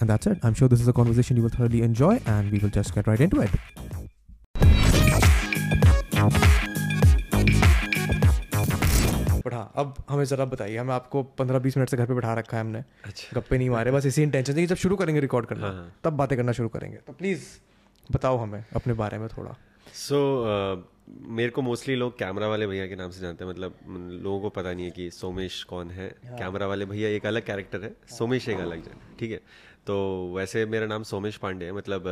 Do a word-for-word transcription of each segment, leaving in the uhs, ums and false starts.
And that's it. I'm sure this is a conversation you will thoroughly enjoy, and we will just get right into it. बढ़ा, अब हमें जरा बताइए, हमें आपको पंद्रह बीस मिनट से घर पे बैठा रखा है हमने, गप्पे नहीं मारे, बस इसी इंटेंशन से कि जब शुरू करेंगे रिकॉर्ड करना तब बातें करना शुरू करेंगे. तो प्लीज़ बताओ हमें अपने बारे में थोड़ा. सो मेरे को मोस्टली लोग कैमरा वाले भैया के नाम से जानते हैं. मतलब लोगों को पता नहीं है कि सोमेश कौन है. कैमरा वाले भैया एक अलग कैरेक्टर है, सोमेश एक अलग जन. ठीक है, तो वैसे मेरा नाम सोमेश पांडे है. मतलब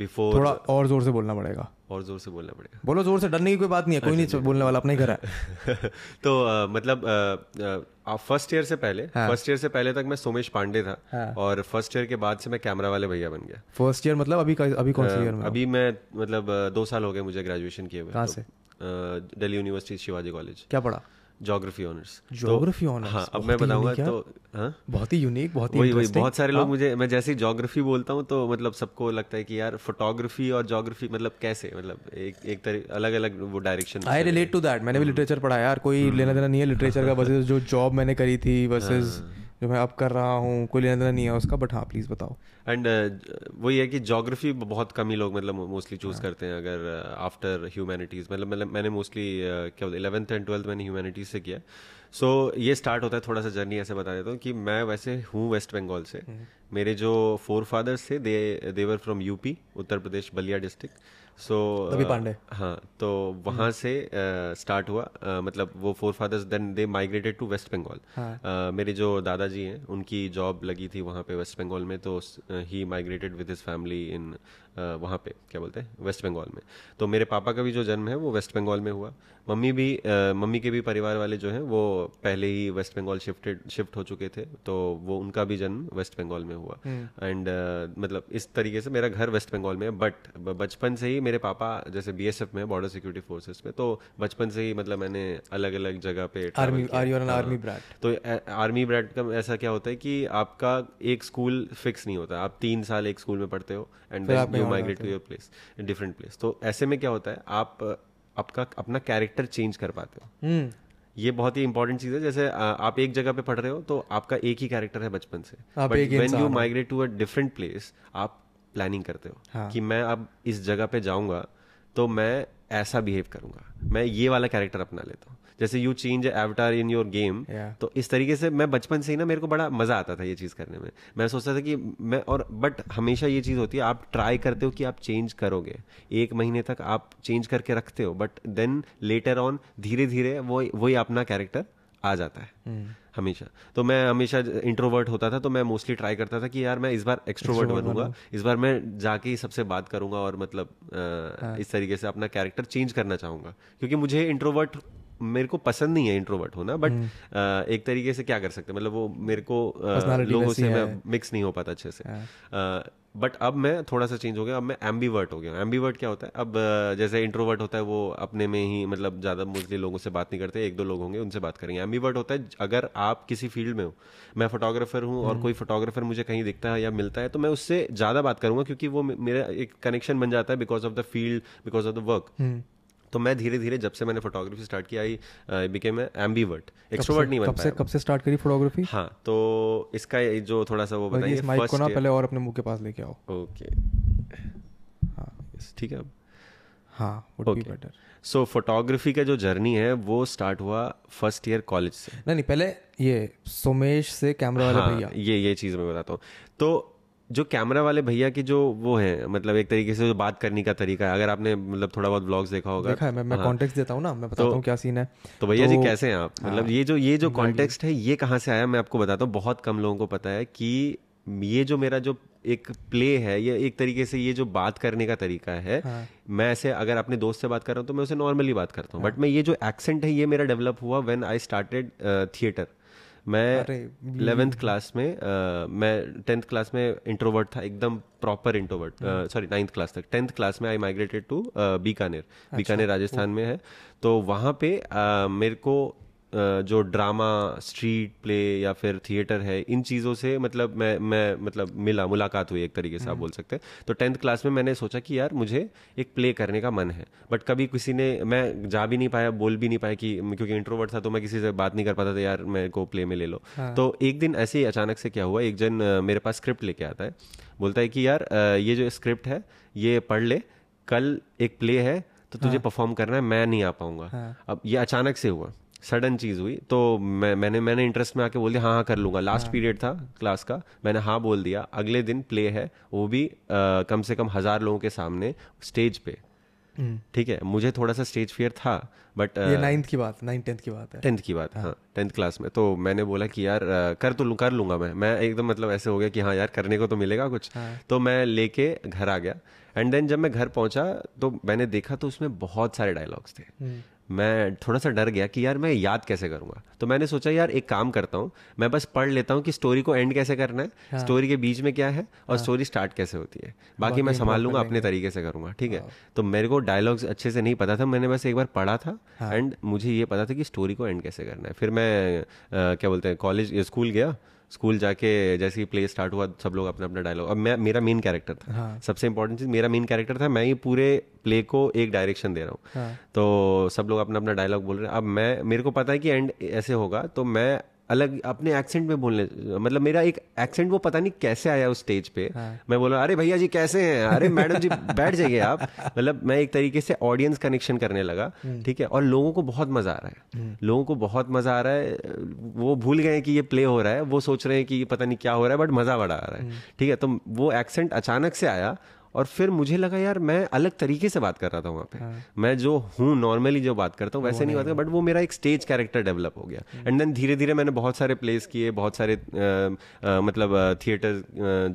बिफोर थोड़ा और जोर से बोलना पड़ेगा. और जोर से बोलना पड़ेगा. बोलो जोर से, डरने की कोई बात नहीं है. कोई नहीं बोलने वाला, अपना ही घर है. तो मतलब फर्स्ट ईयर से पहले फर्स्ट ईयर से पहले तक मैं सोमेश पांडे था, और फर्स्ट ईयर के बाद से मैं कैमरा वाले भैया बन गया. फर्स्ट ईयर मतलब अभी अभी कौन सा ईयर में? अभी मैं मतलब दो साल हो गए मुझे ग्रेजुएशन किए हुए. कहाँ से? Delhi university, Shivaji college. क्या पढ़ा? Geography honours. Geography honours. हाँ, अब मैं बताऊंगा तो हाँ, बहुत ही यूनिक, बहुत ही इंटरेस्टिंग. बहुत सारे लोग मुझे, मैं जैसे ही ज्योग्राफी बोलता हूँ तो मतलब सबको लगता है कि यार फोटोग्राफी और ज्योग्राफी मतलब कैसे, मतलब एक एक तरह अलग अलग वो direction. I relate to that. मैंने भी लिटरेचर पढ़ा यार, कोई लेना देना नहीं है लिटरेचर का वर्सेस जो जॉब मैंने करी थी वर्सेस जो मैं अब कर रहा हूँ, कोई लेना देना नहीं है उसका. बट हाँ, प्लीज़ बताओ. एंड वही है कि ज्योग्राफी बहुत कम ही लोग मतलब मोस्टली चूज़ करते हैं. अगर आफ्टर ह्यूमैनिटीज़, मतलब मैंने मोस्टली क्या बोलते हैं, इलेवेंथ एंड ट्वेल्थ मैंने ह्यूमैनिटीज़ से किया. सो ये स्टार्ट होता है थोड़ा सा जर्नी. ऐसे बता देता हूँ कि मैं वैसे हूँ वेस्ट बंगाल से. मेरे जो फोर फादर्स थे they were from UP, Uttar Pradesh, Ballia district. So so, Pandey. हाँ, तो वहाँ से स्टार्ट uh, हुआ. uh, मतलब वो forefathers, then they migrated to West Bengal. मेरे जो दादाजी हैं उनकी जॉब लगी थी वहाँ पे वेस्ट बंगाल में, तो ही migrated with his family in वहाँ पे क्या बोलते हैं वेस्ट बंगाल में. तो मेरे पापा का भी जो जन्म है वो वेस्ट बंगाल में हुआ. मम्मी भी uh, मम्मी के भी परिवार वाले जो हैं वो पहले ही वेस्ट बंगाल शिफ्टेड शिफ्ट हो चुके थे, तो वो उनका भी जन्म वेस्ट बंगाल में हुआ. एंड uh, मतलब इस तरीके से मेरा घर वेस्ट बंगाल में है. बट बचपन से ही मेरे पापा जैसे बीएसएफ में, बॉर्डर सिक्योरिटी फोर्सेस में, तो बचपन से ही मतलब मैंने अलग अलग जगह पे आर्मी आर्मी ब्रैट. तो आर्मी ब्रैट का ऐसा क्या होता है कि आपका एक स्कूल फिक्स नहीं होता. आप तीन साल एक स्कूल में पढ़ते हो and you migrate to your place, different place. तो ऐसे में क्या होता है, आप आपका अपना कैरेक्टर चेंज कर पाते हो. ये बहुत ही इंपॉर्टेंट चीज है. जैसे आ, आप एक जगह पे पढ़ रहे हो तो आपका एक ही कैरेक्टर है बचपन से. But when you migrate to a different place, आप प्लानिंग करते हो. हाँ. कि मैं अब इस जगह पे जाऊंगा तो मैं ऐसा बिहेव करूंगा, मैं ये वाला कैरेक्टर अपना लेता हूँ. जैसे you change avatar in your game. तो इस तरीके से मैं बचपन से ही ना, मेरे को बड़ा मजा आता था ये चीज़ करने में. मैं सोचता था कि मैं और बट हमेशा ये चीज़ होती है, आप ट्राई करते हो कि आप चेंज करोगे. एक महीने तक आप चेंज करके रखते हो, बट देन लेटर ऑन धीरे धीरे वो वही अपना कैरेक्टर आ जाता है हमेशा. तो मैं हमेशा इंट्रोवर्ट होता था, तो मैं मोस्टली ट्राई करता था कि यार मैं इस बार एक्स्ट्रोवर्ट बनूंगा, इस बार मैं जाके सबसे बात करूंगा और मतलब आ, इस तरीके से अपना कैरेक्टर चेंज करना चाहूंगा. क्योंकि मुझे इंट्रोवर्ट, मेरे को पसंद नहीं है इंट्रोवर्ट होना, बट एक तरीके से क्या कर सकते हैं, मतलब वो मेरे को लोगों से मैं मिक्स नहीं हो पाता अच्छे से. बट अब मैं थोड़ा सा चेंज हो गया, अब मैं एम्बीवर्ट हो गया. एम्बीवर्ट क्या होता है? अब जैसे इंट्रोवर्ट होता है वो अपने में ही मतलब ज़्यादा मोस्टली लोगों से बात नहीं करते, एक दो लोग होंगे उनसे बात करेंगे. एम्बीवर्ट होता है अगर आप किसी फील्ड में हो, मैं फोटोग्राफर हूँ और कोई फोटोग्राफर मुझे कहीं दिखता है या मिलता है, तो मैं उससे ज़्यादा बात करूँगा क्योंकि वो मेरा एक कनेक्शन बन जाता है because of the field, because of the work. तो मैं धीरे धीरे जब से मैंने फोटोग्राफी स्टार्ट की, आई बिकेम एम्बीवर्ट. एक्सट्रोवर्ट नहीं बन पाया. कब से स्टार्ट करी फोटोग्राफी? हाँ, तो इसका जो थोड़ा सा वो बताइए. माइक को ना पहले और अपने मुंह के पास लेके आओ. ओके, हाँ ठीक है. अब हाँ, would be better. So photography का जो जर्नी है वो स्टार्ट हुआ फर्स्ट ईयर कॉलेज से. नहीं नहीं, पहले ये सोमेश से कैमरा वाले भैया, ये ये चीज़ मैं बताता हूँ. तो जो कैमरा वाले भैया की जो वो है, मतलब एक तरीके से जो बात करने का तरीका है, अगर आपने मतलब थोड़ा बहुत ब्लॉग्स देखा होगा. देखा है, मैं मैं कॉन्टेक्स्ट देता हूँ ना, मैं बताता हूँ क्या सीन है. तो भैया जी कैसे हैं आप? मतलब ये जो ये जो कॉन्टेक्स्ट है ये कहाँ से आया, मैं आपको बताता हूँ. बहुत कम लोगों को पता है कि ये जो मेरा जो एक प्ले है, ये एक तरीके से ये जो बात करने का तरीका है. हाँ. मैं ऐसे अगर अपने दोस्त से बात कर रहा हूँ तो मैं उसे नॉर्मली बात करता हूँ. हाँ. बट मैं ये जो एक्सेंट है ये मेरा डेवलप हुआ व्हेन आई स्टार्टेड थिएटर. मैं इलेवेंथ क्लास में आ, मैं टेंथ क्लास में इंट्रोवर्ट था, एकदम proper introvert, sorry ninth class तक। टेंथ क्लास में I migrated to Bikaner. Bikaner Rajasthan में है, तो वहाँ पे आ, मेरे को Uh, जो ड्रामा, स्ट्रीट प्ले या फिर थिएटर है, इन चीज़ों से मतलब मैं मैं मतलब मिला मुलाकात हुई एक तरीके से आप बोल सकते हैं। तो टेंथ क्लास में मैंने सोचा कि यार मुझे एक प्ले करने का मन है, बट कभी किसी ने, मैं जा भी नहीं पाया, बोल भी नहीं पाया कि, क्योंकि इंट्रोवर्ट था तो मैं किसी से बात नहीं कर पाता था, यार मेरे को प्ले में ले लो। हाँ। तो एक दिन ऐसे ही अचानक से क्या हुआ, एक जन मेरे पास स्क्रिप्ट लेके आता है, बोलता है कि यार ये जो स्क्रिप्ट है ये पढ़ ले, कल एक प्ले है तो तुझे परफॉर्म करना है, मैं नहीं आ पाऊँगा। अब ये अचानक से हुआ, सडन चीज़ हुई, तो मैं मैंने मैंने इंटरेस्ट में आके बोल दिया हाँ हाँ कर लूँगा। लास्ट पीरियड था क्लास का, मैंने हाँ बोल दिया। अगले दिन प्ले है, वो भी आ, कम से कम हज़ार लोगों के सामने स्टेज पे। ठीक है, मुझे थोड़ा सा स्टेज फियर था, बट ये नाइन्थ की बात नाइन्थ टेंथ की बात है टेंथ की बात हाँ टेंथ क्लास में। तो मैंने बोला कि यार कर तो लूँ कर लूँगा मैं मैं एकदम मतलब ऐसे हो गया कि हाँ यार करने को तो मिलेगा कुछ। तो मैं लेके घर आ गया, एंड देन जब मैं घर पहुँचा तो मैंने देखा तो उसमें बहुत सारे डायलॉग्स थे। मैं थोड़ा सा डर गया कि यार मैं याद कैसे करूँगा। तो मैंने सोचा यार एक काम करता हूँ, मैं बस पढ़ लेता हूँ कि स्टोरी को एंड कैसे करना है, हाँ। स्टोरी के बीच में क्या है और हाँ। स्टोरी स्टार्ट कैसे होती है, बाकी, बाकी मैं संभाल लूँगा, अपने तरीके से करूँगा। ठीक है, तो मेरे को डायलॉग्स अच्छे से नहीं पता था, मैंने बस एक बार पढ़ा था एंड हाँ। मुझे ये पता था कि स्टोरी को एंड कैसे करना है। फिर मैं आ, क्या बोलते हैं कॉलेज स्कूल गया, स्कूल जाके जैसे ही प्ले स्टार्ट हुआ सब लोग अपना अपना डायलॉग, अब मैं मेरा मेन कैरेक्टर था हाँ। सबसे इंपॉर्टेंट चीज़ मेरा मेन कैरेक्टर था, मैं ये पूरे प्ले को एक डायरेक्शन दे रहा हूँ हाँ। तो सब लोग अपना अपना डायलॉग बोल रहे हैं। अब मैं, मेरे को पता है कि एंड ऐसे होगा, तो मैं अलग अपने एक्सेंट में बोलने, मतलब मेरा एक एक्सेंट वो पता नहीं कैसे आया उस स्टेज पे हाँ। मैं बोला अरे भैया जी कैसे हैं, अरे मैडम जी बैठ जाइए आप, मतलब मैं एक तरीके से ऑडियंस कनेक्शन करने लगा। ठीक है, और लोगों को बहुत मज़ा आ रहा है, लोगों को बहुत मज़ा आ रहा है, वो भूल गए कि ये प्ले हो रहा है, वो सोच रहे हैं कि पता नहीं क्या हो रहा है, बट मज़ा बड़ा आ रहा है। ठीक है, तो वो एक्सेंट अचानक से आया और फिर मुझे लगा यार मैं अलग तरीके से बात कर रहा था वहाँ पे हाँ। मैं जो हूँ नॉर्मली जो बात करता हूँ वैसे नहीं बात करता, बट वो मेरा एक स्टेज कैरेक्टर डेवलप हो गया। एंड देन धीरे धीरे मैंने बहुत सारे प्लेस किए, बहुत सारे आ, आ, मतलब थिएटर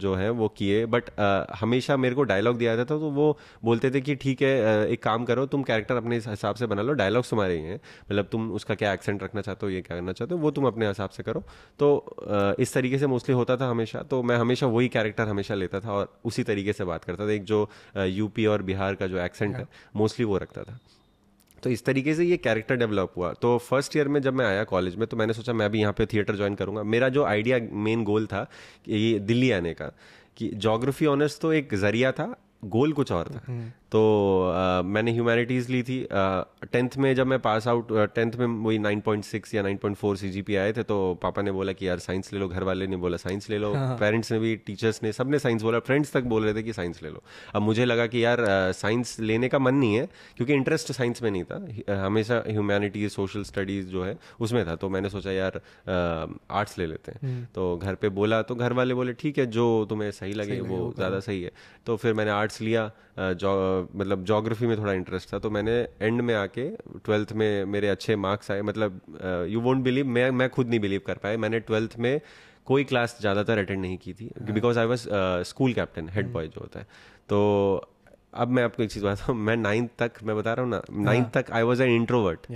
जो है वो किए, बट हमेशा मेरे को डायलॉग दिया जाता था, तो वो बोलते थे कि ठीक है आ, एक काम करो, तुम कैरेक्टर अपने हिसाब से बना लो, डायलॉग्स तुम्हारे ही हैं, मतलब तुम उसका क्या एक्सेंट रखना चाहते हो, ये क्या करना चाहते हो, वो तुम अपने हिसाब से करो। तो इस तरीके से मोस्टली होता था हमेशा, तो मैं हमेशा वही कैरेक्टर हमेशा लेता था और उसी तरीके से बात करता था। एक जो यूपी और बिहार का जो एक्सेंट है मोस्टली वो रखता था। तो इस तरीके से ये कैरेक्टर डेवलप हुआ। तो फर्स्ट ईयर में जब मैं आया कॉलेज में, तो मैंने सोचा मैं भी यहाँ पे थिएटर ज्वाइन करूँगा। मेरा जो आइडिया मेन गोल था ये दिल्ली आने का, कि ज्योग्राफी ऑनर्स तो एक जरिया था, गोल कुछ और था। तो आ, मैंने ह्यूमैनिटीज़ ली थी। टेंथ में जब मैं पास आउट, टेंथ में वही नाइन पॉइंट सिक्स या नाइन पॉइंट फोर सीजीपीए आए थे, तो पापा ने बोला कि यार साइंस ले लो, घर वाले ने बोला साइंस ले लो, पेरेंट्स ने भी, टीचर्स ने, सबने साइंस बोला, फ्रेंड्स तक बोल रहे थे कि साइंस ले लो। अब मुझे लगा कि यार साइंस लेने का मन नहीं है, क्योंकि इंटरेस्ट साइंस में नहीं था, हमेशा ह्यूमैनिटीज़, सोशल स्टडीज़ जो है उसमें था। तो मैंने सोचा यार आर्ट्स ले लेते हैं। तो घर पर बोला, तो घर वाले बोले ठीक है जो तुम्हें सही लगे वो ज़्यादा सही है। तो फिर मैंने आर्ट्स लिया, मतलब जोग्राफी में थोड़ा इंटरेस्ट था। तो मैंने एंड में आके ट्वेल्थ में मेरे अच्छे मार्क्स आए, मतलब यू वोंट बिलीव, मैं मैं खुद नहीं बिलीव कर पाया, मैंने ट्वेल्थ में कोई क्लास ज़्यादातर अटेंड नहीं की थी, because I was school captain, head boy जो होता है। तो अब मैं आपको एक चीज़ बताता हूँ, मैं नाइन्थ तक, मैं बता रहा हूँ ना, नाइन्थ तक I was an introvert.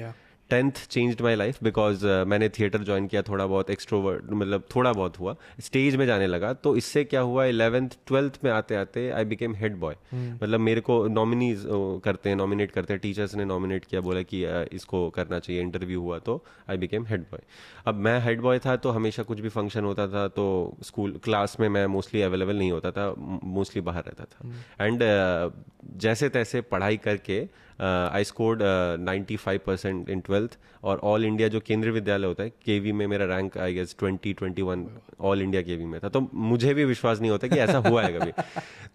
Tenth changed my life because मैंने थिएटर ज्वाइन किया, थोड़ा बहुत एक्सट्रोवर्ट, मतलब थोड़ा बहुत हुआ, स्टेज में जाने लगा। तो इससे क्या हुआ, इलेवेंथ ट्वेल्थ में आते आते आई बिकेम हेड बॉय। मतलब मेरे को नॉमिनीज करते हैं, नॉमिनेट करते हैं, टीचर्स ने नॉमिनेट किया, बोला कि इसको करना चाहिए, इंटरव्यू हुआ, तो आई बिकेम हेड बॉय। अब मैं हेड बॉय था तो हमेशा कुछ भी फंक्शन होता था तो स्कूल क्लास में मैं मोस्टली अवेलेबल नहीं होता था, मोस्टली बाहर रहता था। एंड uh, जैसे तैसे पढ़ाई करके I scored ninety five percent in twelfth, और ऑल इंडिया जो केंद्रीय विद्यालय होता है केवी में मेरा rank I guess twenty twenty one all India केवी में था। तो मुझे भी विश्वास नहीं होता कि ऐसा हुआ है कभी।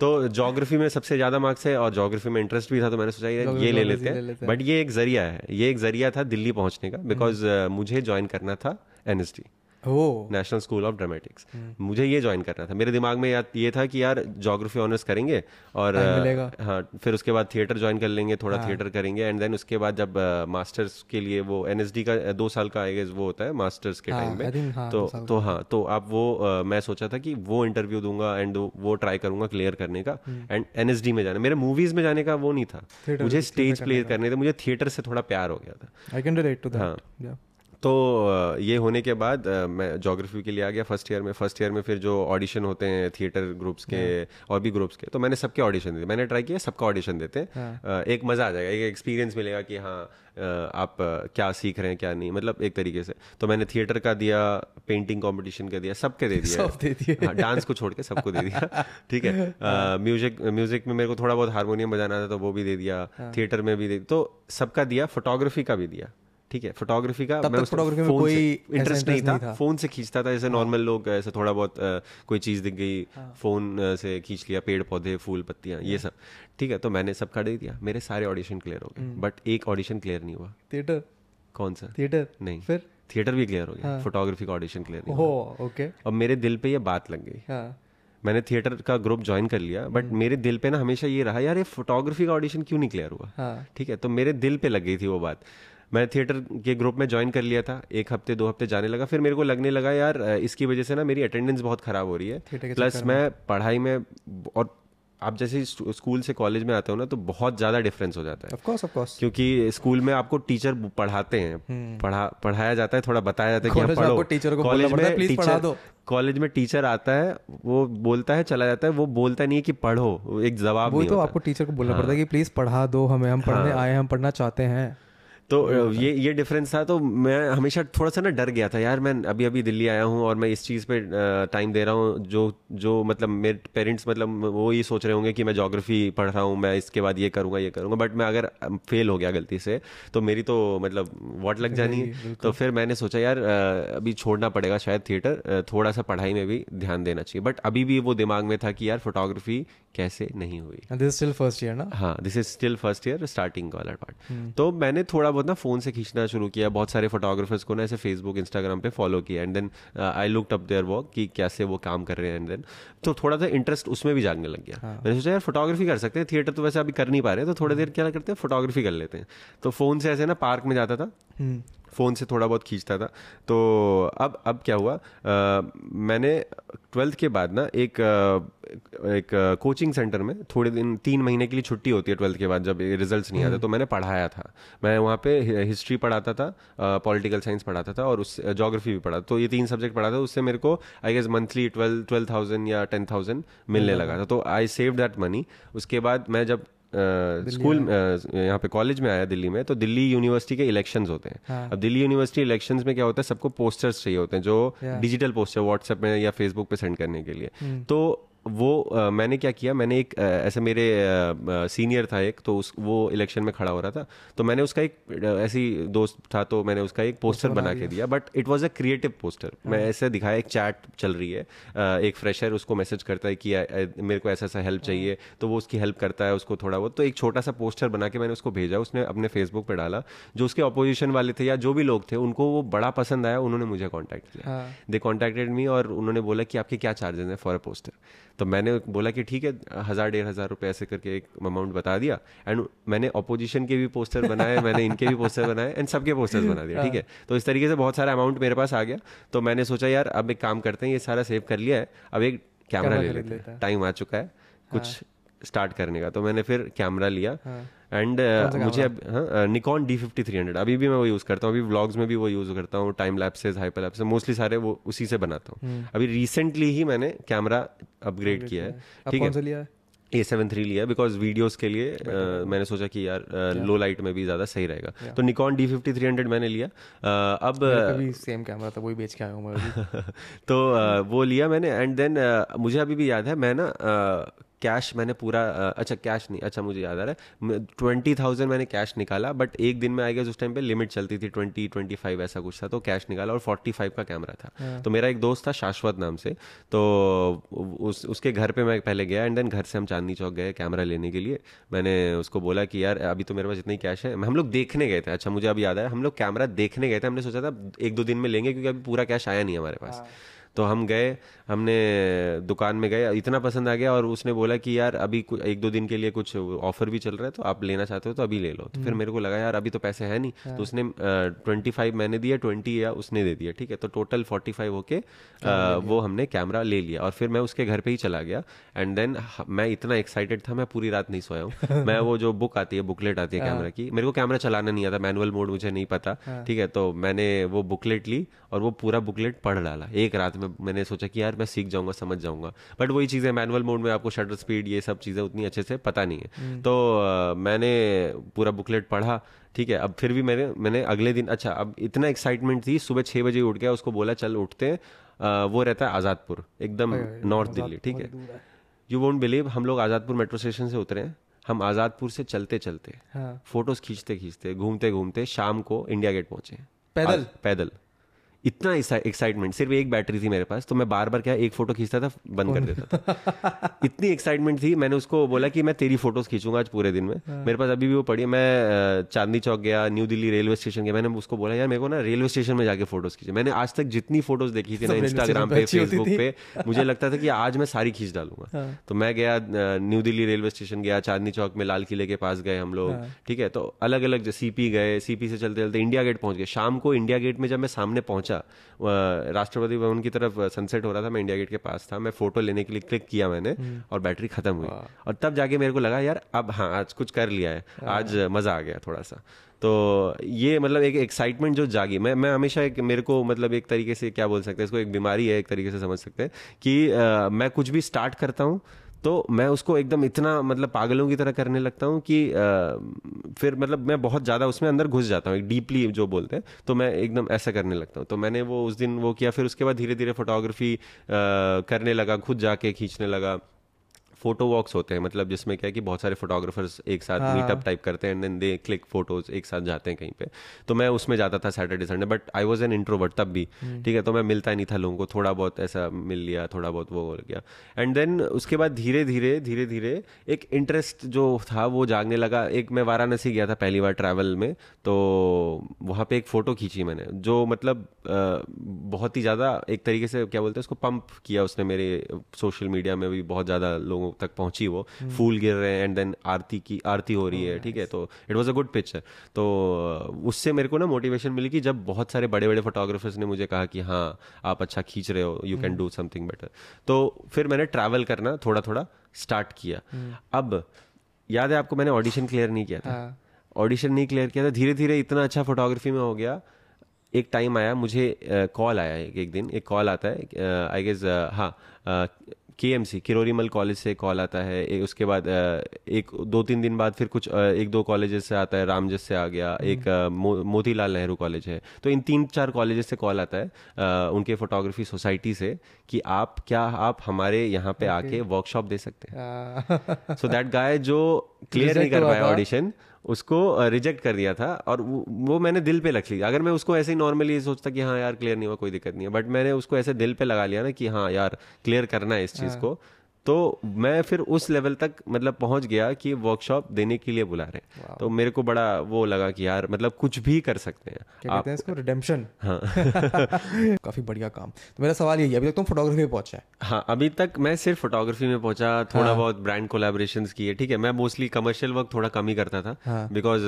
तो ज्योग्राफी में सबसे ज़्यादा मार्क्स है और ज्योग्राफी में इंटरेस्ट भी था, तो मैंने सोचा ये ले लेते हैं। बट ये एक जरिया है, ये एक जरिया था दिल्ली पहुँचने का, बिकॉज मुझे ज्वाइन करना था N S D, national school of dramatics, मुझे ये ज्वाइन करना था। मेरे दिमाग में याद ये था कि यार ज्योग्राफी ऑनर्स करेंगे और हाँ फिर उसके बाद थिएटर ज्वाइन कर लेंगे, थोड़ा हाँ। थिएटर करेंगे, एंड देन उसके बाद जब मास्टर्स uh, के लिए वो एनएसडी का दो साल का आई गेस वो होता है मास्टर्स के टाइम हाँ, में हाँ, तो तो हाँ तो आप वो uh, मैं सोचा था कि वो इंटरव्यू दूंगा एंड वो ट्राई करूंगा क्लियर करने का। एंड एनएसडी में जाना, मेरे मूवीज में जाने का वो नहीं था, मुझे स्टेज प्ले करने थे, मुझे थिएटर से थोड़ा प्यार हो गया था। I can relate to that. तो ये होने के बाद मैं जोग्राफी के लिए आ गया फर्स्ट ईयर में। फर्स्ट ईयर में फिर जो ऑडिशन होते हैं थिएटर ग्रुप्स के और भी ग्रुप्स के, तो मैंने सबके ऑडिशन दिए, मैंने ट्राई किया, सबका ऑडिशन देते हैं, एक मज़ा आ जाएगा, एक एक्सपीरियंस मिलेगा कि हाँ आप क्या सीख रहे हैं क्या नहीं, मतलब एक तरीके से। तो मैंने थिएटर का दिया, पेंटिंग कॉम्पिटिशन का दिया, सबके दे दिया, डांस को छोड़ के सबको दे दिया, ठीक है। म्यूजिक म्यूजिक में मेरे को थोड़ा बहुत हारमोनियम बजाना था तो वो भी दे दिया, थिएटर में भी दे, तो सबका दिया, फोटोग्राफी का भी दिया, ठीक है। फोटोग्राफी का मैं फोटोग्राफी में कोई इंटरेस्ट नहीं था, फोन से खींचता था जैसे नॉर्मल लोग, ऐसे थोड़ा बहुत आ, कोई चीज़ दिख गई फोन से खींच लिया, पेड़ पौधे फूल पत्तियाँ ये सब, ठीक है। तो मैंने सबका दे दिया, मेरे सारे ऑडिशन क्लियर हो गए, बट एक ऑडिशन क्लियर नहीं हुआ। थिएटर? कौन सा थिएटर? नहीं, फिर थिएटर भी क्लियर हो गया, फोटोग्राफी का ऑडिशन क्लियर नहीं हुआ। ओके, अब मेरे दिल पे ये बात लग गई, मैंने थिएटर का ग्रुप ज्वाइन कर लिया, बट मेरे दिल पे ना हमेशा ये रहा, यार ये फोटोग्राफी का ऑडिशन क्यों नहीं क्लियर हुआ, ठीक है। तो मेरे दिल पे लग गई थी वो बात। मैं थिएटर के ग्रुप में ज्वाइन कर लिया था, एक हफ्ते दो हफ्ते जाने लगा, फिर मेरे को लगने लगा यार इसकी वजह से ना मेरी अटेंडेंस बहुत ख़राब हो रही है, प्लस मैं पढ़ाई में, और आप जैसे स्कूल से कॉलेज में आते हो ना तो बहुत ज़्यादा डिफरेंस हो जाता है। ऑफ कोर्स ऑफ कोर्स, क्योंकि स्कूल में आपको टीचर पढ़ाते हैं, पढ़ा पढ़ाया जाता है, थोड़ा बताया जाता है कि पढ़ो, टीचर को कॉलेज में प्लीज पढ़ा दो, कॉलेज में टीचर आता है वो बोलता है चला जाता है, वो बोलता नहीं है कि पढ़ो, एक जवाब नहीं होता, आपको टीचर को बोलना पड़ता है कि प्लीज़ पढ़ा दो हमें, हम पढ़ने आए, हम पढ़ना चाहते हैं। तो ये ये डिफरेंस था, तो मैं हमेशा थोड़ा सा ना डर गया था, यार मैं अभी अभी दिल्ली आया हूँ और मैं इस चीज़ पे टाइम दे रहा हूँ जो जो मतलब मेरे पेरेंट्स मतलब वो ये सोच रहे होंगे कि मैं ज्योग्राफी पढ़ रहा हूँ, मैं इसके बाद ये करूँगा ये करूँगा, बट मैं अगर फेल हो गया गलती से तो मेरी तो मतलब वॉट लग जानी है। तो फिर मैंने सोचा यार अभी छोड़ना पड़ेगा शायद थिएटर, थोड़ा सा पढ़ाई में भी ध्यान देना चाहिए, बट अभी भी वो दिमाग में था कि यार फोटोग्राफी कैसे नहीं हुई। This is still first year ना? हाँ, this is still first year, starting वाला पार्ट। तो मैंने थोड़ा बहुत ना फोन से खींचना शुरू किया, बहुत सारे फोटोग्राफर्स को ना ऐसे फेसबुक इंस्टाग्राम पे फॉलो किया, and then I looked up their work कि कैसे वो काम कर रहे हैं, एंड देन तो थोड़ा सा इंटरेस्ट उसमें भी जागने लग गया। हाँ। मैंने सोचा यार फोटोग्राफी कर सकते हैं, थिएटर तो वैसे अभी कर नहीं पा रहे, तो थोड़ी देर क्या करते हैं फोटोग्राफी कर लेते हैं। तो फोन से ऐसे ना पार्क में जाता था, फ़ोन से थोड़ा बहुत खींचता था। तो अब अब क्या हुआ, आ, मैंने ट्वेल्थ के बाद ना एक एक कोचिंग सेंटर में थोड़े दिन, तीन महीने के लिए छुट्टी होती है ट्वेल्थ के बाद जब रिजल्ट्स नहीं आते, तो मैंने पढ़ाया था। मैं वहाँ पे हिस्ट्री पढ़ाता था, पॉलिटिकल साइंस पढ़ाता था और उस जोग्राफी भी पढ़ा, तो ये तीन सब्जेक्ट पढ़ा था। उससे मेरे को I guess monthly twelve twelve thousand या टेन थाउजेंड मिलने लगा था, तो आई सेव दैट मनी। उसके बाद मैं जब स्कूल uh, यहाँ पे कॉलेज में आया दिल्ली में, तो दिल्ली यूनिवर्सिटी के इलेक्शंस होते हैं। हाँ। अब दिल्ली यूनिवर्सिटी इलेक्शंस में क्या होता है, सबको पोस्टर्स चाहिए होते हैं, जो डिजिटल पोस्टर व्हाट्सएप में या फेसबुक पे सेंड करने के लिए। तो वो आ, मैंने क्या किया, मैंने एक ऐसे मेरे सीनियर था एक, तो उस वो इलेक्शन में खड़ा हो रहा था, तो मैंने उसका एक ऐसी दोस्त था, तो मैंने उसका एक पोस्टर बना के दिया, but it was a creative poster. मैं ऐसे दिखाया, एक चैट चल रही है, आ, एक फ्रेशर उसको मैसेज करता है कि आ, आ, मेरे को ऐसा ऐसा हेल्प चाहिए, तो वो उसकी हेल्प करता है उसको थोड़ा बहुत। तो एक छोटा सा पोस्टर बना के मैंने उसको भेजा, उसने अपने फेसबुक पर डाला। जो उसके अपोजिशन वाले थे या जो भी लोग थे, उनको वो बड़ा पसंद आया, उन्होंने मुझे कॉन्टैक्ट किया, दे कॉन्टैक्टेड मी, और उन्होंने बोला कि आपके क्या चार्जेस हैं फॉर अ पोस्टर। तो मैंने बोला कि ठीक है, हज़ार डेढ़ हज़ार रुपये ऐसे करके एक अमाउंट बता दिया। एंड मैंने अपोजिशन के भी पोस्टर बनाए, मैंने इनके भी पोस्टर बनाए, एंड सबके पोस्टर्स बना दिया, ठीक है। तो इस तरीके से बहुत सारा अमाउंट मेरे पास आ गया। तो मैंने सोचा यार अब एक काम करते हैं, ये सारा सेव कर लिया है, अब एक कैमरा ले लेते हैं, टाइम आ चुका है कुछ स्टार्ट करने का। तो मैंने फिर कैमरा लिया, एंड uh, मुझे अब हाँ Nikon D fifty three hundred अभी भी मैं वो यूज़ करता हूँ, अभी व्लॉग्स में भी वो यूज़ करता हूँ, time lapses hyper lapse mostly सारे वो उसी से बनाता हूँ। अभी रिसेंटली ही मैंने कैमरा अपग्रेड किया है, ठीक है, ए सेवन थ्री लिया, बिकॉज वीडियोस के लिए आ, मैंने सोचा कि यार लो लाइट में भी ज़्यादा सही रहेगा। तो Nikon D fifty three hundred मैंने लिया, आ, अब अभी सेम कैमरा था वही बेच के आया हूँ मैं तो आ, वो लिया मैंने, एंड देन मुझे अभी भी याद है, मैं ना कैश मैंने पूरा अच्छा कैश नहीं अच्छा मुझे याद आ रहा है ट्वेंटी थाउजेंड मैंने कैश निकाला, बट एक दिन में आई गेस उस टाइम पे लिमिट चलती थी, ट्वेंटी ट्वेंटी फाइव ऐसा कुछ था, तो कैश निकाला। और फोर्टी फाइव का कैमरा था। तो मेरा एक दोस्त था शाश्वत नाम से, तो उस उसके घर पे मैं पहले गया, एंड देन घर से हम चांदनी चौक गए कैमरा लेने के लिए। मैंने उसको बोला कि यार अभी तो मेरे पास इतनी कैश है, हम लोग देखने गए थे, अच्छा मुझे अभी याद आया, हम लोग कैमरा देखने गए थे, हमने सोचा था एक दो दिन में लेंगे क्योंकि अभी पूरा कैश आया नहीं हमारे पास। तो हम गए, हमने दुकान में गए, इतना पसंद आ गया और उसने बोला कि यार अभी एक दो दिन के लिए कुछ ऑफर भी चल रहा है तो आप लेना चाहते हो तो अभी ले लो। तो फिर मेरे को लगा यार अभी तो पैसे है नहीं, तो उसने ट्वेंटी फाइव मैंने दिया, ट्वेंटी या उसने दे दिया, ठीक है, तो टोटल फोर्टी फाइव होके वो हमने कैमरा ले लिया और फिर मैं उसके घर पे ही चला गया। एंड देन मैं इतना एक्साइटेड था, मैं पूरी रात नहीं सोया हूँ। मैं वो जो बुक आती है, बुकलेट आती है कैमरा की, मेरे को कैमरा चलाना नहीं आता, मैनुअल मोड मुझे नहीं पता, ठीक है, तो मैंने वो बुकलेट ली और वो पूरा बुकलेट पढ़ डाला एक रात में। मैंने सोचा कि यार मैं सीख जाऊंगा, समझ जाऊंगा, बट वही चीज़ें मैनुअल मोड में आपको शटर स्पीड ये सब चीज़ें उतनी अच्छे से पता नहीं है। तो मैंने पूरा बुकलेट पढ़ा, ठीक है, अब फिर भी मैंने मैंने अगले दिन, अच्छा अब इतना एक्साइटमेंट थी, सुबह छः बजे उठ गया, उसको बोला चल उठते हैं, आ, वो रहता है आज़ादपुर, एकदम नॉर्थ दिल्ली, ठीक है, यू वोंट बिलीव, हम लोग आज़ादपुर मेट्रो स्टेशन से उतरे हैं, हम आज़ादपुर से चलते चलते हाँ। फोटोज खींचते खींचते घूमते घूमते शाम को इंडिया गेट पहुंचे, पैदल पैदल। इतना एक्साइटमेंट, सिर्फ एक बैटरी थी मेरे पास, तो मैं बार बार क्या एक फोटो खींचता था, बंद कर देता था। इतनी एक्साइटमेंट थी। मैंने उसको बोला कि मैं तेरी फोटोज खींचूंगा आज पूरे दिन में, मेरे पास अभी भी वो पड़ी है। मैं चांदनी चौक गया, न्यू दिल्ली रेलवे स्टेशन गया, मैंने उसको बोला यार मेरे को ना रेलवे स्टेशन में जाके फोटोज खींचे। मैंने आज तक जितनी फोटोज देखी थी ना इंस्टाग्राम पे, फेसबुक पे, मुझे लगता था कि आज मैं सारी खींच डालूंगा। तो मैं गया, न्यू दिल्ली रेलवे स्टेशन गया, चांदनी चौक में लाल किले के पास गए हम लोग, ठीक है, तो अलग अलग, सीपी गए, सीपी से चलते चलते इंडिया गेट पहुंच गए। शाम को इंडिया गेट में जब मैं सामने पहुंचा, राष्ट्रपति भवन की तरफ सनसेट हो रहा था, मैं इंडिया गेट के पास था, मैं फोटो लेने के लिए क्लिक किया मैंने और बैटरी खत्म हुई, और तब जाके मेरे को लगा यार अब हाँ आज कुछ कर लिया है, आज मजा आ गया थोड़ा सा। तो ये मतलब एक एक्साइटमेंट जो जागी, मैं मैं हमेशा एक, मेरे को मतलब एक तरीके से क्या बोल सकते हैं इसको, एक बीमारी है एक तरीके से समझ सकते हैं कि आ, मैं कुछ भी स्टार्ट करता हूँ तो मैं उसको एकदम इतना मतलब पागलों की तरह करने लगता हूँ कि आ, फिर मतलब मैं बहुत ज़्यादा उसमें अंदर घुस जाता हूँ, एक डीपली जो बोलते हैं, तो मैं एकदम ऐसा करने लगता हूँ। तो मैंने वो उस दिन वो किया, फिर उसके बाद धीरे धीरे फोटोग्राफी करने लगा, खुद जाके खींचने लगा। फोटो वॉक्स होते हैं, मतलब जिसमें क्या है कि बहुत सारे फोटोग्राफर्स एक साथ मीटअप टाइप करते हैं and then they click photos एक साथ जाते हैं कहीं पे, तो मैं उसमें जाता था Saturday Sunday, but I was an introvert तब भी, ठीक है, तो मैं मिलता ही नहीं था लोगों को, थोड़ा बहुत ऐसा मिल लिया, थोड़ा बहुत वो हो गया। एंड देन उसके बाद धीरे धीरे धीरे धीरे एक इंटरेस्ट जो था वो जागने लगा। एक मैं वाराणसी गया था पहली बार ट्रैवल में, तो वहाँ पर एक फ़ोटो खींची मैंने जो मतलब बहुत ही ज़्यादा एक तरीके से क्या बोलते हैं उसको, पम्प किया उसने मेरे सोशल मीडिया में भी, बहुत ज़्यादा लोगों तक पहुंची वो। hmm. फूल गिर रहे हैं एंड देन आरती की आरती हो रही oh, है, ठीक nice. है, तो it was a good picture. तो उससे मेरे को ना मोटिवेशन मिली कि जब बहुत सारे बड़े बड़े फोटोग्राफर्स ने मुझे कहा कि हाँ आप अच्छा खींच रहे हो, you can do something better, तो फिर मैंने ट्रैवल करना थोड़ा थोड़ा स्टार्ट किया। hmm. अब याद है आपको मैंने ऑडिशन क्लियर नहीं किया था, ऑडिशन ah. नहीं क्लियर किया था, धीरे धीरे इतना अच्छा फोटोग्राफी में हो गया। एक टाइम आया, मुझे कॉल आया, एक दिन एक कॉल आता है, आई गेस हाँ के एम सी किरोरीमल कॉलेज से कॉल आता है, ए, उसके बाद एक दो तीन दिन बाद फिर कुछ एक दो कॉलेजेस से आता है, रामजस से आ गया, एक मो, मोतीलाल नेहरू कॉलेज है, तो इन तीन चार कॉलेजेस से कॉल आता है आ, उनके फोटोग्राफी सोसाइटी से कि आप क्या आप हमारे यहाँ पे okay. आके वर्कशॉप दे सकते हैं। सो दैट गाय जो क्लियर नहीं कर पाया ऑडिशन, उसको रिजेक्ट कर दिया था, और वो, वो मैंने दिल पे रख लिया। अगर मैं उसको ऐसे ही नॉर्मली सोचता कि हाँ यार क्लियर नहीं हुआ कोई दिक्कत नहीं है, बट मैंने उसको ऐसे दिल पे लगा लिया ना कि हाँ यार क्लियर करना है इस चीज़ को, तो मैं फिर उस लेवल तक मतलब पहुंच गया कि वर्कशॉप देने के लिए बुला रहे हैं। तो मेरे को बड़ा वो लगा कि यार मतलब कुछ भी कर सकते हैं, क्या कहते हैं इसको, रिडेम्पशन। हाँ काफ़ी बढ़िया काम। तो मेरा सवाल यही है, अभी तक तुम फोटोग्राफी में पहुंचा है? हाँ, अभी तक मैं सिर्फ फोटोग्राफी में पहुंचा, थोड़ा हाँ। बहुत ब्रांड कोलैबोरेशंस किए, ठीक है, मैं मोस्टली कमर्शियल वर्क थोड़ा कम ही करता था, बिकॉज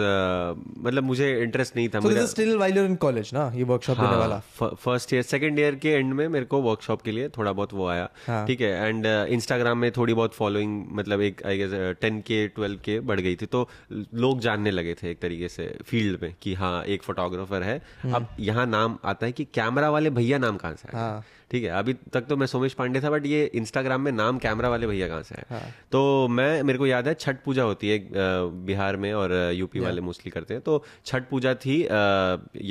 मतलब मुझे इंटरेस्ट नहीं था। This is still while you are in college ना, ये वर्कशॉप देने वाला? फर्स्ट ईयर सेकेंड ईयर के एंड में मेरे को वर्कशॉप के लिए थोड़ा बहुत वो आया, ठीक है, एंड इंस्टाग्राम में थोड़ी बहुत फॉलोइंग मतलब एक I guess ten K twelve K बढ़ गई थी, तो लोग जानने लगे थे एक तरीके से फील्ड में कि हाँ एक फोटोग्राफर है। अब यहाँ नाम आता है कि कैमरा वाले भैया, नाम कहाँ से आया? ठीक है, अभी तक तो मैं सोमेश पांडे था, बट ये इंस्टाग्राम में नाम कैमरा वाले भैया कहाँ से आया? तो मैं मेरे को याद है छठ पूजा होती है बिहार में और यूपी वाले मोस्टली करते हैं, तो छठ पूजा थी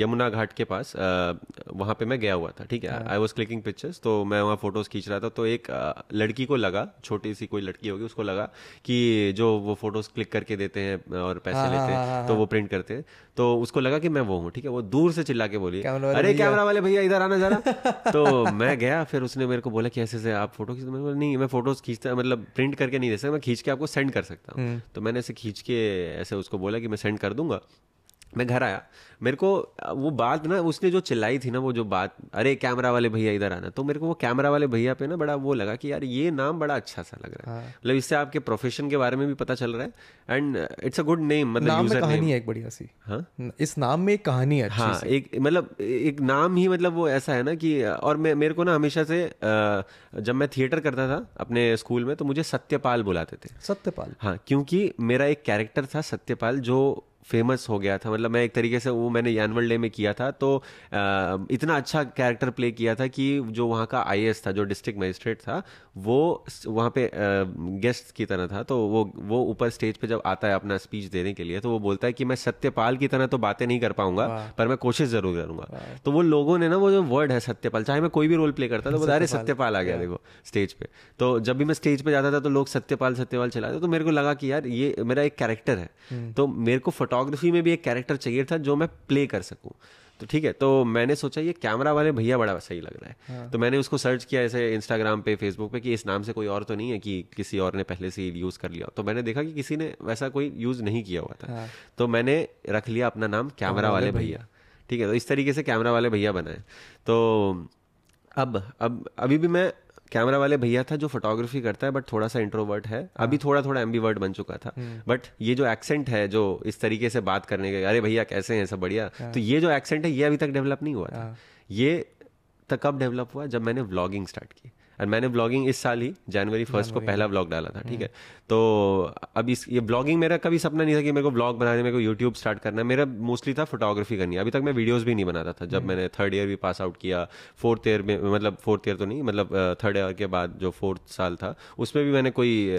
यमुना घाट के पास, वहाँ पे मैं गया हुआ था, ठीक है, आई वॉज क्लिकिंग पिक्चर्स, तो मैं वहाँ फोटोज खींच रहा था, तो एक लड़की को लगा, छोटी सी कोई लड़की होगी, उसको लगा कि जो वो फोटोज क्लिक करके देते हैं और पैसे हाँ, लेते हैं हाँ, तो वो प्रिंट करते हैं, तो उसको लगा कि मैं वो हूँ, ठीक है, वो दूर से चिल्ला के बोली अरे कैमरा वाले भैया इधर आना जरा। तो मैं गया, फिर उसने मेरे को बोला कि ऐसे से आप फोटो खींचते? मैंने बोला नहीं मैं फोटोज खींचता मतलब प्रिंट करके नहीं दे सकता, मैं खींच के आपको सेंड कर सकता हूँ। तो मैंने ऐसे खींच के ऐसे उसको बोला कि मैं सेंड कर दूंगा, मैं घर आया, मेरे को वो बात ना उसने जो चिल्लाई थी ना, वो जो बात, अरे कैमरा वाले भैया इधर आना, तो मेरे को वो कैमरा वाले भैया पे ना बड़ा वो लगा कि यार ये नाम बड़ा अच्छा सा लग रहा है, मतलब हाँ। इससे आपके प्रोफेशन के बारे में भी पता चल रहा है and it's a good name, मतलब यूजर नेम है एक बढ़िया सी। हाँ? इस नाम में एक कहानी है अच्छी हाँ, सी। एक मतलब एक नाम ही मतलब वो ऐसा है ना कि, और मैं मेरे को ना हमेशा से जब मैं थिएटर करता था अपने स्कूल में तो मुझे सत्यपाल बुलाते थे। सत्यपाल हाँ, क्योंकि मेरा एक कैरेक्टर था सत्यपाल जो फेमस हो गया था, मतलब मैं एक तरीके से वो मैंने एनुअल डे में किया था तो आ, इतना अच्छा कैरेक्टर प्ले किया था कि जो वहाँ का आईएएस था जो डिस्ट्रिक्ट मजिस्ट्रेट था वो वहाँ पे गेस्ट की तरह था, तो वो वो ऊपर स्टेज पे जब आता है अपना स्पीच देने के लिए तो वो बोलता है कि मैं सत्यपाल की तरह तो बातें नहीं कर पाऊंगा पर मैं कोशिश जरूर करूंगा। तो वो लोगों ने ना वो जो वर्ड है सत्यपाल, चाहे मैं कोई भी रोल प्ले करता था तो अरे सत्यपाल आ गया देखो स्टेज पे, तो जब भी मैं स्टेज पे जाता था तो लोग सत्यपाल सत्यपाल चलाते, तो मेरे को लगा कि यार ये मेरा एक कैरेक्टर है तो मेरे को फोटोग्राफी में भी एक कैरेक्टर चाहिए था जो मैं प्ले कर सकूं। तो ठीक है, तो मैंने सोचा ये कैमरा वाले भैया बड़ा सही लग रहा है हाँ। तो मैंने उसको सर्च किया ऐसे इंस्टाग्राम पे फेसबुक पे कि इस नाम से कोई और तो नहीं है कि किसी और ने पहले से यूज़ कर लिया, तो मैंने देखा कि किसी ने वैसा कोई यूज़ नहीं किया हुआ था हाँ। तो मैंने रख लिया अपना नाम कैमरा वाले भैया। ठीक है, तो इस तरीके से कैमरा वाले भैया बनाए। तो अब अब अभी भी मैं कैमरा वाले भैया था जो फोटोग्राफी करता है बट थोड़ा सा इंट्रोवर्ट है, अभी थोड़ा थोड़ा एम्बीवर्ट बन चुका था, बट ये जो एक्सेंट है जो इस तरीके से बात करने के अरे भैया कैसे हैं सब बढ़िया, तो ये जो एक्सेंट है ये अभी तक डेवलप नहीं हुआ था। ये तक कब डेवलप हुआ जब मैंने व्लॉगिंग स्टार्ट की, और मैंने व्लॉगिंग इस साल ही जनवरी फर्स्ट को पहला व्लॉग डाला था। ठीक है, तो अब इस ये व्लॉगिंग मेरा कभी सपना नहीं था कि मेरे को व्लॉग बनाने, मेरे को यूट्यूब स्टार्ट करना, मेरा मोस्टली था फोटोग्राफी करनी। अभी तक मैं वीडियोस भी नहीं बनाता था, जब मैंने थर्ड ईयर भी पास आउट किया, फोर्थ ईयर में मतलब फोर्थ ईयर तो नहीं मतलब थर्ड ईयर के बाद जो फोर्थ साल था उसमें भी मैंने कोई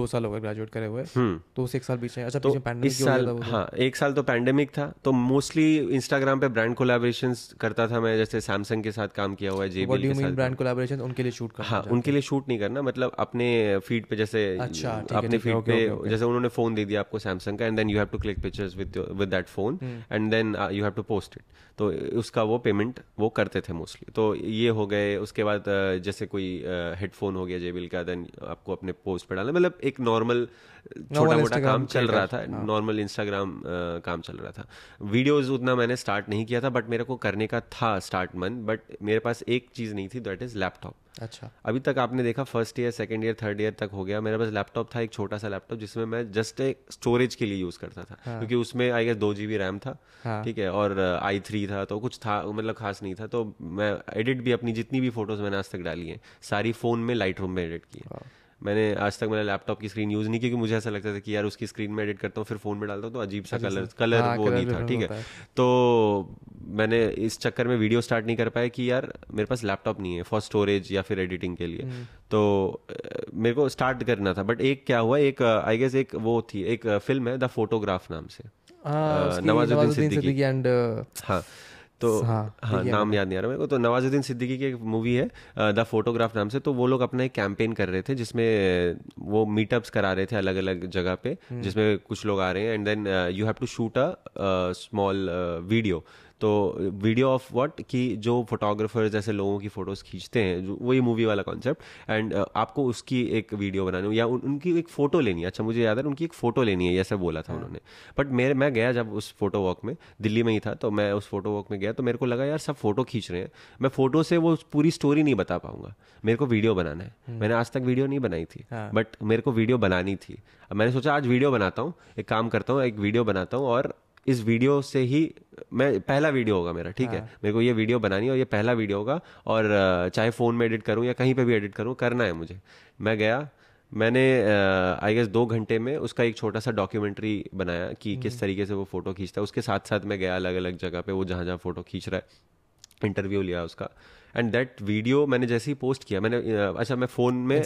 दो साल हो गए ग्रेजुएट करे हुए, तो उस एक साल बीच में अच्छा तो इस साल हाँ एक साल तो पैंडेमिक था, तो मोस्टली इंस्टाग्राम पे ब्रांड कोलैबोरेशंस करता था मैं, जैसे सैमसंग के साथ काम किया हुआ है। What do you mean brand collaboration? उनके लिए शूट करना हाँ, उनके लिए शूट नहीं करना, मतलब अपने फीड पे जैसे अच्छा, अपने फीड पे जैसे उन्होंने फोन दे दिया आपको सैमसंग का and then you have to click pictures with with that phone and then you have to post it, तो उसका वो पेमेंट वो करते थे मोस्टली। तो ये हो गए, उसके बाद जैसे कोई हेडफोन हो गया जेबीएल का देन आपको अपने पोस्ट पे डालना, मतलब एक नॉर्मल छोटा मोटा काम चल रहा था, नॉर्मल इंस्टाग्राम काम चल रहा था। वीडियोज उतना मैंने स्टार्ट नहीं किया था बट मेरे को करने का था स्टार्ट मन, बट मेरे पास एक चीज नहीं थी, दैट इज लैपटॉप। अच्छा, अभी तक आपने देखा first year second year third year तक हो गया, मेरे पास लैपटॉप था, एक छोटा सा लैपटॉप जिसमें मैं जस्ट एक स्टोरेज के लिए यूज करता था हाँ। क्योंकि उसमें आई गेस दो जीबी रैम था ठीक हाँ। है, और आई थ्री था, तो कुछ था मतलब खास नहीं था। तो मैं एडिट भी अपनी जितनी भी फोटोज मैंने आज तक डाली है सारी फोन में लाइट रूम में एडिट की है। मैंने आज तक मेरा लैपटॉप की स्क्रीन यूज नहीं, क्योंकि मुझे ऐसा लगता था कि यार उसकी स्क्रीन में एडिट करता हूँ फिर फोन में डालता हूँ तो अजीब सा कलर कलर हाँ, वो नहीं था। ठीक है, तो मैंने इस चक्कर में वीडियो स्टार्ट नहीं कर पाया कि यार मेरे पास लैपटॉप नहीं है फॉर स्टोरेज या फिर एडिटिंग के लिए, तो मेरे को स्टार्ट करना था। बट एक क्या हुआ, एक आई गेस एक वो थी, एक फिल्म है द फोटोग्राफ नाम से, नवाजुद्दीन सिद्दीकी एंड हाँ तो हाँ, हाँ नाम याद नहीं आ रहा मेरे को, तो नवाजुद्दीन सिद्दीकी की एक मूवी है द फोटोग्राफ नाम से। तो वो लोग अपना एक कैंपेन कर रहे थे जिसमें वो मीटअप्स करा रहे थे अलग अलग जगह पे, जिसमें कुछ लोग आ रहे हैं and then you have to shoot a small video, तो वीडियो ऑफ व्हाट कि जो फोटोग्राफर्स जैसे लोगों की फोटोज खींचते हैं, वही मूवी वाला कॉन्सेप्ट। एंड आपको उसकी एक वीडियो बनानी हो या उन, उनकी एक फोटो लेनी है। अच्छा मुझे याद है उनकी एक फोटो लेनी है ऐसा बोला था उन्होंने। बट मेरे मैं गया जब उस फोटो वॉक में, दिल्ली में ही था, तो मैं उस फोटो वॉक में गया तो मेरे को लगा यार सब फोटो खींच रहे हैं, मैं फोटो से वो पूरी स्टोरी नहीं बता पाऊंगा, मेरे को वीडियो बनाना है। मैंने आज तक वीडियो नहीं बनाई थी बट मेरे को वीडियो बनानी थी। अब मैंने सोचा आज वीडियो बनाता हूँ, एक काम करता हूँ, एक वीडियो बनाता हूँ और इस वीडियो से ही मैं पहला वीडियो होगा मेरा। ठीक हाँ। है, मेरे को ये वीडियो बनानी है और ये पहला वीडियो होगा, और चाहे फ़ोन में एडिट करूँ या कहीं पे भी एडिट करूँ, करना है मुझे। मैं गया, मैंने आई गेस दो घंटे में उसका एक छोटा सा डॉक्यूमेंट्री बनाया कि किस तरीके से वो फ़ोटो खींचता है। उसके साथ साथ मैं गया अलग अलग जगह पर, वो जहाँ जहाँ फ़ोटो खींच रहा है, इंटरव्यू लिया उसका। एंड दैट वीडियो मैंने जैसे ही पोस्ट किया, मैंने अच्छा मैं फ़ोन में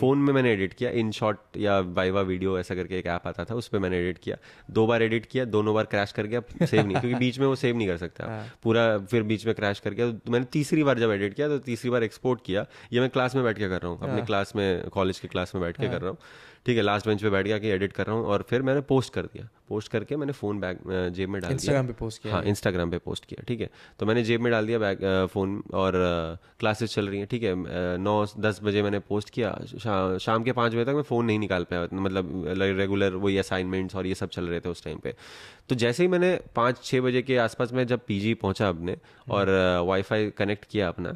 फ़ोन में मैंने एडिट किया, इन शॉट या वाइवा वीडियो ऐसा करके एक ऐप आता था, उस पर मैंने एडिट किया। दो बार एडिट किया, दोनों बार क्रैश कर गया, सेव नहीं क्योंकि बीच में वो सेव नहीं कर सकता पूरा, फिर बीच में क्रैश कर गया। तो मैंने तीसरी बार जब एडिट किया तो तीसरी बार एक्सपोर्ट किया। ये मैं क्लास में बैठ के कर रहा हूँ, अपने क्लास में, कॉलेज के क्लास में बैठ के कर रहा हूँ। ठीक है, लास्ट बेंच पे बैठ गया कि एडिट कर रहा हूँ, और फिर मैंने पोस्ट कर दिया। पोस्ट करके मैंने फ़ोन बैग जेब में डाल दिया, इंस्टाग्राम पे पोस्ट किया। हाँ, इंस्टाग्राम पे पोस्ट किया। ठीक है, तो मैंने जेब में डाल दिया बैग फ़ोन, और क्लासेस चल रही हैं, ठीक है, नौ दस बजे मैंने पोस्ट किया, शा, शाम के पाँच बजे तक मैं फ़ोन नहीं निकाल पाया, मतलब रेगुलर वही असाइनमेंट्स और ये सब चल रहे थे उस टाइम पे। तो जैसे ही मैंने पाँच छः बजे के आसपास मैं जब पीजी पहुंचा अपने और वाईफाई कनेक्ट किया अपना,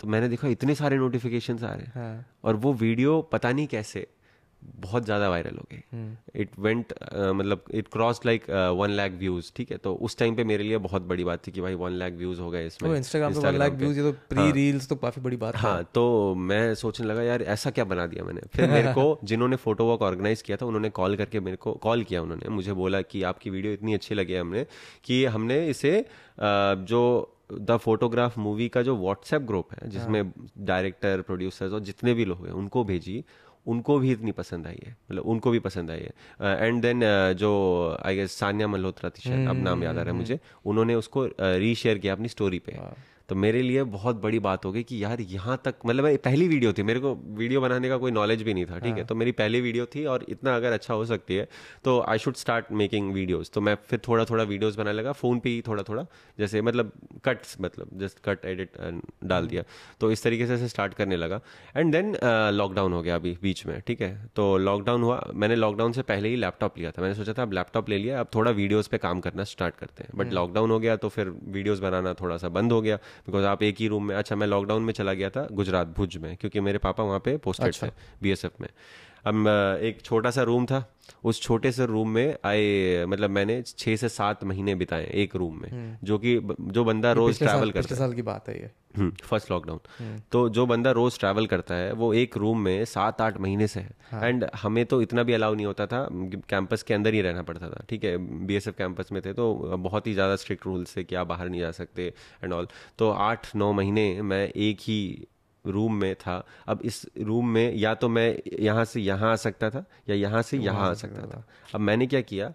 तो मैंने देखा इतने सारे नोटिफिकेशंस आ रहे हैं और वो वीडियो पता नहीं कैसे बहुत ज़्यादा वायरल हो गई। इट वेंट मतलब it cross like one lakh views, ठीक है। तो उस टाइम पे मेरे लिए बहुत बड़ी बात थी कि भाई वन लाख व्यूज़ हो गए इसमें, इंस्टाग्राम पे वन लाख व्यूज़, ये तो प्री रील्स तो काफ़ी बड़ी बात है। हाँ, तो मैं सोचने लगा यार ऐसा क्या बना दिया मैंने। फिर मेरे को जिन्होंने फोटो वॉक ऑर्गेनाइज़ किया था उन्होंने कॉल करके मेरे को कॉल किया, उन्होंने मुझे बोला कि आपकी वीडियो इतनी अच्छी लगी हमने कि हमने इसे जो द फोटोग्राफ मूवी का जो व्हाट्सएप ग्रुप है जिसमें डायरेक्टर प्रोड्यूसर्स और जितने भी लोग हैं उनको भेजी, उनको भी इतनी पसंद आई है, मतलब उनको भी पसंद आई है। एंड uh, देन uh, जो आई गेस सानिया मल्होत्रा थी शायद, अब नाम याद आ रहा है मुझे, उन्होंने उसको रीशेयर uh, किया अपनी स्टोरी पे। तो मेरे लिए बहुत बड़ी बात हो गई कि यार यहाँ तक, मतलब मैं पहली वीडियो थी, मेरे को वीडियो बनाने का कोई नॉलेज भी नहीं था, ठीक है, तो मेरी पहली वीडियो थी और इतना अगर अच्छा हो सकती है तो I should start making videos. तो मैं फिर थोड़ा थोड़ा वीडियोस बनाने लगा, फ़ोन पे ही थोड़ा थोड़ा, जैसे मतलब कट्स, मतलब जस्ट कट एडिट डाल दिया, तो इस तरीके से स्टार्ट करने लगा। एंड देन लॉकडाउन हो गया अभी बीच में, ठीक है। तो लॉकडाउन हुआ, मैंने लॉकडाउन से पहले ही लैपटॉप लिया था, मैंने सोचा था अब लैपटॉप ले लिया, अब थोड़ा वीडियोज़ पर काम करना स्टार्ट करते हैं, बट लॉकडाउन हो गया तो फिर वीडियोज़ बनाना थोड़ा सा बंद हो गया, बिकॉज आप एक ही रूम में। अच्छा, मैं लॉकडाउन में चला गया था गुजरात, भुज में, क्योंकि मेरे पापा वहाँ पे पोस्टेड अच्छा। थे बीएसएफ में। अब एक छोटा सा रूम था, उस छोटे से रूम में आए, मतलब मैंने छः से सात महीने बिताए एक रूम में, जो कि जो बंदा रोज ट्रैवल करता है, पिछले साल की बात है ये, फर्स्ट लॉकडाउन, तो जो बंदा रोज ट्रैवल करता है वो एक रूम में सात आठ महीने से है। एंड हाँ। हमें तो इतना भी अलाउ नहीं होता था, कैंपस के अंदर ही रहना पड़ता था, ठीक है, बीएसएफ कैंपस में थे तो बहुत ही ज़्यादा स्ट्रिक्ट रूल्स थे कि आप बाहर नहीं जा सकते एंड ऑल। तो आठ नौ महीने मैं एक ही रूम में था। अब इस रूम में या तो मैं यहाँ से यहाँ आ सकता था या यहाँ से यहाँ आ सकता था। अब मैंने क्या किया,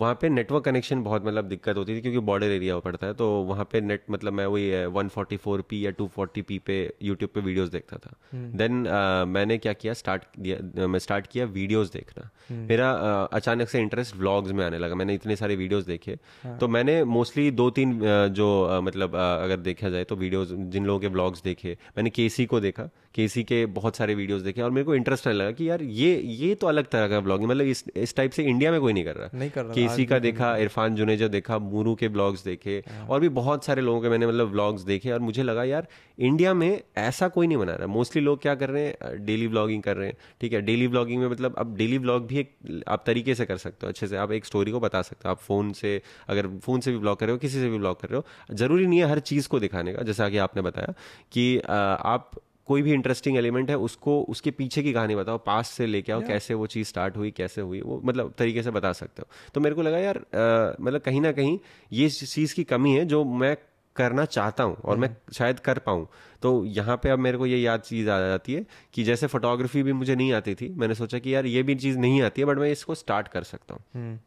वहाँ पे नेटवर्क कनेक्शन बहुत मतलब दिक्कत होती थी क्योंकि बॉर्डर एरिया पड़ता है, तो वहाँ पे नेट मतलब मैं वही वन फोर्टी फोर पी या टू फोर्टी पी पे यूट्यूब पे वीडियोस देखता था। देन uh, मैंने क्या किया, स्टार्ट किया मैं स्टार्ट किया वीडियोस देखना। मेरा uh, अचानक से इंटरेस्ट व्लॉग्स में आने लगा, मैंने इतने सारे वीडियोस देखे। हाँ। तो मैंने मोस्टली दो तीन uh, जो uh, मतलब uh, अगर देखा जाए तो वीडियोज़ जिन लोगों के व्लॉग्स देखे, मैंने केसी को देखा, केसी के बहुत सारे वीडियोज़ देखे और मेरे को इंटरेस्ट आने लगा कि यार ये ये तो अलग तरह का व्लॉगिंग, मतलब इस इस टाइप से इंडिया में कोई नहीं कर रहा नहीं कर रहा केसी का देखा, इरफान जुनेजो देखा, मूरू के ब्लॉग्स देखे और भी बहुत सारे लोगों के मैंने मतलब ब्लॉग्स देखे और मुझे लगा यार इंडिया में ऐसा कोई नहीं बना रहा। मोस्टली लोग क्या कर रहे हैं, डेली ब्लॉगिंग कर रहे हैं, ठीक है। डेली ब्लॉगिंग में मतलब अब डेली ब्लॉग भी एक आप तरीके से कर सकते हो, अच्छे से आप एक स्टोरी को बता सकते हो। आप फ़ोन से, अगर फ़ोन से भी ब्लॉग कर रहे हो, किसी से भी ब्लॉग कर रहे हो, ज़रूरी नहीं है हर चीज़ को दिखाने का। जैसा कि आपने बताया कि आप कोई भी इंटरेस्टिंग एलिमेंट है उसको, उसके पीछे की कहानी बताओ, पास से लेके आओ, yeah. कैसे वो चीज़ स्टार्ट हुई, कैसे हुई, वो मतलब तरीके से बता सकते हो। तो मेरे को लगा यार आ, मतलब कहीं ना कहीं ये चीज़ की कमी है जो मैं करना चाहता हूँ और मैं शायद कर पाऊँ। तो यहाँ पे अब मेरे को ये याद चीज़ आ जाती है कि जैसे फोटोग्राफी भी मुझे नहीं आती थी, मैंने सोचा कि यार ये भी चीज़ नहीं आती है बट मैं इसको स्टार्ट कर सकता हूँ।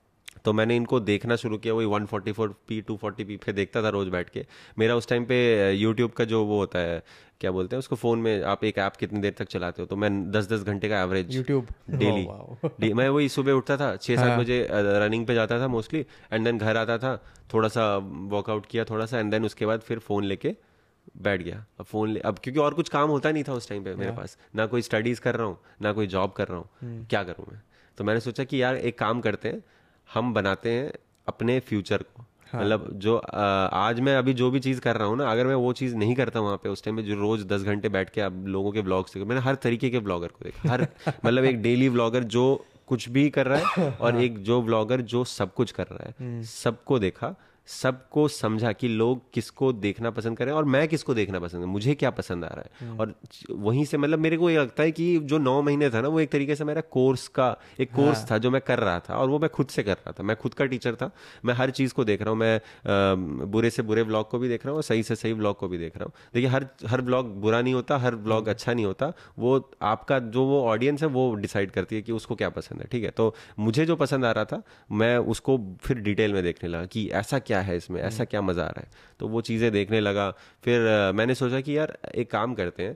तो मैंने इनको देखना शुरू किया, वही one forty four P two forty P पे देखता था रोज बैठ के। मेरा उस टाइम पे यूट्यूब का जो वो होता है, क्या बोलते हैं उसको, फ़ोन में आप एक ऐप कितनी देर तक चलाते हो, तो मैं दस दस घंटे का एवरेज यूट्यूब डेली डे, मैं वही सुबह उठता था छः सात बजे, रनिंग पे जाता था मोस्टली, एंड देन घर आता था, थोड़ा सा वर्कआउट किया थोड़ा सा, एंड देन उसके बाद फिर फ़ोन लेके बैठ गया। अब फ़ोन ले, अब क्योंकि और कुछ काम होता नहीं था उस टाइम पर मेरे पास, ना कोई स्टडीज़ कर रहा हूँ ना कोई जॉब कर रहा हूँ, क्या करूँ मैं। तो मैंने सोचा कि यार एक काम करते हैं, हम बनाते हैं अपने फ्यूचर को, मतलब हाँ। जो आ, आज मैं अभी जो भी चीज़ कर रहा हूँ ना, अगर मैं वो चीज़ नहीं करता वहाँ पे उस टाइम पे, जो रोज दस घंटे बैठ के अब लोगों के ब्लॉग्स देखो, मैंने हर तरीके के ब्लॉगर को देखा, हर मतलब एक डेली ब्लॉगर जो कुछ भी कर रहा है और हाँ। एक जो ब्लॉगर जो सब कुछ कर रहा है, सबको देखा, सबको समझा कि लोग किसको देखना पसंद करें और मैं किसको देखना पसंद करूँ, मुझे क्या पसंद आ रहा है। और वहीं से मतलब मेरे को ये लगता है कि जो नौ महीने था ना वो एक तरीके से मेरा कोर्स का एक कोर्स हाँ। था जो मैं कर रहा था और वो मैं खुद से कर रहा था, मैं खुद का टीचर था, मैं हर चीज़ को देख रहा हूँ, मैं आ, बुरे से बुरे ब्लॉग को भी देख रहा हूँ और सही से सही ब्लॉग को भी देख रहा हूँ। देखिए हर हर ब्लॉग बुरा नहीं होता, हर ब्लॉग अच्छा नहीं होता, वो आपका जो वो ऑडियंस है वो डिसाइड करती है कि उसको क्या पसंद है, ठीक है। तो मुझे जो पसंद आ रहा था मैं उसको फिर डिटेल में देखने लगा कि ऐसा क्या है इसमें, ऐसा क्या मज़ा आ रहा है, तो वो चीज़ें देखने लगा। फिर मैंने सोचा कि यार एक काम करते हैं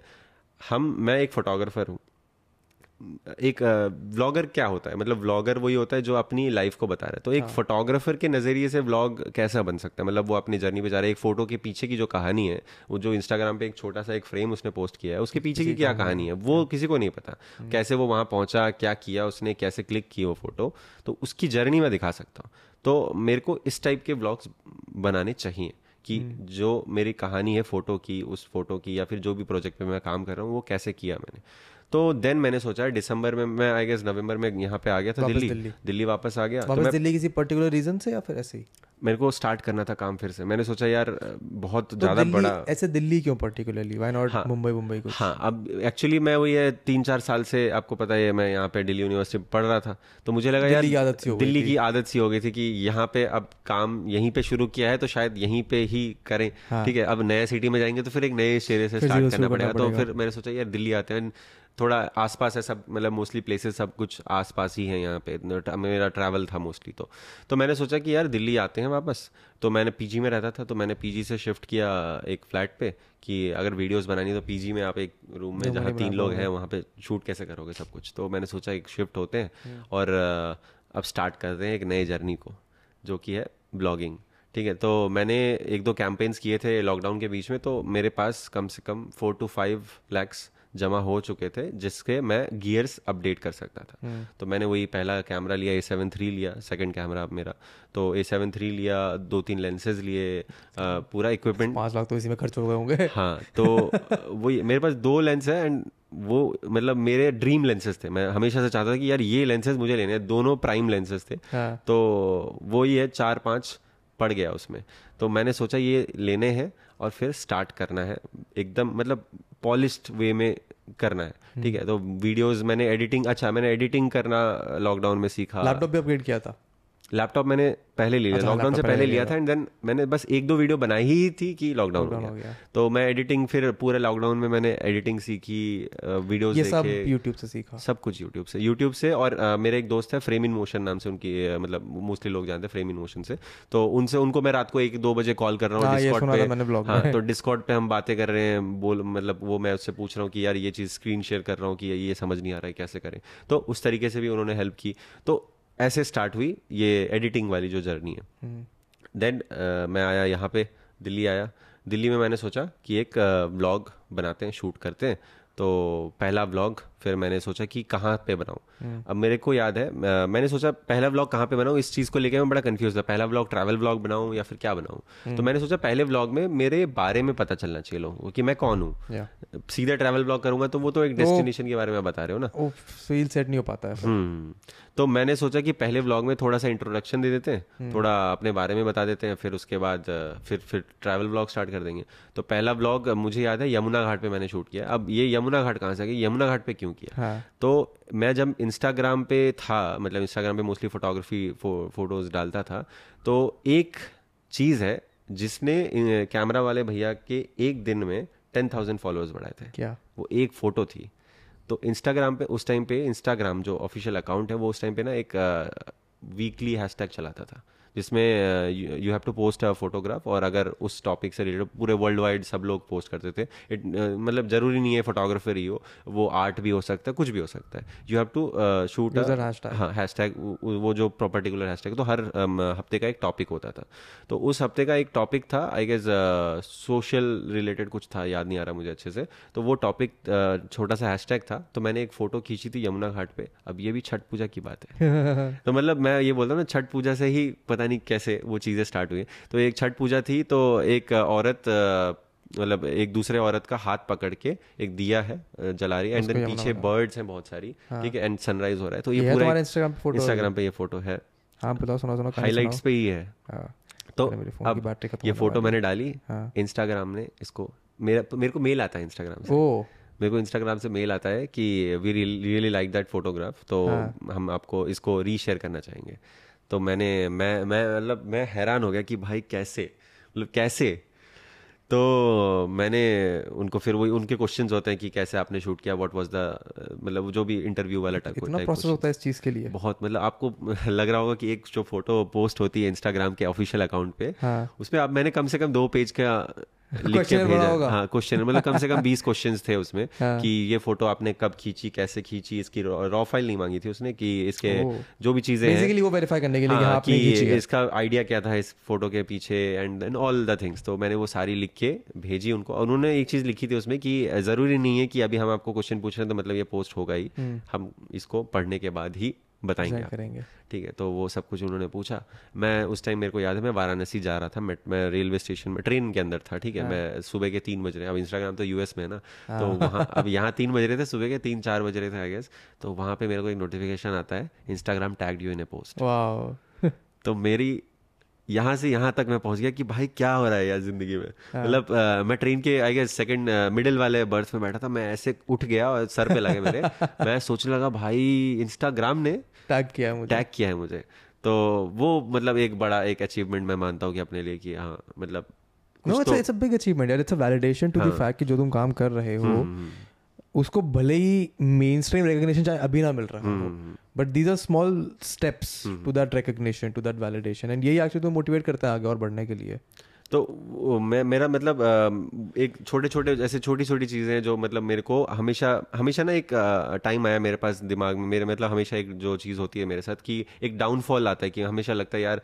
हम, मैं एक फ़ोटोग्राफ़र हूँ, एक व्लॉगर क्या होता है, मतलब व्लॉगर वही होता है जो अपनी लाइफ को बता रहा है, तो एक फोटोग्राफर के नज़रिए से व्लॉग कैसा बन सकता है, मतलब वो अपनी जर्नी पे जा रहा है, एक फोटो के पीछे की जो कहानी है, वो जो इंस्टाग्राम पे एक छोटा सा एक फ्रेम उसने पोस्ट किया है उसके पीछे की क्या कहानी है वो किसी को नहीं पता, कैसे वो वहाँ पहुँचा, क्या किया उसने, कैसे क्लिक की वो फोटो, तो उसकी जर्नी मैं दिखा सकता हूँ। तो मेरे को इस टाइप के व्लॉग्स बनाने चाहिए कि जो मेरी कहानी है फ़ोटो की, उस फोटो की या फिर जो भी प्रोजेक्ट पे मैं काम कर रहा हूँ वो कैसे किया मैंने। तो देन मैंने सोचा दिसंबर में, मैं आई गेस नवंबर में यहाँ पे आ गया था दिल्ली, दिल्ली दिल्ली वापस आ गया। वापस तो दिल्ली किसी पर्टिकुलर रीजन से या फिर ऐसे ही मेरे को स्टार्ट करना था काम फिर से, मैंने सोचा यार बहुत तो ज़्यादा बड़ा ऐसे दिल्ली क्यों particularly, why not Mumbai Mumbai को। हाँ, अब एक्चुअली मैं वही है तीन चार साल से आपको पता है मैं यहाँ पे दिल्ली यूनिवर्सिटी पढ़ रहा था, तो मुझे लगा यार दिल्ली की आदत सी हो गई थी कि यहाँ पे अब काम यहीं पे शुरू किया है तो शायद यहीं पे ही करें, ठीक है, अब नए सिटी में जाएंगे तो फिर एक नए शहर से स्टार्ट करना पड़ेगा, तो फिर मैंने सोचा यार दिल्ली आते हैं, थोड़ा आसपास है सब, मतलब मोस्टली प्लेसेस सब कुछ आसपास ही हैं यहाँ पे, मेरा ट्रैवल था मोस्टली, तो तो मैंने सोचा कि यार दिल्ली आते हैं वापस। तो मैंने पीजी में रहता था, तो मैंने पीजी से शिफ्ट किया एक फ्लैट पे कि अगर वीडियोस बनानी तो पीजी में आप एक रूम में जहाँ तीन लोग हैं वहाँ पे शूट कैसे करोगे सब कुछ, तो मैंने सोचा एक शिफ्ट होते हैं और अब स्टार्ट करते हैं एक नए जर्नी को जो कि है ब्लॉगिंग, ठीक है। तो मैंने एक दो कैंपेन्स किए थे लॉकडाउन के बीच में, तो मेरे पास कम से कम फोर टू फाइव लैक्स जमा हो चुके थे जिसके मैं गियर्स अपडेट कर सकता था। तो मैंने वही पहला कैमरा लिया, ए सेवन थ्री लिया, सेकंड कैमरा मेरा, तो ए सेवन थ्री लिया, दो तीन लेंसेज लिए, पूरा इक्विपमेंट, पाँच लाख तो इसी में खर्च हो गए होंगे। हाँ, तो वही मेरे पास दो लेंस है एंड वो मतलब मेरे ड्रीम लेंसेज थे, मैं हमेशा से चाहता था कि यार ये लेंसेज मुझे लेने हैं, दोनों प्राइम लेंसेज थे। हाँ। तो वो ही है, चार पाँच पड़ गया उसमें, तो मैंने सोचा ये लेने हैं और फिर स्टार्ट करना है एकदम, मतलब पॉलिश्ड वे में करना है, ठीक है। तो वीडियोस मैंने एडिटिंग, अच्छा मैंने एडिटिंग करना लॉकडाउन में सीखा। लैपटॉप भी अपग्रेड किया था, लैपटॉप मैंने पहले लिया, अच्छा, लॉकडाउन से पहले लिया था एंड देन मैंने बस एक दो वीडियो बनाई ही थी कि लॉकडाउन हो गया, हो गया। तो मैं एडिटिंग फिर पूरे लॉकडाउन में मैंने एडिटिंग सीखी, वीडियोस देखे, सब यूट्यूब से सीखा, सब कुछ यूट्यूब से यूट्यूब से और आ, मेरे एक दोस्त है फ्रेम इन मोशन नाम से, उनकी मतलब मोस्टली लोग जानते हैं फ्रेम इन मोशन से, तो उनसे उनको मैं रात को एक दो बजे कॉल कर रहा हूँ डिस्कॉर्ड पे, तो डिस्कॉर्ड पे हम बातें कर रहे हैं, बोल मतलब वो मैं उससे पूछ रहा हूँ कि यार ये चीज़ स्क्रीन शेयर कर रहा हूँ कि ये समझ नहीं आ रहा है कैसे करें, तो उस तरीके से भी उन्होंने हेल्प की। तो ऐसे स्टार्ट हुई ये एडिटिंग वाली जो जर्नी है। देन uh, मैं आया यहाँ पे दिल्ली, आया दिल्ली में मैंने सोचा कि एक व्लॉग uh, बनाते हैं, शूट करते हैं। तो पहला व्लॉग फिर मैंने सोचा कि कहाँ पे बनाऊँ। अब मेरे को याद है uh, मैंने सोचा पहला व्लॉग कहाँ पे बनाऊँ, इस चीज़ को लेकर मैं बड़ा कंफ्यूज था, पहला व्लॉग ट्रैवल व्लॉग बनाऊँ या फिर क्या बनाऊँ। तो मैंने सोचा पहले व्लॉग में मेरे बारे में पता चलना चाहिए लोगों को कि मैं कौन हूँ। yeah. सीधा ट्रैवल व्लॉग करूँगा तो वो तो एक डेस्टिनेशन के बारे में बता रहे हो ना, वो फील सेट नहीं हो पाता है। तो मैंने सोचा कि पहले व्लॉग में थोड़ा सा इंट्रोडक्शन दे देते हैं, थोड़ा अपने बारे में बता देते हैं, फिर उसके बाद फिर फिर ट्रैवल व्लॉग स्टार्ट कर देंगे। तो पहला व्लॉग मुझे याद है यमुना घाट पे मैंने शूट किया। अब ये यमुना घाट कहाँ से आ गई, यमुना घाट पे क्यों किया? हाँ। तो मैं जब इंस्टाग्राम पे था, मतलब इंस्टाग्राम पे मोस्टली फोटोग्राफी फो, फोटोज डालता था, तो एक चीज़ है जिसने कैमरा वाले भैया के एक दिन में टेन थाउजेंड फॉलोअर्स बढ़ाए थे, क्या वो एक फ़ोटो थी। तो इंस्टाग्राम पे उस टाइम पे इंस्टाग्राम जो ऑफिशियल अकाउंट है वो उस टाइम पे ना एक वीकली हैशटैग चलाता था जिसमें you have to post a photograph, और अगर उस टॉपिक से रिलेटेड पूरे वर्ल्ड वाइड सब लोग पोस्ट करते थे। इट मतलब जरूरी नहीं है फोटोग्राफर ही हो, वो आर्ट भी हो सकता है, कुछ भी हो सकता है। You have to shoot hashtag, हाँ हैशटैग, वो जो पर्टिकुलर हैशटैग। तो हर uh, हफ्ते का एक टॉपिक होता था, तो उस हफ्ते का एक टॉपिक था, आई गेस सोशल रिलेटेड कुछ था, याद नहीं आ रहा मुझे अच्छे से। तो वो टॉपिक uh, छोटा सा हैशटैग था। तो मैंने एक फोटो खींची थी यमुना घाट पे। अब ये भी छठ पूजा की बात है तो मतलब मैं ये बोलता हूँ ना, छठ पूजा से ही पता नहीं कैसे वो चीज़ें स्टार्ट हुई। तो एक छठ पूजा थी, तो एक औरत मतलब एक दूसरे औरत का हाथ पकड़ के एक दिया है जला रही है, एंड देन पीछे बर्ड्स हैं बहुत सारी, ठीक है, एंड सनराइज हो रहा है। तो ये पूरा इंस्टाग्राम पे ये फोटो है, हाईलाइट्स पे ही है। तो अब ये फोटो मैंने डाली, इंस्टाग्राम ने इसको, मेरा मेरे को मेल आता है इंस्टाग्राम से, मेरे को इंस्टाग्राम से मेल आता है कि we really like that photograph, तो हम आपको इसको रीशेयर करना चाहेंगे। तो मैंने मैं मैं मतलब मैं हैरान हो गया कि भाई कैसे, मतलब कैसे। तो मैंने उनको फिर वही उनके क्वेश्चंस होते हैं कि कैसे आपने शूट किया, व्हाट वाज द, मतलब जो भी इंटरव्यू वाला टाइप, इतना प्रोसेस होता है इस चीज़ के लिए बहुत। मतलब आपको लग रहा होगा कि एक जो फोटो पोस्ट होती है इंस्टाग्राम के ऑफिशियल अकाउंट पे, हाँ। उसमें आप मैंने कम से कम दो पेज का लिख के भेजा, हाँ क्वेश्चन, मतलब कम से कम बीस क्वेश्चन थे उसमें हाँ। कि ये फोटो आपने कब खींची, कैसे खींची, इसकी रॉ फाइल नहीं मांगी थी उसने, कि इसके जो भी चीजें बेसिकली वो वेरीफाई करने के लिए हाँ, कि इसका आइडिया क्या था इस फोटो के पीछे, and then all the things. तो मैंने वो सारी लिख के भेजी उनको। उन्होंने एक चीज लिखी थी उसमें कि जरूरी नहीं है कि अभी हम आपको क्वेश्चन पूछ रहे हैं तो मतलब ये पोस्ट होगा ही, हम इसको पढ़ने के बाद ही बताएंगे करेंगे, ठीक है। तो वो सब कुछ उन्होंने पूछा। मैं उस टाइम, मेरे को याद है मैं वाराणसी जा रहा था, मैं, मैं रेलवे स्टेशन में ट्रेन के अंदर था, ठीक है। मैं सुबह के तीन बज रहे, अब इंस्टाग्राम तो यूएस में है ना, तो वहाँ अब यहाँ तीन बज रहे थे, सुबह के तीन चार बज रहे थे आई गेस। तो वहाँ पे मेरे को एक नोटिफिकेशन आता है, Instagram tagged you in a post. तो मेरी यहाँ से यहाँ तक मैं पहुँच गया कि भाई क्या हो रहा है यार जिंदगी में, मतलब uh, मैं ट्रेन के आई गेस सेकंड मिडिल वाले बर्थ में बैठा था, मैं ऐसे उठ गया और सर पे लगे मेरे मैं सोचने लगा भाई इंस्टाग्राम ने टैग किया मुझे टैग किया है मुझे। तो वो मतलब एक बड़ा एक अचीवमेंट मैं मानता हूँ कि अपने लिए कि हाँ मतलब no it's it's a big achievement यार, it's a validation to the fact कि जो तुम काम कर रहे हो उसको भले ही मेन स्ट्रीम रिकग्निशन चाहे अभी ना मिल रहा हो, but these are small steps to that recognition, to that validation, and यही एक्चुअली तो मोटिवेट करता है आगे और बढ़ने के लिए। तो मैं मेरा मतलब एक छोटे छोटे ऐसे छोटी छोटी चीज़ें हैं जो मतलब मेरे को हमेशा हमेशा ना एक टाइम आया मेरे पास दिमाग में, मेरे मतलब हमेशा एक जो चीज़ होती है मेरे साथ कि एक डाउनफॉल आता है कि हमेशा लगता है यार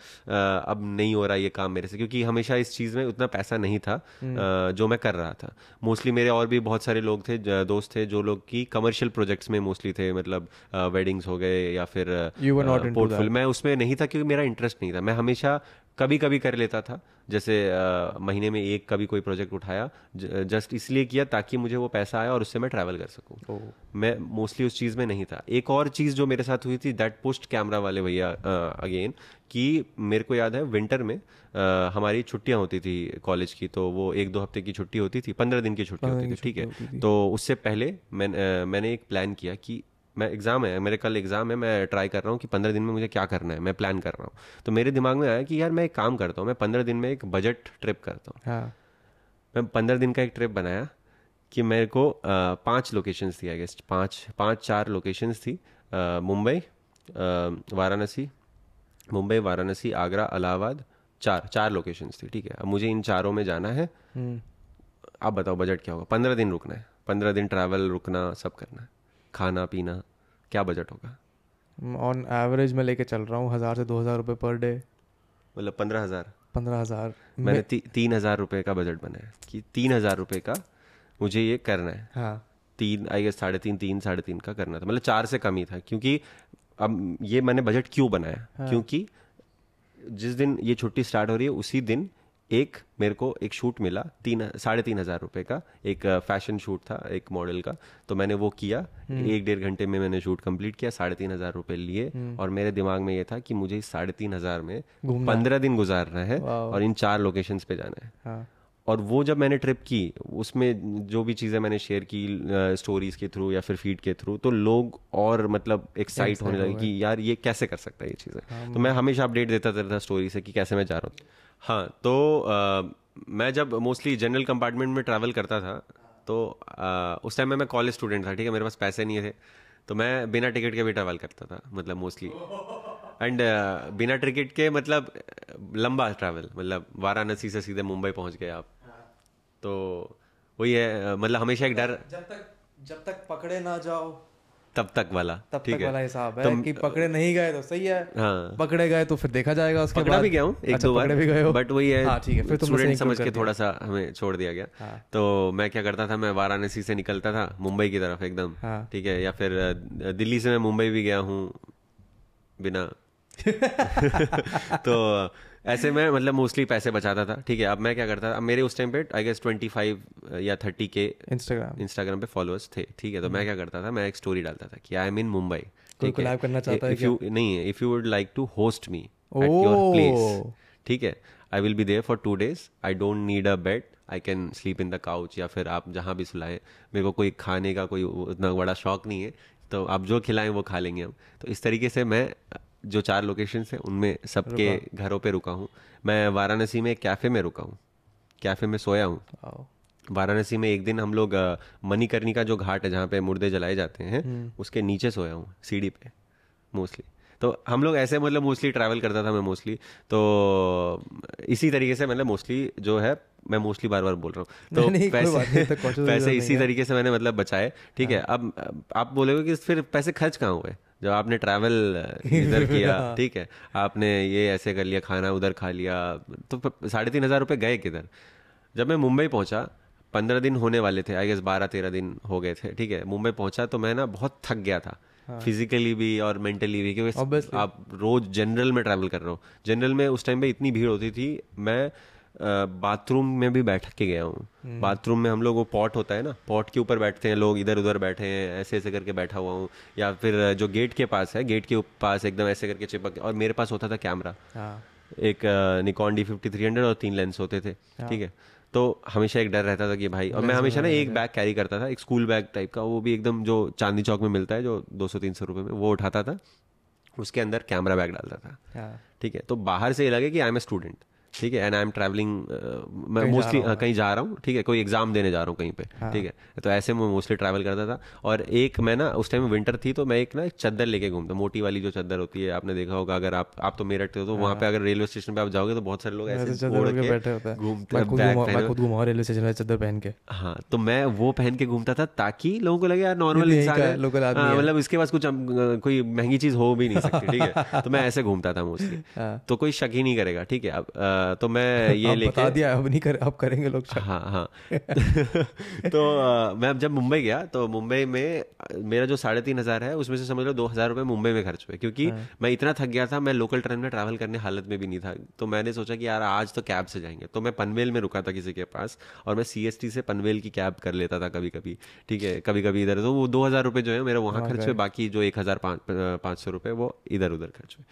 अब नहीं हो रहा ये काम मेरे से, क्योंकि हमेशा इस चीज़ में उतना पैसा नहीं था जो मैं कर रहा था। मोस्टली मेरे और भी बहुत सारे लोग थे, दोस्त थे, जो लोग की कमर्शियल प्रोजेक्ट्स में मोस्टली थे, मतलब वेडिंग्स हो गए या फिर पोर्टफोलियो, मैं उसमें नहीं था क्योंकि मेरा इंटरेस्ट नहीं था। मैं हमेशा कभी कभी कर लेता था, जैसे आ, महीने में एक कभी कोई प्रोजेक्ट उठाया, ज, जस्ट इसलिए किया ताकि मुझे वो पैसा आया और उससे मैं ट्रैवल कर सकूं। oh. मैं मोस्टली उस चीज़ में नहीं था। एक और चीज़ जो मेरे साथ हुई थी, दैट पोस्ट कैमरा वाले भैया अगेन, कि मेरे को याद है विंटर में आ, हमारी छुट्टियां होती थी कॉलेज की, तो वो एक दो हफ्ते की छुट्टी होती थी, पंद्रह दिन की छुट्टी होती थी, ठीक है। तो उससे पहले मैं, आ, मैंने एक प्लान किया कि मैं एग्ज़ाम है, मेरे कल एग्ज़ाम है, मैं ट्राई कर रहा हूँ कि पंद्रह दिन में मुझे क्या करना है, मैं प्लान कर रहा हूँ। तो मेरे दिमाग में आया कि यार मैं एक काम करता हूँ, मैं पंद्रह दिन में एक बजट ट्रिप करता हूँ। हाँ। मैं पंद्रह दिन का एक ट्रिप बनाया कि मेरे को पांच लोकेशंस थी आई गेस, पांच पांच चार लोकेशंस थी, मुंबई वाराणसी मुंबई वाराणसी आगरा इलाहाबाद, चार चार लोकेशंस थी, ठीक है। अब मुझे इन चारों में जाना है, आप बताओ बजट क्या होगा। पंद्रह दिन रुकना है, पंद्रह दिन ट्रैवल, रुकना, सब करना है, खाना पीना, क्या बजट होगा? ऑन एवरेज मैं लेके चल रहा हूँ हज़ार से दो हज़ार रुपये पर डे, मतलब पंद्रह हज़ार पंद्रह हज़ार मैंने ती, तीन हज़ार रुपये का बजट बनाया कि तीन हज़ार रुपये का मुझे ये करना है। हाँ। तीन आई गेस साढ़े तीन तीन साढ़े तीन का करना था, मतलब चार से कम ही था। क्योंकि अब ये मैंने बजट क्यों बनाया? हाँ। क्योंकि जिस दिन ये छुट्टी स्टार्ट हो रही है उसी दिन एक मेरे को एक शूट मिला, तीन साढ़े तीन हज़ार रुपये का एक फैशन शूट था एक मॉडल का, तो मैंने वो किया, एक डेढ़ घंटे में मैंने शूट कंप्लीट किया, साढ़े तीन हज़ार रुपये लिए। और मेरे दिमाग में ये था कि मुझे इस साढ़े तीन हज़ार में पंद्रह दिन गुजारना है और इन चार लोकेशंस पे जाना है। हाँ। और वो जब मैंने ट्रिप की, उसमें जो भी चीज़ें मैंने शेयर की स्टोरीज़ के थ्रू या फिर फीड के थ्रू, तो लोग और मतलब एक्साइट होने लगे कि यार ये कैसे कर सकता है ये चीज़ें। तो मैं हमेशा अपडेट देता रहता स्टोरी से कि कैसे मैं जा रहा हूँ। हाँ, तो आ, मैं जब मोस्टली जनरल कंपार्टमेंट में ट्रैवल करता था, तो आ, उस टाइम में मैं कॉलेज स्टूडेंट था, ठीक है। मेरे पास पैसे नहीं थे तो मैं बिना टिकट के भी ट्रैवल करता था, मतलब मोस्टली, एंड uh, बिना टिकट के मतलब लंबा ट्रैवल, मतलब वाराणसी से सीधे मुंबई पहुंच गए आप। हाँ। तो वही है, मतलब हमेशा एक डर, जब तक जब तक पकड़े ना जाओ तब तक वाला तब तक वाला हिसाब है कि पकड़े नहीं गए तो सही है। हाँ। पकड़े गए तो फिर देखा जाएगा उसके बाद। पकड़ा भी गया हूँ एक दो बार, भी गए हो, बट वही है स्टूडेंट समझ के थोड़ा सा हमें छोड़ दिया गया। तो मैं क्या करता था, मैं वाराणसी से निकलता था मुंबई की तरफ एकदम, ठीक है, या फिर दिल्ली से मैं मुंबई भी गया हूँ बिना तो ऐसे मैं मतलब मोस्टली पैसे बचाता था, ठीक है। अब मैं क्या करता था, अब मेरे उस टाइम पे आई गेस ट्वेंटी फाइव या थर्टी के इंस्टाग्राम इंस्टाग्राम पे फॉलोअर्स थे, ठीक है। तो मैं क्या करता था, मैं एक स्टोरी डालता था कि आई एम इन मुंबई, ठीक है, करना चाहता इफ यू नहीं if you would like to host me at your place, ठीक है, I will be there for two days, I don't need a bed, I can sleep in the couch, या फिर आप जहाँ भी सुलाएं, मेरे को कोई खाने का कोई उतना बड़ा शौक नहीं है, तो आप जो खिलाएं वो खा लेंगे हम। तो इस तरीके से मैं जो चार लोकेशंस हैं उनमें सबके घरों पे रुका हूँ। मैं वाराणसी में एक कैफ़े में रुका हूँ, कैफ़े में सोया हूँ। वाराणसी में एक दिन हम लोग मणिकर्णिका जो घाट है जहाँ पे मुर्दे जलाए जाते हैं उसके नीचे सोया हूँ, सीढ़ी पे मोस्टली। तो हम लोग ऐसे मतलब मोस्टली ट्रैवल करता था मैं मोस्टली, तो इसी तरीके से मतलब मोस्टली जो है मैं मोस्टली बार बार बोल रहा हूँ तो नहीं, पैसे तो पैसे इसी तरीके से मैंने मतलब बचाए। ठीक है, अब आप बोलोगे कि फिर पैसे खर्च कहाँ हुए जब आपने ट्रैवल इधर किया, ठीक है आपने ये ऐसे कर लिया, खाना उधर खा लिया, तो साढ़े तीन हज़ार रुपये गए किधर। जब मैं मुंबई पहुँचा, पंद्रह दिन होने वाले थे आई गेस, बारह तेरह दिन हो गए थे। ठीक है, मुंबई पहुँचा तो मैं ना बहुत थक गया था फिजिकली भी और मेंटली भी, क्योंकि आप रोज जनरल में ट्रैवल कर रहे हो। जनरल में उस टाइम पे इतनी भीड़ होती थी, मैं बाथरूम में भी बैठ के गया हूँ। बाथरूम में हम लोग वो पॉट होता है ना, पॉट के ऊपर बैठते हैं लोग, इधर उधर बैठे हैं ऐसे ऐसे करके बैठा हुआ हूँ, या फिर जो गेट के पास है, गेट के पास एकदम ऐसे करके चिपक। और मेरे पास होता था कैमरा, एक Nikon D fifty three hundred और तीन लेंस होते थे। ठीक है, तो हमेशा एक डर रहता था कि भाई, और मैं हमेशा ना एक बैग कैरी करता था, एक स्कूल बैग टाइप का, वो भी एकदम जो चांदनी चौक में मिलता है जो दो सौ तीन सौ रुपये में, वो उठाता था, उसके अंदर कैमरा बैग डालता था। ठीक है, तो बाहर से ये लगे कि आई एम ए स्टूडेंट, ठीक है, एंड आई एम ट्रैवलिंग, मैं मोस्टली कहीं जा रहा हूँ। ठीक है, कोई एग्जाम देने जा रहा हूँ कहीं पे। ठीक है, तो ऐसे मैं मोस्टली ट्रैवल करता था। और एक मैं ना उस टाइम विंटर थी, तो मैं एक ना चादर लेके घूमता, मोटी वाली जो चादर होती है, आपने देखा होगा अगर आप आप तो मेरठ हो तो वहाँ पे अगर रेलवे स्टेशन पे आप जाओगे तो बहुत सारे लोग ऐसे ओढ़ के बैठे होते हैं, घूमते रेलवे स्टेशन में चादर पहन के। हाँ, तो मैं वो पहन के घूमता था ताकि लोगों को लगे यार नॉर्मल इंसान है, मतलब इसके पास कुछ कोई महंगी चीज हो भी नहीं सकती। ठीक है, तो मैं ऐसे घूमता था मोस्टली, तो कोई शक ही नहीं करेगा। ठीक है, अब तो मैं ये लेके बता दिया, अब नहीं कर, अब करेंगे लोग। हाँ हाँ तो आ, मैं अब जब मुंबई गया तो मुंबई में मेरा जो साढ़े तीन हज़ार है उसमें से समझ लो दो हज़ार रुपये मुंबई में खर्च हुए, क्योंकि हाँ। मैं इतना थक गया था, मैं लोकल ट्रेन में ट्रैवल करने हालत में भी नहीं था। तो मैंने सोचा कि यार आज तो कैब से जाएंगे, तो मैं पनवेल में रुका था किसी के पास, और मैं सी एस टी से पनवेल की कैब कर लेता था कभी कभी। ठीक है, कभी कभी इधर, तो वो दो हज़ार रुपये जो है मेरा वहाँ खर्च हुए, बाकी जो एक हज़ार पाँच सौ रुपये वो इधर उधर खर्च हुए।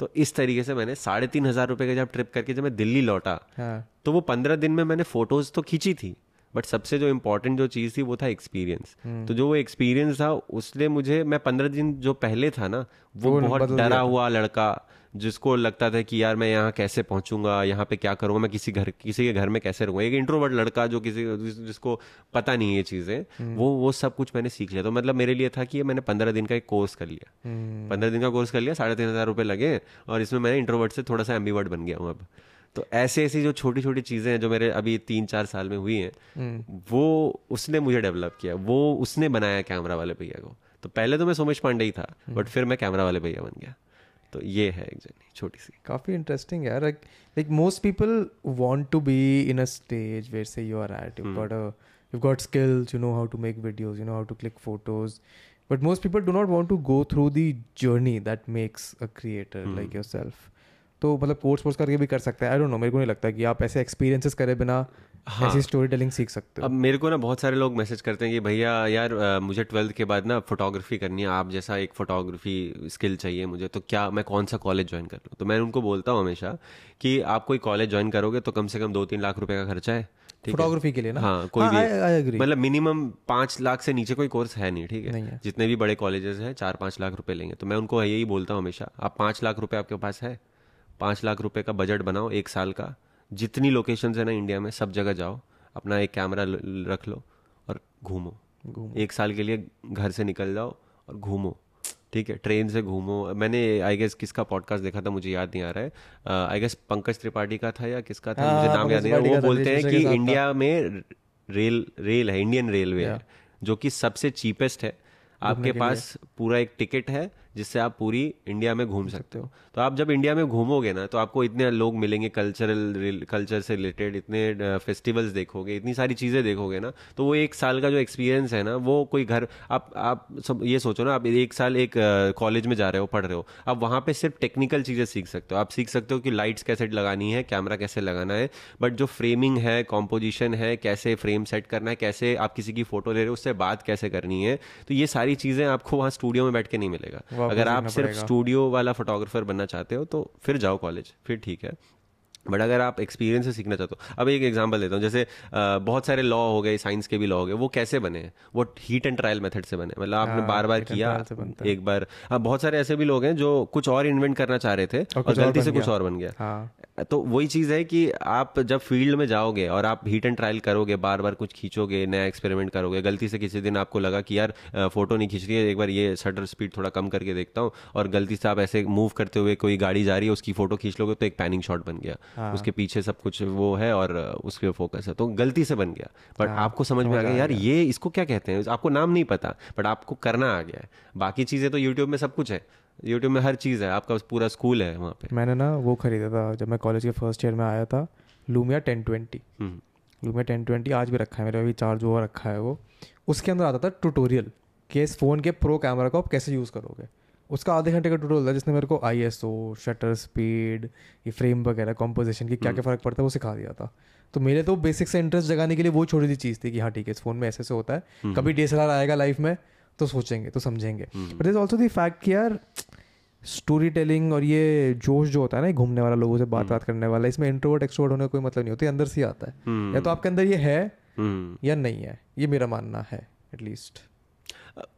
तो इस तरीके से मैंने साढ़े तीन हज़ार रुपये का जब ट्रिप करके जब मैं दिल्ली लौटा, हाँ। तो वो पंद्रह दिन में मैंने फोटोज़ तो खींची थी, बट सबसे जो इम्पोर्टेंट जो चीज़ थी वो था एक्सपीरियंस। तो जो वो एक्सपीरियंस था उसने मुझे, मैं पंद्रह दिन जो पहले था ना वो, वो बहुत डरा हुआ लड़का, जिसको लगता था कि यार मैं यहाँ कैसे पहुँचूंगा, यहाँ पे क्या करूँगा, मैं किसी घर किसी के घर में कैसे रहूँगा, एक इंट्रोवर्ट लड़का जो किसी जिसको पता नहीं ये चीज़ें, वो वो सब कुछ मैंने सीख लिया। तो मतलब मेरे लिए था कि मैंने पंद्रह दिन का एक कोर्स कर लिया, पंद्रह दिन का कोर्स कर लिया, साढ़े तीन हज़ार रुपये लगे, और इसमें मैंने इंट्रोवर्ट से थोड़ा सा एम्बीवर्ट बन गया हूँ अब। तो ऐसे ऐसी जो छोटी छोटी चीज़ें हैं जो मेरे अभी तीन चार साल में हुई हैं, वो उसने मुझे डेवलप किया, वो उसने बनाया कैमरा वाले भैया को। तो पहले तो मैं सोमेश पांडे ही था, बट फिर मैं कैमरा वाले भैया बन गया। तो ये है एक जर्नी छोटी सी, काफ़ी इंटरेस्टिंग है यार। Like most people want to be in a stage where say you are at, you got a you got skills, you know how to make videos, you know how to click photos, but most people do not want to go through the journey that makes a creator like yourself. तो मतलब course course करके भी कर सकते हैं, I don't know, मेरे को नहीं लगता कि आप ऐसे एक्सपीरियंसेस करे बिना हाँ। ऐसी स्टोरी टेलिंग सीख सकते हो। अब मेरे को ना बहुत सारे लोग मैसेज करते हैं कि भैया यार आ, मुझे ट्वेल्थ के बाद ना फोटोग्राफी करनी है, आप जैसा एक फोटोग्राफी स्किल चाहिए मुझे, तो क्या मैं कौन सा कॉलेज ज्वाइन कर लूँ। तो मैं उनको बोलता हूँ हमेशा कि आप कोई कॉलेज ज्वाइन करोगे तो कम से कम दो तीन लाख रुपये का खर्चा है फोटोग्राफी के लिए ना, हाँ कोई हाँ, भी मतलब मिनिमम पाँच लाख से नीचे कोई कोर्स है नहीं। ठीक है, है। जितने भी बड़े कॉलेजेस हैं चार पाँच लाख रुपये लेंगे। तो मैं उनको यही बोलता हूँ हमेशा, आप पाँच लाख रुपये आपके पास है, पाँच लाख रुपये का बजट बनाओ एक साल का, जितनी लोकेशंस है ना इंडिया में सब जगह जाओ, अपना एक कैमरा रख लो और घूमो, एक साल के लिए घर से निकल जाओ और घूमो। ठीक है, ट्रेन से घूमो। मैंने आई गेस किसका पॉडकास्ट देखा था, मुझे याद नहीं आ रहा है, आई गेस पंकज त्रिपाठी का था या किसका था, मुझे नाम याद नहीं आ रहा। वो बोलते हैं कि इंडिया में रेल रेल है, इंडियन रेलवे है, जो कि सबसे चीपेस्ट है। आपके पास पूरा एक टिकट है जिससे आप पूरी इंडिया में घूम सकते हो। तो आप जब इंडिया में घूमोगे ना तो आपको इतने लोग मिलेंगे, कल्चरल कल्चर से रिलेटेड इतने फेस्टिवल्स देखोगे, इतनी सारी चीज़ें देखोगे ना, तो वो एक साल का जो एक्सपीरियंस है ना वो कोई घर आप आप सब ये सोचो ना, आप एक साल एक कॉलेज में जा रहे हो, पढ़ रहे हो, आप वहाँ पे सिर्फ टेक्निकल चीज़ें सीख सकते हो। आप सीख सकते हो कि लाइट्स कैसे लगानी है, कैमरा कैसे लगाना है, बट जो फ्रेमिंग है, कॉम्पोजिशन है, कैसे फ्रेम सेट करना है, कैसे आप किसी की फ़ोटो ले रहे हो उससे बात कैसे करनी है, तो ये सारी चीज़ें आपको वहाँ स्टूडियो में बैठ के नहीं मिलेगा। अगर आप सिर्फ स्टूडियो वाला फोटोग्राफर बनना चाहते हो तो फिर जाओ कॉलेज, फिर ठीक है। बट अगर आप एक्सपीरियंस से सीखना चाहते हो, अब एक एग्जांपल देता हूँ, जैसे आ, बहुत सारे लॉ हो गए, साइंस के भी लॉ हो गए, वो कैसे बने? वो हीट एंड ट्रायल मेथड से बने, मतलब आपने बार बार किया एक बार। हाँ, बहुत सारे ऐसे भी लोग हैं जो कुछ और इन्वेंट करना चाह रहे थे और, और गलती से कुछ और बन गया। हाँ। तो वही चीज़ है कि आप जब फील्ड में जाओगे और आप हीट एंड ट्रायल करोगे, बार बार कुछ खींचोगे, नया एक्सपेरिमेंट करोगे, गलती से किसी दिन आपको लगा कि यार फोटो नहीं खींच रही है, एक बार ये शटर स्पीड थोड़ा कम करके देखता हूँ, और गलती से आप ऐसे मूव करते हुए कोई गाड़ी जा रही है उसकी फोटो खींच लोगे तो एक पैनिक शॉट बन गया। हाँ। उसके पीछे सब कुछ वो है और उसके फोकस है, तो गलती से बन गया, बट हाँ, आपको समझ में आ गया यार ये इसको क्या कहते हैं, आपको नाम नहीं पता बट आपको करना आ गया है। बाकी चीज़ें तो यूट्यूब में सब कुछ है, यूट्यूब में हर चीज़ है, आपका पूरा स्कूल है वहाँ पे। मैंने ना वो खरीदा था जब मैं कॉलेज के फर्स्ट ईयर में आया था, Lumia ten twenty. Lumia ten twenty आज भी रखा है मेरे, अभी चार्ज हुआ रखा है वो। उसके अंदर आता था ट्यूटोरियल कि इस फ़ोन के प्रो कैमरा को आप कैसे यूज़ करोगे, उसका आधे घंटे का ट्यूटोरियल था जिसने मेरे को आईएसओ, शटर स्पीड, ये फ्रेम वगैरह, कॉम्पोजिशन की क्या क्या फ़र्क पड़ता है वो सिखा दिया था। तो मेरे तो बेसिक से इंटरेस्ट जगाने के लिए वो छोटी सी चीज़ थी कि हाँ ठीक है इस फ़ोन में ऐसे ऐसे होता है, कभी डीएसएलआर आएगा लाइफ में तो सोचेंगे तो समझेंगे। But there is also the fact कि यार स्टोरी टेलिंग और ये जोश जो होता है ना, घूमने वाला, लोगों से बात बात करने वाला, इसमें इंट्रोवर्ट एक्सट्रोवर्ट होने का कोई मतलब नहीं होता, अंदर से आता है। या तो आपके अंदर ये है या नहीं है, ये मेरा मानना है एटलीस्ट।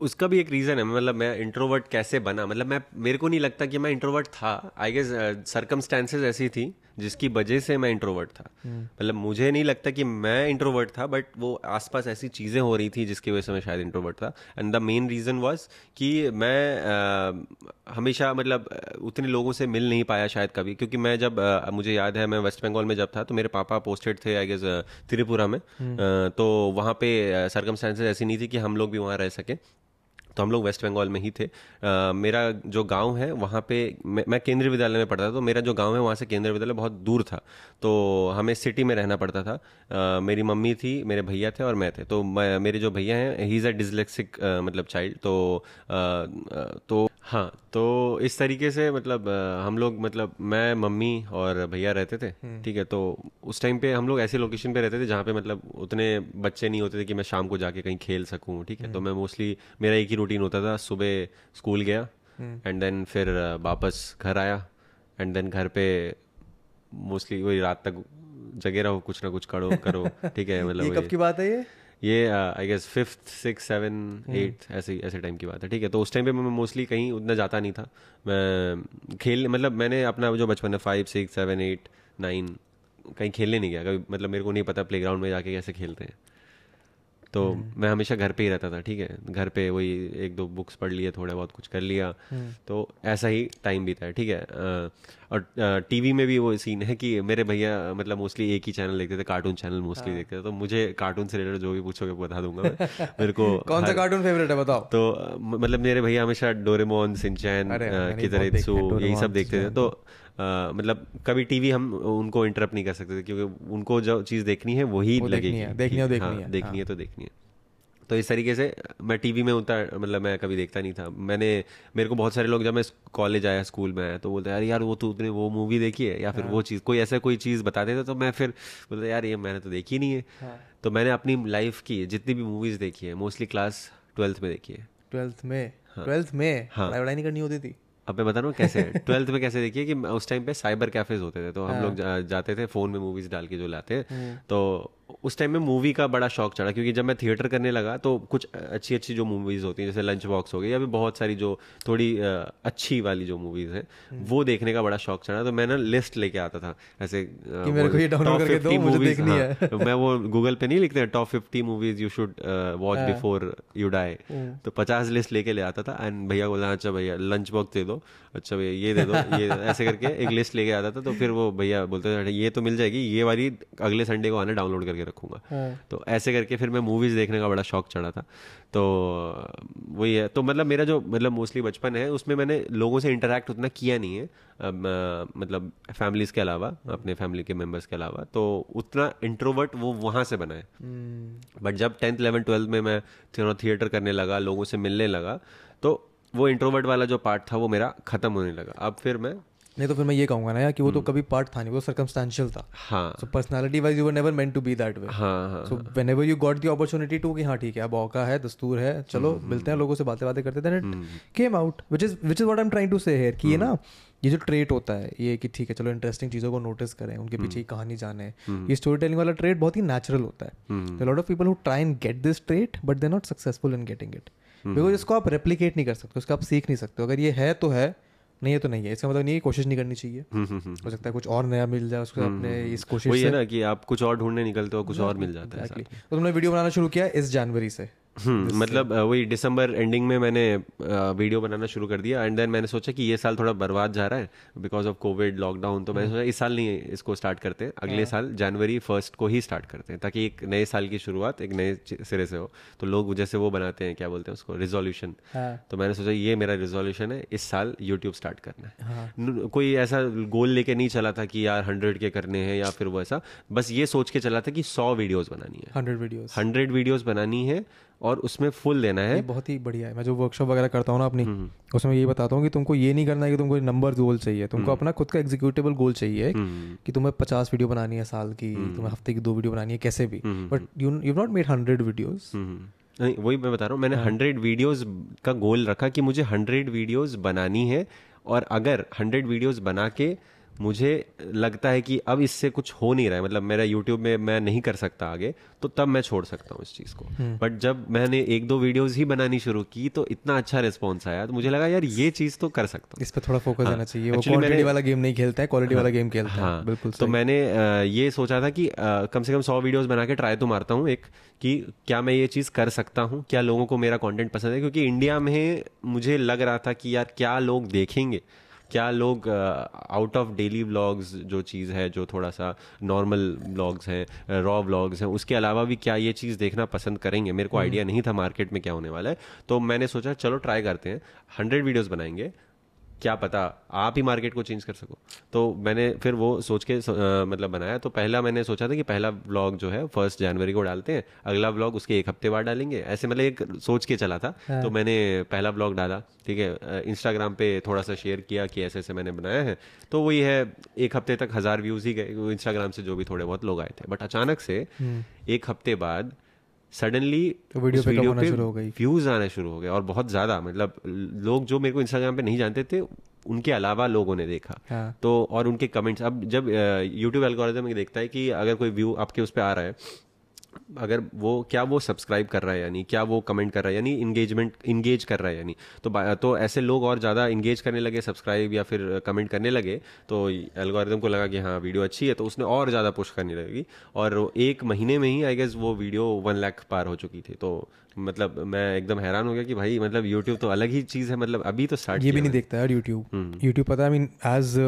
उसका भी एक रीज़न है, मतलब मैं इंट्रोवर्ट कैसे बना, मतलब मैं, मेरे को नहीं लगता कि मैं इंट्रोवर्ट था, आई गेस सर्कमस्टेंसेज ऐसी थी जिसकी वजह से मैं इंट्रोवर्ट था। मतलब मुझे नहीं लगता कि मैं इंट्रोवर्ट था, बट वो आसपास ऐसी चीज़ें हो रही थी जिसकी वजह से मैं शायद इंट्रोवर्ट था। And the main reason was कि मैं uh, हमेशा मतलब उतने लोगों से मिल नहीं पाया शायद कभी, क्योंकि मैं जब uh, मुझे याद है मैं वेस्ट बंगाल में जब था तो मेरे पापा पोस्टेड थे आई गेस त्रिपुरा में, uh, तो वहाँ पे सर्कमस्टेंसेज ऐसी नहीं थी कि हम लोग भी वहाँ रह सकें, तो हम लोग वेस्ट बंगाल में ही थे। आ, मेरा जो गांव है वहाँ पे मैं, मैं केंद्रीय विद्यालय में पढ़ता था, तो मेरा जो गांव है वहाँ से केंद्रीय विद्यालय बहुत दूर था, तो हमें सिटी में रहना पड़ता था। आ, मेरी मम्मी थी, मेरे भैया थे और मैं थे। तो मैं, मेरे जो भैया हैं ही इज़ अ डिसलेक्सिक मतलब चाइल्ड, तो आ, तो हाँ, तो इस तरीके से मतलब हम लोग, मतलब मैं, मम्मी और भैया रहते थे, ठीक है। तो उस टाइम पे हम लोग ऐसे लोकेशन पे रहते थे जहाँ पे मतलब उतने बच्चे नहीं होते थे कि मैं शाम को जाके कहीं खेल सकूँ, ठीक है। तो मैं मोस्टली, मेरा एक ही रूटीन होता था, सुबह स्कूल गया एंड देन फिर वापस घर आया एंड देन घर पे मोस्टली वही रात तक जगे रहो, कुछ ना कुछ करो करो ठीक है। मतलब ये कब की बात है, ये ये I guess fifth, six, seven, eight ऐसे ऐसे टाइम की बात है, ठीक है। तो उस टाइम पे मैं मोस्टली कहीं उतना जाता नहीं था, मैं खेल मतलब मैंने अपना जो बचपन है five, six, seven, eight, nine कहीं खेलने नहीं गया कभी, मतलब मेरे को नहीं पता प्लेग्राउंड में जाके कैसे खेलते हैं, तो मैं हमेशा घर पे ही रहता था, ठीक है। घर पे वही एक दो बुक्स पढ़ लिए, थोड़ा बहुत कुछ कर लिया, तो ऐसा ही टाइम बीता है, ठीक है। और टीवी में भी वो सीन है कि मेरे भैया मतलब मोस्टली एक ही चैनल देखते थे, कार्टून चैनल मोस्टली देखते थे, तो मुझे कार्टून से रिलेटेड जो भी पूछोगे बता दूंगा मैं। मेरे को कौन सा कार्टून फेवरेट है बताओ, तो मतलब मेरे भैया हमेशा डोरेमोन, सिंचैन, कितरेत्सु, यही सब देखते थे। तो Uh, मतलब कभी टीवी हम उनको इंटरप्ट नहीं कर सकते थे, क्योंकि उनको जो चीज़ देखनी है वही लगेगी, देखनी है देखनी है, हाँ, है, देखनी है तो देखनी है। तो इस तरीके से मैं टीवी में उतना मतलब मैं कभी देखता नहीं था। मैंने, मेरे को बहुत सारे लोग जब मैं कॉलेज आया, स्कूल में आया, तो बोलते यार यार वो तो तूने वो मूवी देखी है या फिर हाँ। वो चीज़, कोई ऐसा कोई चीज़ बताते थे, तो मैं फिर बोलता यार ये मैंने तो देखी नहीं है। हाँ। तो मैंने अपनी लाइफ की जितनी भी मूवीज़ देखी है मोस्टली क्लास ट्वेल्थ में देखी है। ट्वेल्थ में ट्वेल्थ में लड़ाई नहीं करनी होती थी, अब मैं बता रहा हूँ कैसे ट्वेल्थ में कैसे देखिए कि उस टाइम पे साइबर कैफेज होते थे, तो हम लोग जा, जाते थे, फ़ोन में मूवीज़ डाल के जो लाते, तो उस टाइम में मूवी का बड़ा शौक चढ़ा, क्योंकि जब मैं थिएटर करने लगा तो कुछ अच्छी अच्छी जो मूवीज़ होती हैं जैसे लंच बॉक्स हो गई या भी बहुत सारी जो थोड़ी अच्छी वाली जो मूवीज़ हैं वो देखने का बड़ा शौक चढ़ा। तो मैं ना लिस्ट लेके आता था ऐसे कि मेरे को ये डाउनलोड करके दो, मुझे देखनी है। मैं वो गूगल पे नहीं लिखते top fifty movies you should watch before you die, तो पचास लिस्ट लेके ले आता था एंड भैया बोला अच्छा भैया लंच बॉक्स दे दो, अच्छा भैया ये दे दो, ये ऐसे करके एक लिस्ट लेके आता था। तो फिर वो भैया बोलते थे ये तो मिल जाएगी, ये वाली अगले संडे को आना डाउनलोड करके रखूंगा। हाँ। तो ऐसे करके फिर मैं मूवीज देखने का बड़ा शौक चढ़ा था, तो वही है। तो मतलब मेरा जो मतलब मोस्टली बचपन है उसमें मैंने लोगों से इंटरेक्ट उतना किया नहीं है, मतलब फैमिलीज के अलावा, अपने फैमिली के मेंबर्स के अलावा, तो उतना इंट्रोवर्ट वो वहाँ से बना है। बट जब टेंथ, इलेवेंथ, ट्वेल्थ में मैं थिएटर करने लगा, लोगों से मिलने लगा, तो वो इंट्रोवर्ट वाला जो पार्ट था वो मेरा खत्म होने लगा। अब फिर मैं नहीं तो फिर मैं ये कहूँगा ना यार कि वो तो कभी पार्ट था नहीं, वो सर्कमस्टेंशियल था. हाँ. So personality wise you were never meant to be that way. So whenever you got the opportunity to कि हाँ ठीक है अब मौका है, दस्तूर है, चलो मिलते हैं, लोगों से बातें बातें करते थे, came out which is which is what I am trying to say here कि ये ना ये जो ट्रेट होता है ये कि ठीक है चलो इंटरेस्टिंग चीज़ों को नोटिस करें, उनके पीछे कहानी जाने, ये स्टोरी टेलिंग वाला ट्रेट बहुत ही नेचुरल होता है. Lot of people who try and get this trait but they are not successful in getting it because इसको आप रेप्लिकेट नहीं कर सकते, उसको आप सीख नहीं सकते. अगर ये है तो है, नहीं है तो नहीं है. इसका मतलब नहीं है कोशिश नहीं करनी चाहिए, हो सकता है कुछ और नया मिल जाए उसको. आपने इस कोशिश वही है ना कि आप कुछ और ढूंढने निकलते हो, कुछ और मिल जाता है. तो तुमने वीडियो बनाना शुरू किया इस जनवरी से, मतलब वही दिसंबर एंडिंग में मैंने वीडियो बनाना शुरू कर दिया. एंड देन मैंने सोचा कि ये साल थोड़ा बर्बाद जा रहा है बिकॉज ऑफ कोविड लॉकडाउन, तो मैंने सोचा इस साल नहीं इसको स्टार्ट करते हैं, अगले साल जनवरी फर्स्ट को ही स्टार्ट करते हैं ताकि एक नए साल की शुरुआत एक नए सिरे से हो. तो लोग जैसे वो बनाते हैं क्या बोलते हैं उसको, रिजोल्यूशन. तो मैंने सोचा ये मेरा रिजोल्यूशन है, इस साल यूट्यूब स्टार्ट करना है. कोई ऐसा गोल लेके नहीं चला था कि यार हंड्रेड के करने हैं या फिर वो ऐसा, बस ये सोच के चला था कि सौ वीडियोज बनानी है, हंड्रेड वीडियोज हंड्रेड वीडियोज बनानी है और उसमें फुल देना है. बहुत ही बढ़िया है. मैं जो वर्कशॉप वगैरह करता हूँ ना अपनी, उसमें यही बताता हूँ कि तुमको ये नहीं करना है कि तुमको नंबर गोल चाहिए, तुमको अपना खुद का एग्जीक्यूटेबल गोल चाहिए कि तुम्हें पचास वीडियो बनानी है साल की, तुम्हें हफ्ते की दो वीडियो बनानी है, कैसे भी. But you you not made hundred videos. नहीं वही मैं बता रहा हूँ, मैंने हंड्रेड वीडियोज का गोल रखा कि मुझे हंड्रेड वीडियोज बनानी है और अगर हंड्रेड वीडियोज बना के मुझे लगता है कि अब इससे कुछ हो नहीं रहा है, मतलब मेरा YouTube में मैं नहीं कर सकता आगे, तो तब मैं छोड़ सकता हूँ इस चीज़ को. बट जब मैंने एक दो वीडियोस ही बनानी शुरू की तो इतना अच्छा रिस्पांस आया, तो मुझे लगा यार ये चीज़ तो कर सकता हूँ, इस पर थोड़ा फोकस देना चाहिए. वो क्वांटिटी वाला गेम नहीं खेलता है, क्वालिटी वाला गेम खेलता है. हाँ, बिल्कुल. तो मैंने ये सोचा था कि कम से कम सौ वीडियोज़ बना के ट्राई तो मारता हूँ एक, कि क्या मैं ये चीज़ कर सकता हूँ, क्या लोगों को मेरा कॉन्टेंट पसंद है. क्योंकि इंडिया में मुझे लग रहा था कि यार क्या लोग देखेंगे, क्या लोग आउट ऑफ डेली व्लॉग्स जो चीज़ है, जो थोड़ा सा नॉर्मल व्लॉग्स हैं, रॉ व्लॉग्स हैं, उसके अलावा भी क्या ये चीज़ देखना पसंद करेंगे. मेरे को आइडिया नहीं था मार्केट में क्या होने वाला है. तो मैंने सोचा चलो ट्राई करते हैं, हंड्रेड वीडियोस बनाएंगे, क्या पता आप ही मार्केट को चेंज कर सको. तो मैंने फिर वो सोच के सो, आ, मतलब बनाया. तो पहला मैंने सोचा था कि पहला व्लॉग जो है फर्स्ट जनवरी को डालते हैं, अगला व्लॉग उसके एक हफ्ते बाद डालेंगे, ऐसे मतलब एक सोच के चला था. तो मैंने पहला व्लॉग डाला, ठीक है, इंस्टाग्राम पे थोड़ा सा शेयर किया कि ऐसे ऐसे मैंने बनाया है. तो वही है, एक हफ्ते तक हज़ार व्यूज़ ही गए इंस्टाग्राम से, जो भी थोड़े बहुत लोग आए थे. बट अचानक से एक हफ्ते बाद सडनली तो वीडियो पे, वीडियो पे शुरू हो गई, व्यूज़ आना शुरू हो गए और बहुत ज़्यादा. मतलब लोग जो मेरे को इंस्टाग्राम पे नहीं जानते थे उनके अलावा लोगों ने देखा. हाँ. तो और उनके कमेंट्स, अब जब यूट्यूब एल्गोरिथम देखता है कि अगर कोई व्यू आपके उस पर आ रहा है, अगर वो क्या वो सब्सक्राइब कर रहा है, यानी क्या वो कमेंट कर रहा है, यानी इंगेजमेंट इंगेज कर रहा है, यानी तो तो ऐसे लोग और ज़्यादा इंगेज करने लगे, सब्सक्राइब या फिर कमेंट करने लगे. तो एल्गोरिथम को लगा कि हाँ वीडियो अच्छी है, तो उसने और ज़्यादा पुश करने लगी और एक महीने में ही आई गेस वो वीडियो वन लाख पार हो चुकी थी. तो मतलब मैं एकदम हैरान हो गया कि भाई मतलब यूट्यूब तो अलग ही चीज़ है, मतलब अभी तो स्टार्ट ये भी नहीं देखता यार यूट्यूब. यूट्यूब पता I mean as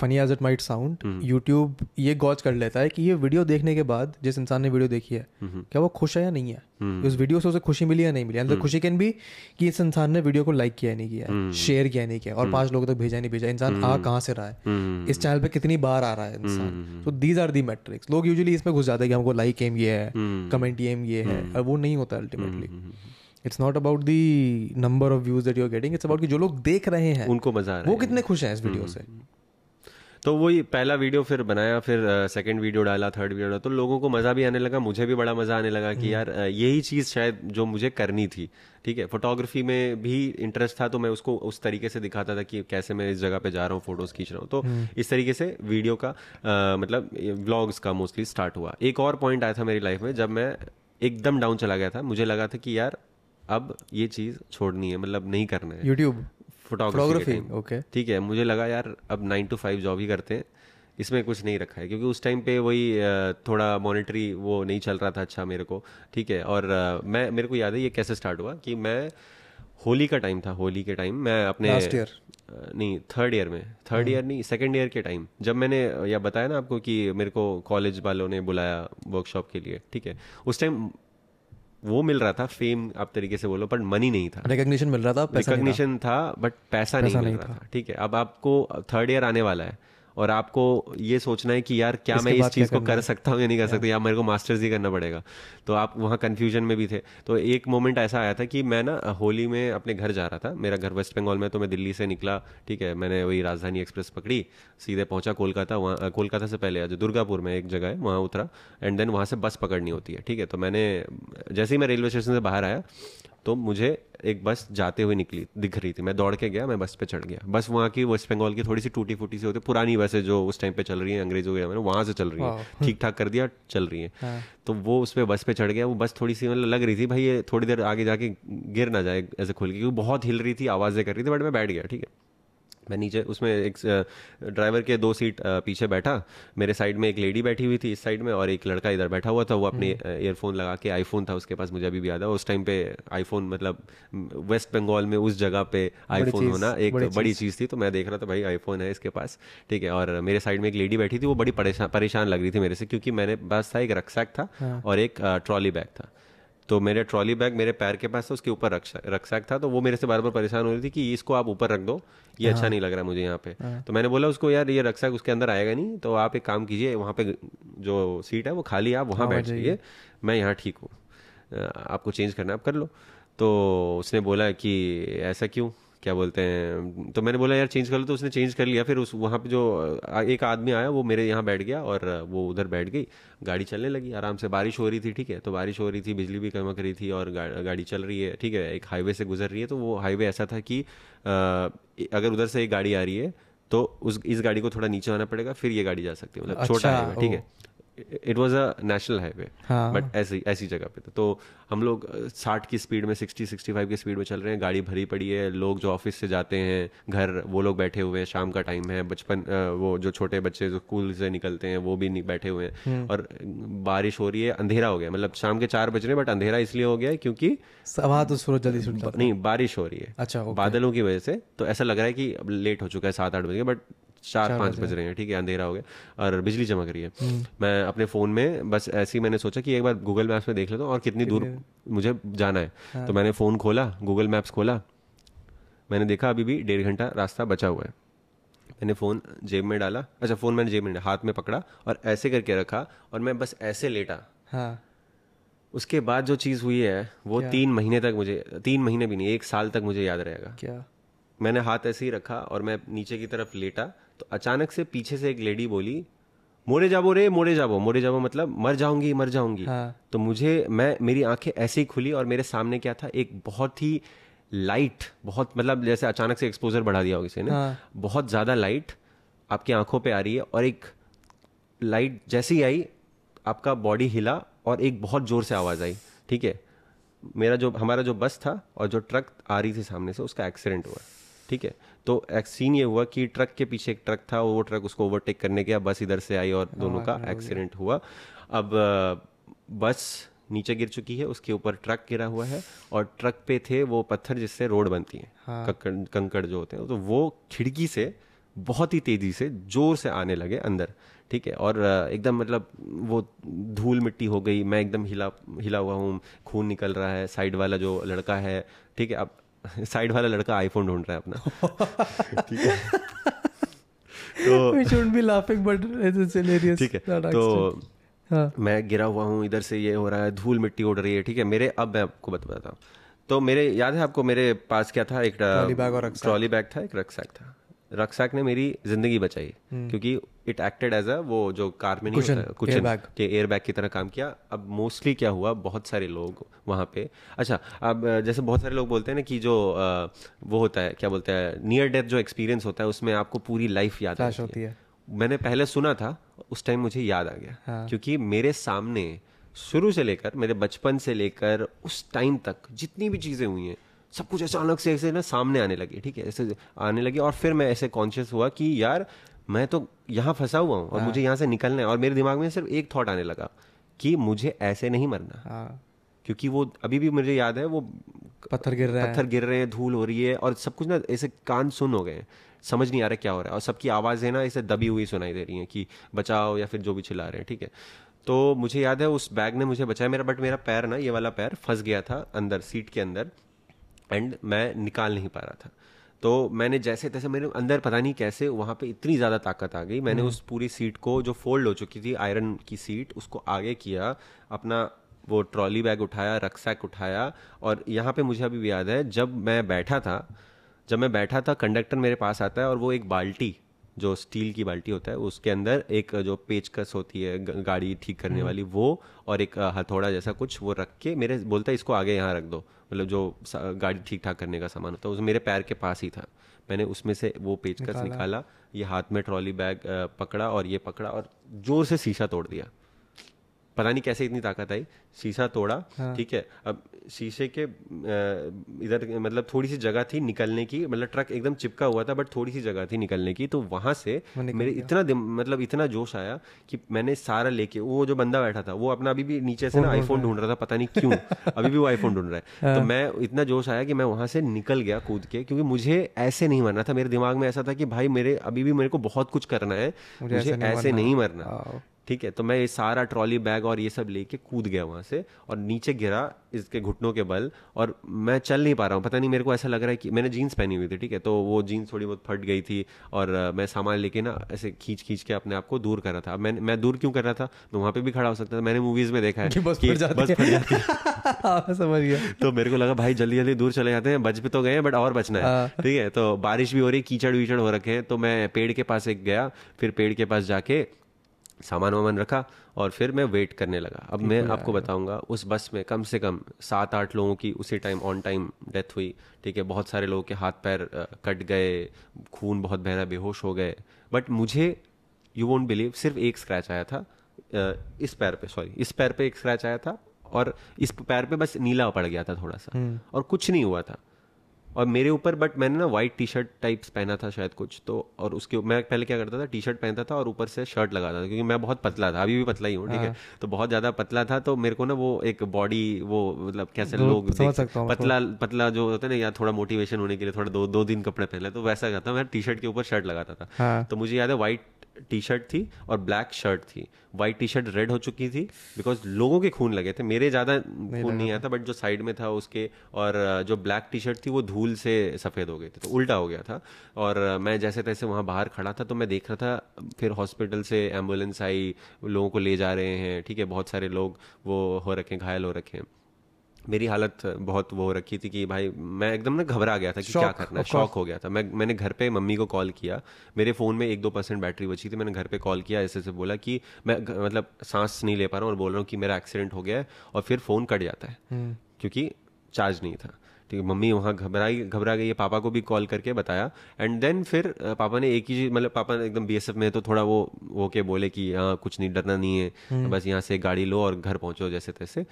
funny as it might sound, YouTube ये गॉज कर लेता है कि ये वीडियो देखने के बाद जिस इंसान ने वीडियो देखी है क्या वो खुश है या नहीं है, उस वीडियो से उसे खुशी मिली या नहीं मिली. अंदर खुशी कैन भी कि इस इंसान ने वीडियो को लाइक किया नहीं किया, शेयर किया नहीं किया और पांच लोगों तक भेजा नहीं भेजा, इंसान आ कहाँ से रहा है, इस चैनल पे कितनी बार आ रहा है इंसान. तो दीज आर दी मैट्रिक्स. लोग यूजुअली इसमें घुस जाते हैं कि हमको लाइक एम ये है, कमेंट एम ये है, और वो नहीं होता ultimately. It's not about the number of views that you are getting, it's about कि जो लोग देख रहे हैं उनको मजा आ रहा है, वो कितने खुश हैं इस वीडियो से. तो वही पहला वीडियो फिर बनाया, फिर सेकंड वीडियो डाला, थर्ड वीडियो डाला, तो लोगों को मज़ा भी आने लगा, मुझे भी बड़ा मज़ा आने लगा कि यार यही चीज़ शायद जो मुझे करनी थी. ठीक है, फोटोग्राफी में भी इंटरेस्ट था तो मैं उसको उस तरीके से दिखाता था कि कैसे मैं इस जगह पे जा रहा हूँ, फोटोज़ खींच रहा हूँ. तो इस तरीके से वीडियो का आ, मतलब व्लॉग्स का मोस्टली स्टार्ट हुआ. एक और पॉइंट आया था मेरी लाइफ में जब मैं एकदम डाउन चला गया था, मुझे लगा था कि यार अब ये चीज़ छोड़नी है, मतलब नहीं करना है यूट्यूब फोटोग्राफी. ओके, ठीक है, मुझे लगा यार अब नाइन टू फाइव जॉब ही करते हैं, इसमें कुछ नहीं रखा है. क्योंकि उस टाइम पे वही थोड़ा मॉनेटरी वो नहीं चल रहा था अच्छा मेरे को. ठीक है, और मैं मेरे को याद है ये कैसे स्टार्ट हुआ कि मैं होली का टाइम था, होली के टाइम मैं अपने लास्ट ईयर नहीं थर्ड ईयर में थर्ड ईयर नहीं सेकंड ईयर के टाइम जब मैंने यह बताया ना आपको कि मेरे को कॉलेज वालों ने बुलाया वर्कशॉप के लिए. ठीक है, उस टाइम वो मिल रहा था फेम आप तरीके से बोलो, बट मनी नहीं था, रिकॉग्निशन मिल रहा था, रिकॉग्निशन था बट पैसा, पैसा नहीं मिल रहा था. ठीक है, अब आपको थर्ड ईयर आने वाला है और आपको ये सोचना है कि यार क्या मैं इस चीज़ को कर सकता हूँ या नहीं कर सकता, या मेरे को मास्टर्स ही करना पड़ेगा, तो आप वहाँ कन्फ्यूजन में भी थे। तो एक मोमेंट ऐसा आया था कि मैं ना होली में अपने घर जा रहा था, मेरा घर वेस्ट बंगाल में, तो मैं दिल्ली से निकला, ठीक है, मैंने वही राजधानी एक्सप्रेस पकड़ी, सीधे पहुँचा कोलकाता। वहाँ कोलकाता से पहले जो दुर्गापुर में एक जगह है वहाँ उतरा, एंड देन वहाँ से बस पकड़नी होती है, ठीक है। तो मैंने जैसे ही मैं रेलवे स्टेशन से बाहर आया तो मुझे एक बस जाते हुए निकली दिख रही थी, मैं दौड़ के गया, मैं बस पे चढ़ गया। बस वहाँ की वेस्ट बंगाल की थोड़ी सी टूटी फूटी सी होती है, पुरानी बसें जो उस टाइम पे चल रही हैं अंग्रेजों के, मैंने वहाँ से चल रही है, ठीक ठाक कर दिया, चल रही है। हाँ। तो वो उस पर बस पे चढ़ गया, वो बस थोड़ी सी मतलब लग रही थी भाई ये थोड़ी देर आगे जाके गिर ना जाए ऐसे खुल के, क्योंकि बहुत हिल रही थी, आवाज़ें कर रही थी, बट मैं बैठ गया, ठीक है। मैं नीचे उसमें एक ड्राइवर के दो सीट पीछे बैठा, मेरे साइड में एक लेडी बैठी हुई थी इस साइड में, और एक लड़का इधर बैठा हुआ था, वो अपने ईयरफोन लगा के, आईफोन था उसके पास, मुझे अभी भी याद है उस टाइम पे आईफोन मतलब वेस्ट बंगाल में उस जगह पे आईफोन होना एक बड़ी चीज़ थी। तो मैं देख रहा था भाई आईफोन है इसके पास, ठीक है, और मेरे साइड में एक लेडी बैठी थी, वो बड़ी परेशान परेशान लग रही थी मेरे से, क्योंकि मेरे पास था एक रक्सैक था और एक ट्रॉली बैग था। तो मेरे ट्रॉली बैग मेरे पैर के पास था, उसके ऊपर रक्सैक था, तो वो मेरे से बार बार परेशान हो रही थी कि इसको आप ऊपर रख दो, ये अच्छा नहीं लग रहा मुझे यहाँ पे। तो मैंने बोला उसको यार ये रक्सैक उसके अंदर आएगा नहीं, तो आप एक काम कीजिए, वहाँ पे जो सीट है वो खाली, आप वहाँ बैठ जाइए, मैं यहाँ ठीक हूँ, आपको चेंज करना है आप कर लो। तो उसने बोला कि ऐसा क्यों, क्या बोलते हैं, तो मैंने बोला यार चेंज कर लो, तो उसने चेंज कर लिया। फिर उस वहाँ पे जो एक आदमी आया वो मेरे यहाँ बैठ गया और वो उधर बैठ गई, गाड़ी चलने लगी आराम से, बारिश हो रही थी, ठीक है, तो बारिश हो रही थी, बिजली भी चमक रही थी, और गा, गाड़ी चल रही है, ठीक है, एक हाईवे से गुजर रही है। तो वो हाईवे ऐसा था कि आ, अगर उधर से एक गाड़ी आ रही है तो उस इस गाड़ी को थोड़ा नीचे आना पड़ेगा, फिर ये गाड़ी जा सकती है, मतलब छोटा हाईवे, ठीक है, it was a national highway, but ऐसी ऐसी जगह पे था। तो हम लोग साठ की स्पीड में, सिक्सटी सिक्सटी फाइव की स्पीड में चल रहे हैं, गाड़ी भरी पड़ी है, लोग जो ऑफिस से जाते हैं घर वो लोग बैठे हुए हैं, शाम का टाइम है, बचपन वो जो छोटे बच्चे जो स्कूल से निकलते हैं वो भी नहीं बैठे हुए हैं, और बारिश हो रही है, अंधेरा हो गया, मतलब शाम के चार बज रहे हैं बट अंधेरा इसलिए हो गया क्योंकि तो सूरज जल्दी सूरज नहीं, बारिश हो रही है, अच्छा बादलों की वजह से, तो ऐसा लग रहा है कि लेट हो चुका है, सात आठ बजे, बट चार पाँच बज रहे हैं, ठीक है, अंधेरा हो गया और बिजली चमक रही है। मैं अपने फ़ोन में बस ऐसे ही मैंने सोचा कि एक बार गूगल मैप्स में देख लेता हूँ और कितनी दूर मुझे जाना है। हाँ। तो मैंने फ़ोन खोला, गूगल मैप्स खोला, मैंने देखा अभी भी डेढ़ घंटा रास्ता बचा हुआ है। मैंने फ़ोन जेब में डाला, अच्छा फ़ोन मैंने जेब में हाथ में पकड़ा और ऐसे करके रखा और मैं बस ऐसे लेटा। हाँ। उसके बाद जो चीज़ हुई है वो तीन महीने तक मुझे, तीन महीने भी नहीं, एक साल तक मुझे याद रहेगा। क्या? मैंने हाथ ऐसे ही रखा और मैं नीचे की तरफ लेटा, तो अचानक से पीछे से एक लेडी बोली, मोरे जाबो रे, मोरे जाबो, मोरे जाबो मतलब मर जाऊंगी, मर जाऊंगी। हाँ। तो मुझे, मैं, मेरी आंखें ऐसे ही खुली और मेरे सामने क्या था, एक बहुत ही लाइट, बहुत मतलब जैसे अचानक से एक्सपोजर बढ़ा दिया हो किसी ने। हाँ। बहुत ज़्यादा लाइट आपकी आंखों पे आ रही है और एक लाइट जैसे ही आई आपका बॉडी हिला और एक बहुत ज़ोर से आवाज़ आई, ठीक है। मेरा जो, हमारा जो बस था और जो ट्रक आ रही थी सामने से, उसका एक्सीडेंट हुआ, ठीक है। तो एक सीन ये हुआ कि ट्रक के पीछे एक ट्रक था, वो ट्रक उसको ओवरटेक करने गया, बस इधर से आई और दोनों का एक्सीडेंट हुआ। अब बस नीचे गिर चुकी है, उसके ऊपर ट्रक गिरा हुआ है और ट्रक पे थे वो पत्थर जिससे रोड बनती है। हाँ। कंकड़ कंकड़ जो होते हैं, तो वो खिड़की से बहुत ही तेज़ी से जोर से आने लगे अंदर, ठीक है। और एकदम मतलब वो धूल मिट्टी हो गई, मैं एकदम हिला हिला हुआ हूँ, खून निकल रहा है। साइड वाला जो लड़का है, ठीक है, अब साइड वाला लड़का आईफोन ढूंढ रहा है अपना, ठीक है। तो ठीक है, तो हाँ। मैं गिरा हुआ हूँ, इधर से ये हो रहा है, धूल मिट्टी उड़ रही है, ठीक है। मेरे, अब मैं आपको बताता हूँ, तो मेरे याद है आपको, मेरे पास क्या था, एक ट्रॉली बैग और ट्रॉली बैग था, एक रक्सैक था। रक्सैक ने मेरी जिंदगी बचाई क्योंकि इट एक्टेड एज अ, वो जो कार में नहीं कुछन, होता कुछ के एयर बैग की तरह काम किया। अब मोस्टली क्या हुआ, बहुत सारे लोग वहाँ पे, अच्छा अब जैसे बहुत सारे लोग बोलते हैं ना कि जो वो होता है, क्या बोलते हैं, नियर डेथ जो एक्सपीरियंस होता है उसमें आपको पूरी लाइफ याद होती है। मैंने पहले सुना था, उस टाइम मुझे याद आ गया। हाँ। क्योंकि मेरे सामने शुरू से लेकर, मेरे बचपन से लेकर उस टाइम तक जितनी भी चीज़ें हुई हैं, सब कुछ अचानक से ऐसे ना सामने आने लगी, ठीक है, ऐसे आने लगी। और फिर मैं ऐसे कॉन्शियस हुआ कि यार मैं तो यहाँ फंसा हुआ हूँ और मुझे यहाँ से निकलना है। और मेरे दिमाग में सिर्फ एक थॉट आने लगा कि मुझे ऐसे नहीं मरना, क्योंकि वो अभी भी मुझे याद है, वो पत्थर गिर रहे हैं, पत्थर गिर रहे हैं, धूल हो रही है और सब कुछ ना, ऐसे कान सुन हो गए हैं, समझ नहीं आ रहा क्या हो रहा है, और सबकी आवाज़ें ना ऐसे दबी हुई सुनाई दे रही हैं कि बचाओ या फिर जो भी चिल्ला रहे हैं, ठीक है। तो मुझे याद है उस बैग ने मुझे बचाया मेरा, बट मेरा पैर ना, ये वाला पैर फंस गया था अंदर सीट के अंदर एंड मैं निकाल नहीं पा रहा था। तो मैंने जैसे तैसे मेरे अंदर पता नहीं कैसे वहाँ पे इतनी ज़्यादा ताकत आ गई, मैंने उस पूरी सीट को जो फोल्ड हो चुकी थी आयरन की सीट उसको आगे किया, अपना वो ट्रॉली बैग उठाया, रक्सैक उठाया। और यहाँ पे मुझे अभी भी याद है जब मैं बैठा था जब मैं बैठा था कंडक्टर मेरे पास आता है और वो एक बाल्टी जो स्टील की बाल्टी होता है उसके अंदर एक जो पेचकस होती है गाड़ी ठीक करने वाली वो और एक हथौड़ा जैसा कुछ वो रख के मेरे बोलता है इसको आगे यहाँ रख दो, मतलब जो गाड़ी ठीक ठाक करने का सामान होता है उस मेरे पैर के पास ही था। मैंने उसमें से वो पेचकस निकाला, निकाला ये हाथ में ट्रॉली बैग पकड़ा और ये पकड़ा और जोर से शीशा तोड़ दिया, पता नहीं कैसे इतनी ताकत आई, शीशा तोड़ा। हाँ। ठीक है, अब शीशे के इधर मतलब थोड़ी सी जगह थी निकलने की, मतलब ट्रक एकदम चिपका हुआ था बट थोड़ी सी जगह थी निकलने की, तो वहाँ से मेरे इतना मतलब इतना जोश आया कि मैंने सारा लेके, वो जो बंदा बैठा था वो अपना अभी भी नीचे से ना आईफोन ढूंढ रहा था, पता नहीं क्यों अभी भी वो आईफोन ढूंढ रहा है। तो मैं इतना जोश आया कि मैं वहाँ से निकल गया कूद के, क्योंकि मुझे ऐसे नहीं मरना था। मेरे दिमाग में ऐसा था कि भाई मेरे अभी भी मेरे को बहुत कुछ करना है, मुझे ऐसे नहीं मरना। ठीक है, तो मैं ये सारा ट्रॉली बैग और ये सब लेके कूद गया वहाँ से और नीचे गिरा इसके घुटनों के बल और मैं चल नहीं पा रहा हूँ। पता नहीं मेरे को ऐसा लग रहा है कि मैंने जीन्स पहनी हुई थी, ठीक है, तो वो जीन्स थोड़ी बहुत फट गई थी और मैं सामान लेके ना ऐसे खींच खींच के अपने आप को दूर कर रहा था। मैं मैं दूर क्यों कर रहा था, मैं वहाँ पे भी खड़ा हो सकता था। मैंने मूवीज़ में देखा है कि बस फट जाती है, समझ गया। तो मेरे को लगा भाई जल्दी जल्दी दूर चले जाते हैं, बच भी तो गए हैं बट और बचना है। ठीक है, तो बारिश भी हो रही, कीचड़ वीचड़ हो रखे हैं, तो मैं पेड़ के पास एक गया, फिर पेड़ के पास जाके सामान वामान रखा और फिर मैं वेट करने लगा। अब मैं आपको बताऊंगा उस बस में कम से कम सात आठ लोगों की उसी टाइम ऑन टाइम डेथ हुई। ठीक है, बहुत सारे लोगों के हाथ पैर कट गए, खून बहुत बहरा, बेहोश हो गए, बट मुझे यू वोंट बिलीव सिर्फ एक स्क्रैच आया था इस पैर पे, सॉरी इस पैर पे एक स्क्रैच आया था और इस पैर पे बस नीला पड़ गया था थोड़ा सा और कुछ नहीं हुआ था। और मेरे ऊपर बट मैंने ना वाइट टी शर्ट टाइप्स पहना था शायद कुछ, तो और उसके मैं पहले क्या करता था, टी शर्ट पहनता था और ऊपर से शर्ट लगाता था क्योंकि मैं बहुत पतला था, अभी भी पतला ही हूँ। ठीक है, तो बहुत ज़्यादा पतला था, तो मेरे को ना वो एक बॉडी वो मतलब कैसे लोग पतला पतला जो होता है ना, या थोड़ा मोटिवेशन होने के लिए थोड़ा दो दो दिन कपड़े पहने, तो वैसा करता मैं, टी शर्ट के ऊपर शर्ट लगाता था। तो मुझे याद है वाइट टी शर्ट थी और ब्लैक शर्ट थी, वाइट टी शर्ट रेड हो चुकी थी बिकॉज लोगों के खून लगे थे, मेरे ज़्यादा खून नहीं आया था बट जो साइड में था उसके, और जो ब्लैक टी शर्ट थी वो धूल से सफ़ेद हो गई थी, तो उल्टा हो गया था। और मैं जैसे तैसे वहाँ बाहर खड़ा था, तो मैं देख रहा था, फिर हॉस्पिटल से एम्बुलेंस आई, लोगों को ले जा रहे हैं। ठीक है, बहुत सारे लोग वो हो रखे हैं, घायल हो रखे हैं। मेरी हालत बहुत वो हो रखी थी कि भाई मैं एकदम ना घबरा गया था कि क्या करना है, शॉक हो गया था। मैं मैंने घर पे मम्मी को कॉल किया, मेरे फ़ोन में एक दो परसेंट बैटरी बची थी, मैंने घर पे कॉल किया, ऐसे से बोला कि मैं मतलब सांस नहीं ले पा रहा हूँ और बोल रहा हूँ कि मेरा एक्सीडेंट हो गया है, और फिर फ़ोन कट जाता है क्योंकि चार्ज नहीं था। ठीक है, मम्मी वहाँ घबराई घबरा गई है, पापा को भी कॉल करके बताया, एंड देन फिर पापा ने एक ही चीज़ मतलब पापा एकदम बीएसएफ में, तो थोड़ा वो वो के बोले कि हाँ कुछ नहीं, डरना नहीं है, बस यहाँ से गाड़ी लो और घर पहुँचो जैसे तैसे।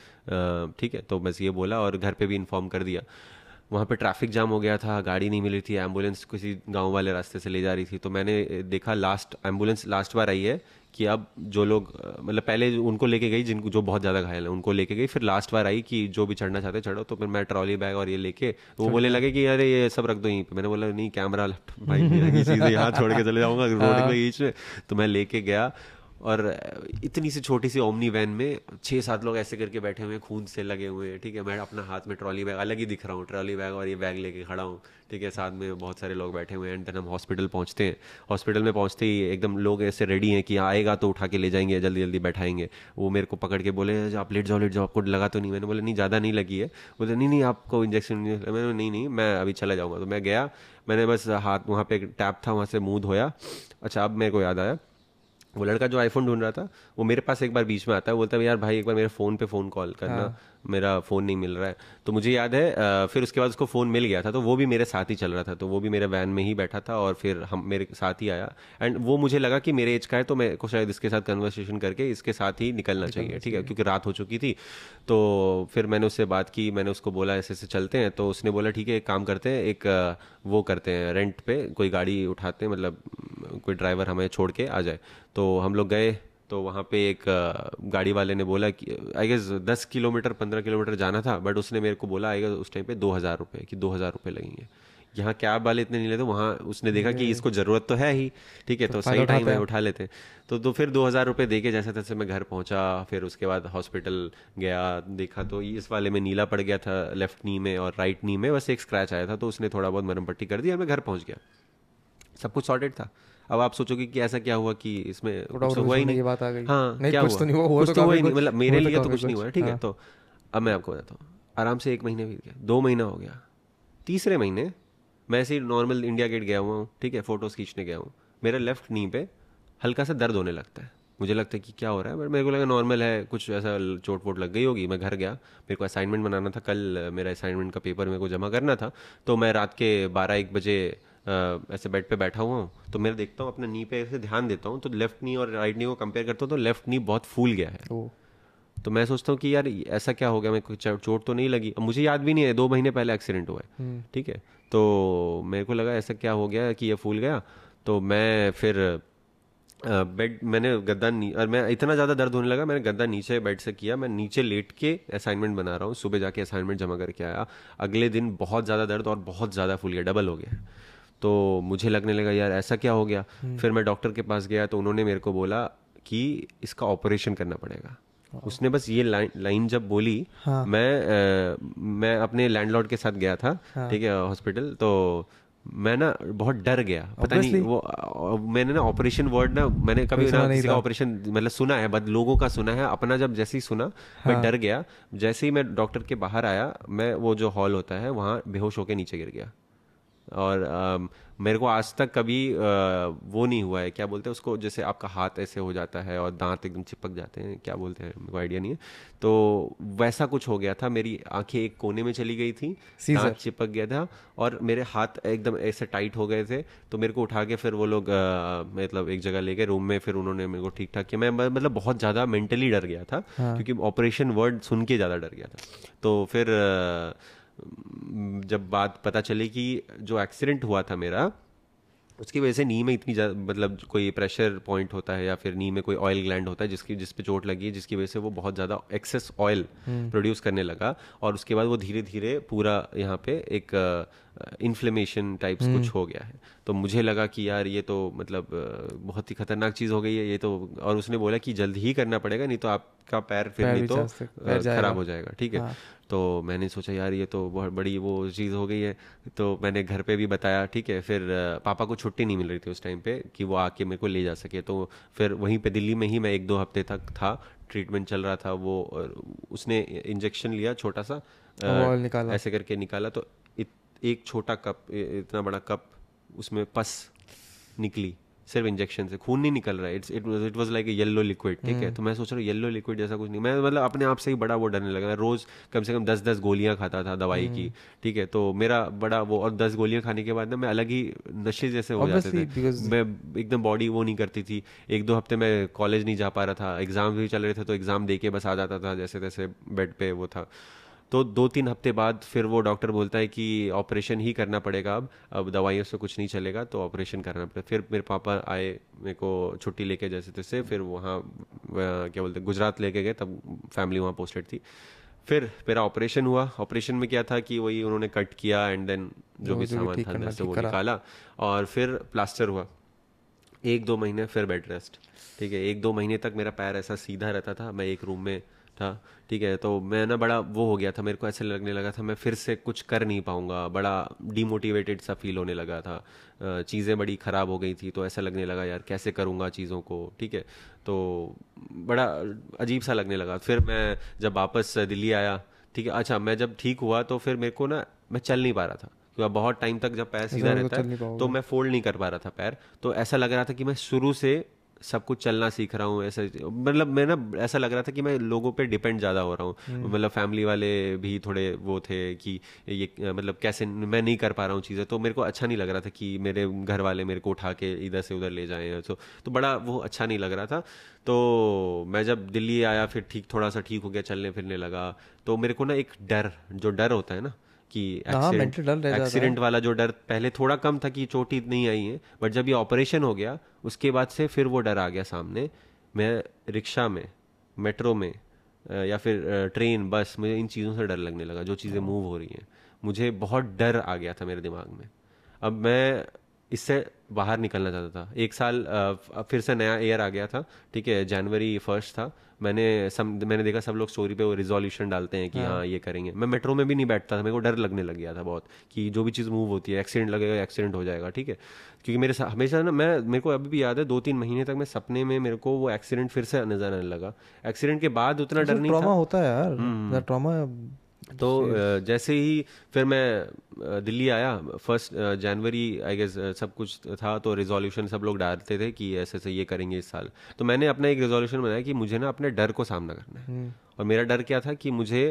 ठीक है, तो बस ये बोला और घर पे भी इन्फॉर्म कर दिया। वहाँ पे ट्रैफिक जाम हो गया था, गाड़ी नहीं मिली थी, एम्बुलेंस किसी गाँव वाले रास्ते से ले जा रही थी। तो मैंने देखा लास्ट एम्बुलेंस लास्ट बार आई है कि अब जो लोग मतलब पहले उनको लेके गई जिनको जो बहुत ज़्यादा घायल है उनको लेके गई, फिर लास्ट बार आई कि जो भी चढ़ना चाहते चढ़ो। तो फिर मैं ट्रॉली बैग और ये लेके, वो बोले लगे कि अरे ये सब रख दो यहीं पे, मैंने बोला नहीं, कैमरा भाई की चीज़ें यहाँ छोड़ के चले जाऊँगा रोड के बीच में। तो मैं लेके गया और इतनी सी छोटी सी ओमनी वैन में छः सात लोग ऐसे करके बैठे हुए हैं, खून से लगे हुए हैं। ठीक है, मैं अपना हाथ में ट्रॉली बैग अलग ही दिख रहा हूँ, ट्रॉली बैग और ये बैग लेके खड़ा हूँ। ठीक है, साथ में बहुत सारे लोग बैठे हुए हैं। एंड देन हम हॉस्पिटल पहुँचते हैं, हॉस्पिटल में पहुँचते ही एकदम लोग ऐसे रेडी हैं कि आएगा तो उठा के ले जाएंगे, जल्दी जल्दी बैठाएंगे। वो मेरे को पकड़ के बोले आप लेट जाओ लेट जाओ, आपको लगा तो नहीं? मैंने बोला नहीं, ज़्यादा नहीं लगी है। बोले नहीं नहीं, आपको इंजेक्शन? मैंने नहीं नहीं, मैं अभी चला जाऊँगा। तो मैं गया, मैंने बस हाथ वहाँ पे टैप था, वहाँ से मुँह धोया। अच्छा, अब मेरे को याद आया, वो लड़का जो आईफोन ढूंढ रहा था वो मेरे पास एक बार बीच में आता है, बोलता है यार भाई एक बार मेरे फ़ोन पे फ़ोन कॉल करना। हाँ। मेरा फ़ोन नहीं मिल रहा है। तो मुझे याद है फिर उसके बाद उसको फ़ोन मिल गया था, तो वो भी मेरे साथ ही चल रहा था, तो वो भी मेरे वैन में ही बैठा था और फिर हम मेरे साथ ही आया। एंड वो मुझे लगा कि मेरे एज का है तो मेरे को शायद इसके साथ कन्वर्सेशन करके इसके साथ ही निकलना चाहिए। ठीक है, क्योंकि रात हो चुकी थी। तो फिर मैंने उससे बात की, मैंने उसको बोला ऐसे ऐसे चलते हैं। तो उसने बोला ठीक है, एक काम करते हैं, एक वो करते हैं, रेंट पर कोई गाड़ी उठाते हैं, मतलब कोई ड्राइवर हमें छोड़ के आ जाए। तो हम लोग गए, तो वहाँ पे एक गाड़ी वाले ने बोला कि आई गेस दस किलोमीटर पंद्रह किलोमीटर जाना था, बट उसने मेरे को बोला आई गेस उस टाइम पे दो हज़ार रुपये कि दो हज़ार रुपये लगेंगे। यहाँ कैब वाले इतने नहीं लेते, वहाँ उसने देखा कि इसको ज़रूरत तो है ही, ठीक है, तो, तो सही टाइम है उठा लेते हैं। तो तो फिर दो हज़ार रुपये दे के जैसे तैसे मैं घर पहुँचा। फिर उसके बाद हॉस्पिटल गया, देखा तो इस वाले में नीला पड़ गया था लेफ्ट नी में और राइट नी में, बस एक स्क्रैच आया था, तो उसने थोड़ा बहुत मरहम पट्टी कर दी और मैं घर पहुँच गया। सब कुछ सॉर्टेड था। अब आप सोचोगे कि ऐसा क्या हुआ कि इसमें कुछ हुआ ही नहीं, बात आ गई। हाँ, नहीं, क्या कुछ हुआ? तो नहीं हुआ, कुछ तो हुआ ही नहीं, मतलब मेरे लिए तो कुछ नहीं हुआ, ठीक है। तो अब मैं आपको बताता हूँ, आराम से एक महीने बीत गया, दो महीना हो गया, तीसरे महीने मैं ऐसे ही नॉर्मल इंडिया गेट गया हुआ हूँ, ठीक है, फोटोज़ खींचने गया हूँ। मेरा लेफ्ट नी पे हल्का सा दर्द होने लगता है, मुझे लगता है कि क्या हो रहा है, बट मेरे को लगा नॉर्मल है, कुछ ऐसा चोट वोट लग गई होगी। मैं घर गया, मेरे को असाइनमेंट बनाना था, कल मेरा असाइनमेंट का पेपर मेरे को जमा करना था। तो मैं रात के बारह एक बजे ऐसे बेड पे बैठा हुआ हूँ, तो मैं देखता हूँ अपने नी पे, ऐसे ध्यान देता हूँ, तो लेफ्ट नी और राइट नी को कंपेयर करता हूँ, तो लेफ्ट नी बहुत फूल गया है। तो मैं सोचता हूँ कि यार ऐसा क्या हो गया, मैं कोई चोट तो नहीं लगी, मुझे याद भी नहीं है, दो महीने पहले एक्सीडेंट हुआ है, ठीक है। तो मेरे को लगा ऐसा क्या हो गया कि ये फूल गया। तो मैं फिर बेड, मैंने गद्दा, और मैं इतना ज़्यादा दर्द होने लगा, मैंने गद्दा नीचे बेड से किया, मैं नीचे लेट के असाइनमेंट बना रहा हूँ। सुबह जाके असाइनमेंट जमा करके आया, अगले दिन बहुत ज़्यादा दर्द और बहुत ज़्यादा फूल गया, डबल हो गया। तो मुझे लगने लगा यार ऐसा क्या हो गया। फिर मैं डॉक्टर के पास गया, तो उन्होंने मेरे को बोला कि इसका ऑपरेशन करना पड़ेगा। उसने बस ये लाइन लाइन जब बोली, हाँ। मैं आ, मैं अपने लैंडलॉर्ड के साथ गया था, ठीक है, हॉस्पिटल। तो मैं ना बहुत डर गया, पता Obviously. नहीं वो मैंने ना ऑपरेशन वर्ड ना मैंने कभी ना किसी का ऑपरेशन मतलब सुना है, बट लोगों का सुना है, अपना जब जैसे ही सुना हाँ. मैं डर गया। जैसे ही मैं डॉक्टर के बाहर आया, मैं वो जो हॉल होता है वहाँ बेहोश होकर नीचे गिर गया। और आ, मेरे को आज तक कभी आ, वो नहीं हुआ है, क्या बोलते हैं उसको, जैसे आपका हाथ ऐसे हो जाता है और दांत एकदम चिपक जाते हैं, क्या बोलते हैं, मेरे को आइडिया नहीं है। तो वैसा कुछ हो गया था, मेरी आंखें एक कोने में चली गई थी, दांत चिपक गया था और मेरे हाथ एकदम ऐसे टाइट हो गए थे। तो मेरे को उठा के फिर वो लोग मतलब एक जगह ले गए रूम में, फिर उन्होंने मेरे को ठीक ठाक किया। मैं मतलब बहुत ज़्यादा मेंटली डर गया था, हाँ। क्योंकि ऑपरेशन वर्ड सुन के ज़्यादा डर गया था। तो फिर आ, जब बात पता चली कि जो एक्सीडेंट हुआ था मेरा, उसकी वजह से नी में इतनी मतलब कोई प्रेशर पॉइंट होता है या फिर नी में कोई ऑयल ग्लैंड होता है जिसकी जिस पे चोट लगी है, जिसकी वजह से वो बहुत ज़्यादा एक्सेस ऑयल प्रोड्यूस करने लगा। और उसके बाद वो धीरे धीरे पूरा यहाँ पे एक इन्फ्लेमेशन uh, टाइप्स कुछ हो गया है। तो मुझे लगा कि यार ये तो मतलब बहुत ही खतरनाक चीज़ हो गई है ये तो। और उसने बोला कि जल्द ही करना पड़ेगा, नहीं तो आपका पैर फिर नहीं तो खराब हो जाएगा, ठीक है। तो मैंने सोचा यार ये तो बहुत बड़ी वो चीज़ हो गई है। तो मैंने घर पे भी बताया, ठीक है। फिर पापा को छुट्टी नहीं मिल रही थी उस टाइम पे कि वो आके मेरे को ले जा सके। तो फिर वहीं पे दिल्ली में ही मैं एक दो हफ्ते तक था, ट्रीटमेंट चल रहा था वो। उसने इंजेक्शन लिया छोटा सा, और निकाला ऐसे करके निकाला, तो इत, एक छोटा कप, इतना बड़ा कप, उसमें पस निकली, सिर्फ इंजेक्शन से, खून नहीं निकल रहा है। It's it it was like a yellow liquid, ठीक है। तो मैं सोच रहा हूँ येलो लिक्विड जैसा कुछ नहीं, मैं मतलब अपने आप से ही बड़ा वो डरने लगा। मैं रोज़ कम से कम दस दस गोलियाँ खाता था दवाई की, ठीक है। तो मेरा बड़ा वो, और दस गोलियाँ खाने के बाद ना मैं अलग ही नशे जैसे हो जाते थे, मैं एकदम बॉडी वो नहीं करती थी। एक दो हफ्ते मैं कॉलेज नहीं जा पा रहा था, एग्ज़ाम भी चल रहे थे, तो एग्ज़ाम दे के बस आ जाता था जैसे तैसे बेड पे वो था। तो दो तीन हफ्ते बाद फिर वो डॉक्टर बोलता है कि ऑपरेशन ही करना पड़ेगा, अब अब दवाइयों से कुछ नहीं चलेगा, तो ऑपरेशन करना पड़ेगा। फिर मेरे पापा आए मेरे को छुट्टी लेके जैसे तैसे, फिर वहाँ क्या बोलते हैं गुजरात लेके गए, तब फैमिली वहाँ पोस्टेड थी। फिर मेरा ऑपरेशन हुआ। ऑपरेशन में क्या था कि वही उन्होंने कट किया एंड देन जो भी सामान था अंदर से वो निकाला, और फिर प्लास्टर हुआ। एक दो महीने फिर बेड रेस्ट, ठीक है। एक दो महीने तक मेरा पैर ऐसा सीधा रहता था, मैं एक रूम में था, ठीक है। तो मैं ना बड़ा वो हो गया था, मेरे को ऐसे लगने लगा था मैं फिर से कुछ कर नहीं पाऊंगा, बड़ा डिमोटिवेटेड सा फील होने लगा था, चीज़ें बड़ी ख़राब हो गई थी। तो ऐसा लगने लगा यार कैसे करूंगा चीज़ों को, ठीक है। तो बड़ा अजीब सा लगने लगा। फिर मैं जब वापस दिल्ली आया, ठीक है। अच्छा, मैं जब ठीक हुआ तो फिर मेरे को ना, मैं चल नहीं पा रहा था, क्योंकि बहुत टाइम तक जब पैर सीधा रहता है तो मैं फोल्ड नहीं कर पा रहा था पैर। तो ऐसा लग रहा था कि मैं शुरू से सब कुछ चलना सीख रहा हूँ, ऐसा मतलब मैं ना ऐसा लग रहा था कि मैं लोगों पे डिपेंड ज़्यादा हो रहा हूँ। मतलब फैमिली वाले भी थोड़े वो थे कि ये मतलब कैसे मैं नहीं कर पा रहा हूँ चीज़ें, तो मेरे को अच्छा नहीं लग रहा था कि मेरे घर वाले मेरे को उठा के इधर से उधर ले जाएं। तो तो बड़ा वो अच्छा नहीं लग रहा था। तो मैं जब दिल्ली आया फिर ठीक, थोड़ा सा ठीक हो गया, चलने फिरने लगा। तो मेरे को ना एक डर, जो डर होता है ना कि एक्सीडेंट वाला जो डर पहले थोड़ा कम था कि चोट नहीं आई है, बट जब ये ऑपरेशन हो गया उसके बाद से फिर वो डर आ गया सामने। मैं रिक्शा में, मेट्रो में या फिर ट्रेन, बस, मुझे इन चीज़ों से डर लगने लगा, जो चीज़ें मूव हो रही हैं। मुझे बहुत डर आ गया था मेरे दिमाग में। अब मैं इससे बाहर निकलना चाहता था। एक साल फिर से नया ईयर आ गया था, ठीक है, जनवरी फर्स्ट था। मैंने सब मैंने देखा सब लोग स्टोरी पे वो रिजोल्यूशन डालते हैं कि हाँ ये करेंगे। मैं मेट्रो में भी नहीं बैठता था, मेरे को डर लगने लग गया था बहुत कि जो भी चीज़ मूव होती है एक्सीडेंट लगेगा, एक्सीडेंट हो जाएगा, ठीक है। क्योंकि मेरे साथ हमेशा ना, मैं मेरे को अभी भी याद है दो तीन महीने तक मैं सपने में मेरे को वो एक्सीडेंट फिर से नजर आने लगा। एक्सीडेंट के बाद उतना डर नहीं ट्रॉमा होता है यार, ट्रॉमा। तो जैसे ही फिर मैं दिल्ली आया, फर्स्ट जनवरी आई गेस सब कुछ था, तो रिजोल्यूशन सब लोग डालते थे कि ऐसे ऐसे ये करेंगे इस साल। तो मैंने अपना एक रिजोल्यूशन बनाया कि मुझे ना अपने डर को सामना करना है। और मेरा डर क्या था कि मुझे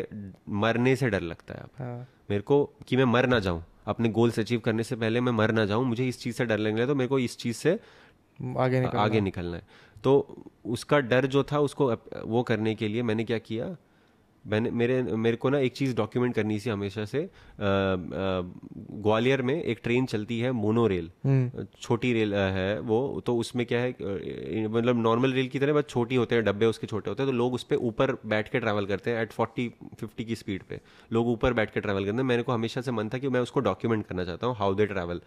मरने से डर लगता है अब। हाँ। मेरे को कि मैं मर ना जाऊँ, अपने गोल्स अचीव करने से पहले मैं मर ना जाऊँ, मुझे इस चीज़ से डर लगने लगा। तो मेरे को इस चीज़ से आगे निकलना, आगे निकलना है। तो उसका डर जो था उसको वो करने के लिए मैंने क्या किया, मैंने मेरे मेरे को ना एक चीज़ डॉक्यूमेंट करनी थी हमेशा से। ग्वालियर में एक ट्रेन चलती है मोनो रेल, छोटी रेल है वो। तो उसमें क्या है, मतलब नॉर्मल रेल की तरह बस छोटी होते हैं डब्बे, उसके छोटे होते हैं। तो लोग उस पर ऊपर बैठ के ट्रैवल करते हैं, एट फोर्टी फिफ्टी की स्पीड पे लोग ऊपर बैठ के ट्रैवल करते हैं। मेरे को हमेशा से मन था कि मैं उसको डॉक्यूमेंट करना चाहता हूँ, हाउ दे ट्रैवल।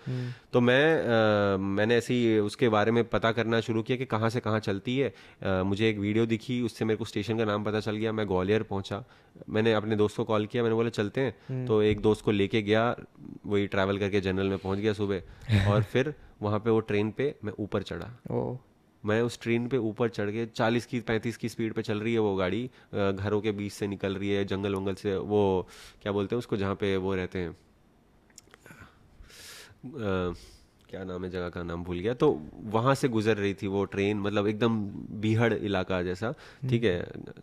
तो मैं आ, मैंने ऐसे ही उसके बारे में पता करना शुरू किया कि कहाँ से कहाँ चलती है। आ, मुझे एक वीडियो दिखी, उससे मेरे को स्टेशन का नाम पता चल गया। मैं ग्वालियर पहुँचा, मैंने अपने दोस्त को कॉल किया, मैंने बोला चलते हैं। तो एक दोस्त को लेके गया, वही ट्रैवल करके जनरल में पहुंच गया सुबह। और फिर वहाँ पे वो ट्रेन पे मैं ऊपर चढ़ा। ओ। मैं उस ट्रेन पे ऊपर चढ़ के चालीस की पैंतीस की स्पीड पे चल रही है वो गाड़ी, घरों के बीच से निकल रही है, जंगल वंगल से, वो क्या बोलते हैं उसको जहाँ पे वो रहते हैं, आ, क्या नाम है जगह का, नाम भूल गया। तो वहाँ से गुजर रही थी वो ट्रेन, मतलब एकदम बीहड़ इलाका जैसा, ठीक है।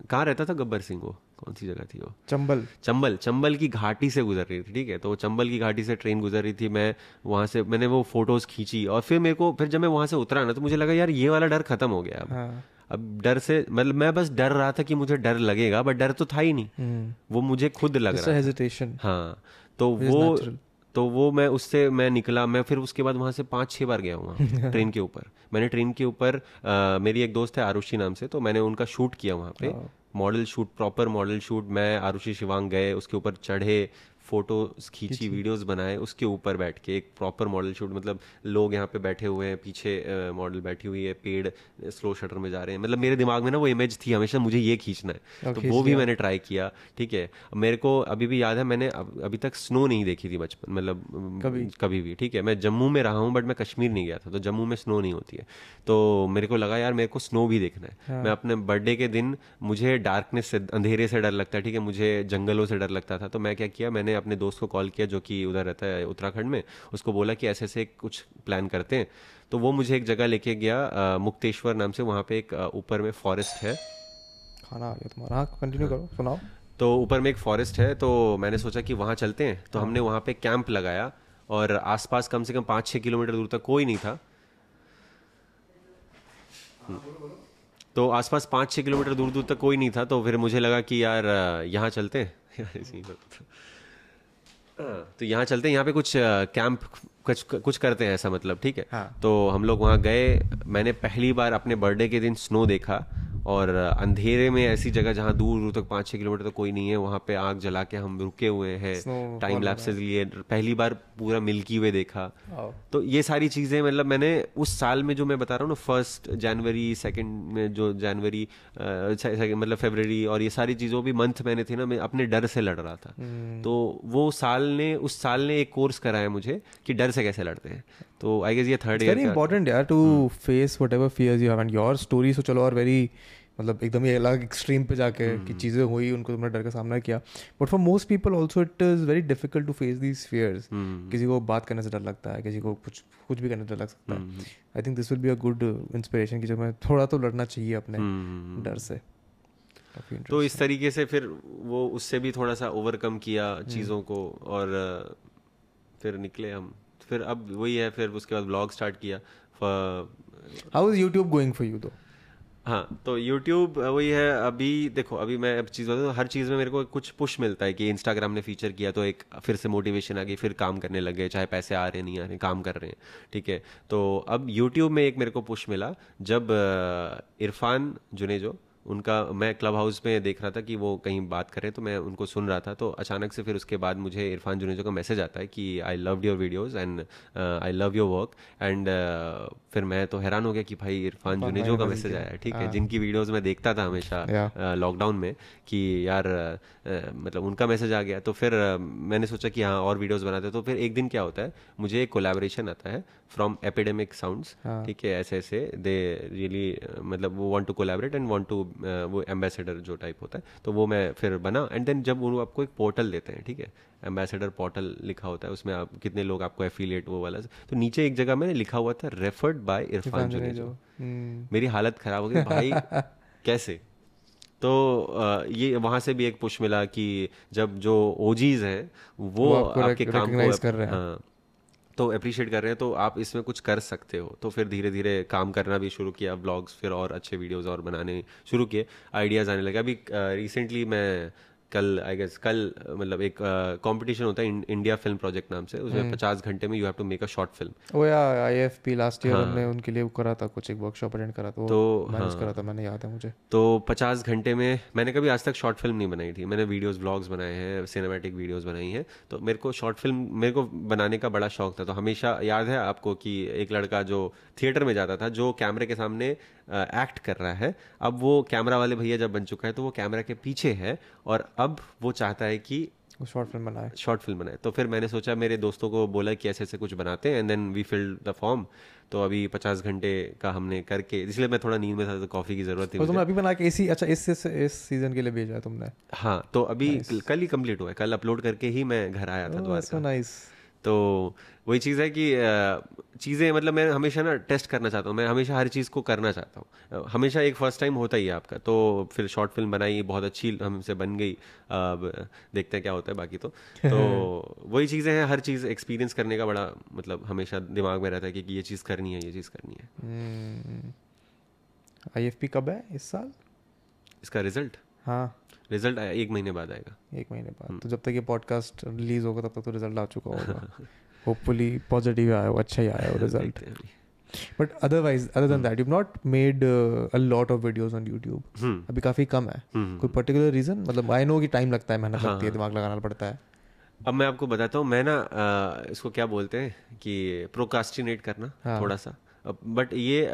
कहाँ रहता था गब्बर सिंह, वो कौन सी जगह थी वो, चंबल चंबल चंबल की घाटी से गुजर रही थी, ठीक है। तो चंबल की घाटी से ट्रेन गुजर रही थी, मैं वहाँ से मैंने वो फोटोज़ खींची। और फिर मेरे को फिर जब मैं वहाँ से उतरा ना, तो मुझे लगा यार ये वाला डर खत्म हो गया अब। हाँ। अब डर से मतलब मैं बस डर रहा था कि मुझे डर लगेगा, बट डर तो था ही नहीं, वो मुझे खुद लग रहा हेजिटेशन। हाँ, तो वो तो वो मैं उससे मैं निकला। मैं फिर उसके बाद वहाँ से पाँच छः बार गया वहाँ ट्रेन के ऊपर। मैंने ट्रेन के ऊपर, मेरी एक दोस्त है आरुषि नाम से, तो मैंने उनका शूट किया वहाँ पे, model shoot, proper model shoot. मैं आरुषि शिवांग गए, उसके ऊपर चढ़े, फोटोज खींची, वीडियोस बनाए उसके ऊपर बैठ के। एक प्रॉपर मॉडल शूट, मतलब लोग यहाँ पे बैठे हुए हैं, पीछे मॉडल बैठी हुई है, पेड़ स्लो शटर में जा रहे हैं, मतलब मेरे दिमाग में ना वो इमेज थी हमेशा, मुझे ये खींचना है। तो वो भी मैंने ट्राई किया, ठीक है। मेरे को अभी भी याद है, मैंने अब, अभी तक स्नो नहीं देखी थी बचपन, मतलब कभी कभी भी, ठीक है। मैं जम्मू में रहा हूँ बट मैं कश्मीर नहीं गया था, तो जम्मू में स्नो नहीं होती है। तो मेरे को लगा यार मेरे को स्नो भी देखना है। मैं अपने बर्थडे के दिन, मुझे डार्कनेस से, अंधेरे से डर लगता है, ठीक है, मुझे जंगलों से डर लगता था। तो मैं क्या किया, मैंने अपने दोस्त को कॉल किया जो कि उधर रहता है उत्तराखंड में, उसको बोला कि ऐसे ऐसे कुछ प्लान करते हैं। तो वो मुझे एक जगह लेके गया, मुक्तेश्वर नाम से, वहाँ पे एक ऊपर में फॉरेस्ट है। खाना आ गया तुम्हारा, कंटिन्यू करो, सुनाओ। तो ऊपर में एक फॉरेस्ट है, तो मैंने सोचा कि वहाँ चलते हैं। तो हमने वहाँ पे कैंप लगाया, और आसपास कम से कम पाँच छः किलोमीटर दूर तक कोई नहीं था। तो आसपास पाँच छः किलोमीटर दूर दूर तक कोई नहीं था। तो फिर मुझे लगा कि यार यहाँ चलते हैं, तो यहाँ चलते हैं, यहाँ पे कुछ कैंप कुछ कुछ करते हैं ऐसा, मतलब, ठीक है। हाँ। तो हम लोग वहाँ गए। मैंने पहली बार अपने बर्थडे के दिन स्नो देखा, और अंधेरे में ऐसी जगह जहाँ दूर दूर तक पाँच छः किलोमीटर तक तो कोई नहीं है, वहाँ पे आग जला के हम रुके हुए हैं टाइम लैप्सेस लिए। पहली बार पूरा मिल्की वे देखा। तो ये सारी चीज़ें, मतलब मैंने उस साल में, जो मैं बता रहा हूँ ना, फर्स्ट जनवरी, सेकंड में जो जनवरी, मतलब फरवरी, और ये सारी चीज़ों भी मंथ मैंने थे ना, मैं अपने डर से लड़ रहा था। तो वो साल ने उस साल ने एक कोर्स कराया मुझे कि डर से कैसे लड़ते हैं। तो आई गेस ये थर्ड ईयर, वेरी इंपॉर्टेंट यार, to face whatever fears you have and your story. So चलो, और वेरी मतलब एकदम ये अलग एक्सट्रीम पे जाके कि चीज़ें हुई, उनको तुमने डर का सामना किया। But for most people also it is very difficult to face these fears. किसी को बात करने से डर लगता है, किसी को कुछ कुछ भी करने से डर लग सकता है। I think this will be a good inspiration कि जो मैं थोड़ा तो लड़ना चाहिए अपने डर से। तो इस तरीके से फिर वो उससे भी थोड़ा सा ओवरकम किया चीज़ों को, और फिर निकले हम। फिर अब वही है, फिर उसके बाद ब्लॉग स्टार्ट किया। How is YouTube going for you though? हाँ, तो YouTube वही है। अभी देखो, अभी मैं अब चीज़ बताऊँ, हर चीज़ में मेरे को कुछ पुश मिलता है कि Instagram ने फीचर किया, तो एक फिर से मोटिवेशन आ गई, फिर काम करने लग गए, चाहे पैसे आ रहे नहीं आ रहे, काम कर रहे हैं, ठीक है। तो अब YouTube में एक मेरे को पुश मिला जब इरफान जुनेजो, उनका मैं क्लब हाउस में देख रहा था कि वो कहीं बात कर रहे हैं, तो मैं उनको सुन रहा था। तो अचानक से फिर उसके बाद मुझे इरफान जुनेजो का मैसेज आता है कि I love your videos and I love your work and फिर मैं तो हैरान हो गया कि भाई इरफान जुनेजो का मैसेज आया, ठीक है, जिनकी वीडियोस मैं देखता था हमेशा लॉकडाउन में कि यार मतलब उनका मैसेज आ गया। तो फिर मैंने सोचा कि हाँ और वीडियोज़ बनाते। तो फिर एक दिन क्या होता है, मुझे एक कोलैबोरेशन आता है फ्रॉम एपिडेमिक साउंड्स, ठीक है, ऐसे ऐसे दे रियली मतलब वो want to collaborate and want to वो एम्बेसडर जो टाइप होता है, तो वो मैं फिर बना। एंड देन जब वो आपको एक पोर्टल देते हैं, ठीक है, एम्बेसडर पोर्टल लिखा होता है, उसमें आप कितने लोग आपको एफिलिएट वो वाला, तो नीचे एक जगह मैंने लिखा हुआ था रेफर्ड बाय इरफान जुनेजो। मेरी हालत खराब हो गई भाई कैसे। तो ये वहाँ से भी एक पुश मिला कि जब जो ओजीज हैं वो, वो आपके काम को कर रहे हैं, हाँ, तो अप्रिशिएट कर रहे हैं, तो आप इसमें कुछ कर सकते हो। तो फिर धीरे धीरे काम करना भी शुरू किया, व्लॉग्स फिर और अच्छे वीडियोस और बनाने शुरू किए, आइडियाज़ आने लगे। अभी रिसेंटली मैं कल आई गेस कल मतलब एक कंपटीशन uh, होता है इंडिया फिल्म प्रोजेक्ट नाम से, उसमें पचास घंटे में you have to make a short film. ओ यार आईएफपी लास्ट ईयर हमने उनके लिए करा था, कुछ एक वर्कशॉप अटेंड करा था, तो मैंने करा था, मैंने याद है मुझे। तो पचास घंटे में मैंने कभी आज तक शॉर्ट फिल्म नहीं बनाई थी, मैंने वीडियोस व्लॉग्स बनाए हैं, सिनेमैटिक वीडियोस बनाई हैं। तो मेरे को शॉर्ट फिल्म मेरे को बनाने का बड़ा शौक था। तो हमेशा याद है आपको कि एक लड़का जो थिएटर में जाता था, जो कैमरे के सामने एक्ट कर रहा है, अब वो कैमरा वाले भैया जब बन चुका है तो वो कैमरा के पीछे है और अब वो चाहता है कि शॉर्ट फिल्म बनाए शॉर्ट फिल्म बनाए। तो फिर मैंने सोचा, मेरे दोस्तों को बोला कि ऐसे ऐसे कुछ बनाते हैं, and then we filled the form. तो अभी पचास घंटे का हमने करके, इसलिए मैं थोड़ा नींद में था तो कॉफ़ी की ज़रूरत थी। तो तुमने अभी बना के इसी अच्छा इस इस, इस सीज़न के लिए भेजा है तुमने? हाँ, तो अभी कल ही कम्प्लीट हुआ है, कल अपलोड करके ही मैं घर आया था दोबारा। तो वही चीज़ है कि चीज़ें मतलब मैं हमेशा ना टेस्ट करना चाहता हूँ, मैं हमेशा हर चीज़ को करना चाहता हूँ, हमेशा एक फ़र्स्ट टाइम होता ही है आपका। तो फिर शॉर्ट फिल्म बनाई, बहुत अच्छी हमसे बन गई, अब देखते हैं क्या होता है बाकी। तो तो वही चीज़ें हैं, हर चीज़ एक्सपीरियंस करने का बड़ा मतलब हमेशा दिमाग में रहता है कि ये चीज़ करनी है, ये चीज़ करनी है। आई एफ पी कब है इस साल इसका रिजल्ट? हाँ, रिजल्ट एक महीने बाद आएगा। एक महीने बाद, तो जब तक ये पॉडकास्ट रिलीज होगा तब तक तो रिजल्ट आ चुका होगा। होपफुली पॉजिटिव आया हो, अच्छा ही आया हो result. But otherwise other than that you not made a lot of videos on YouTube, अभी काफ़ी कम है। कोई पर्टिकुलर रीज़न? मतलब आई नो कि टाइम लगता है, मेहनत लगती है, दिमाग लगाना पड़ता है। अब मैं आपको बताता हूँ, मैं ना इसको क्या बोलते हैं कि प्रोकास्टिनेट करना थोड़ा सा, बट ये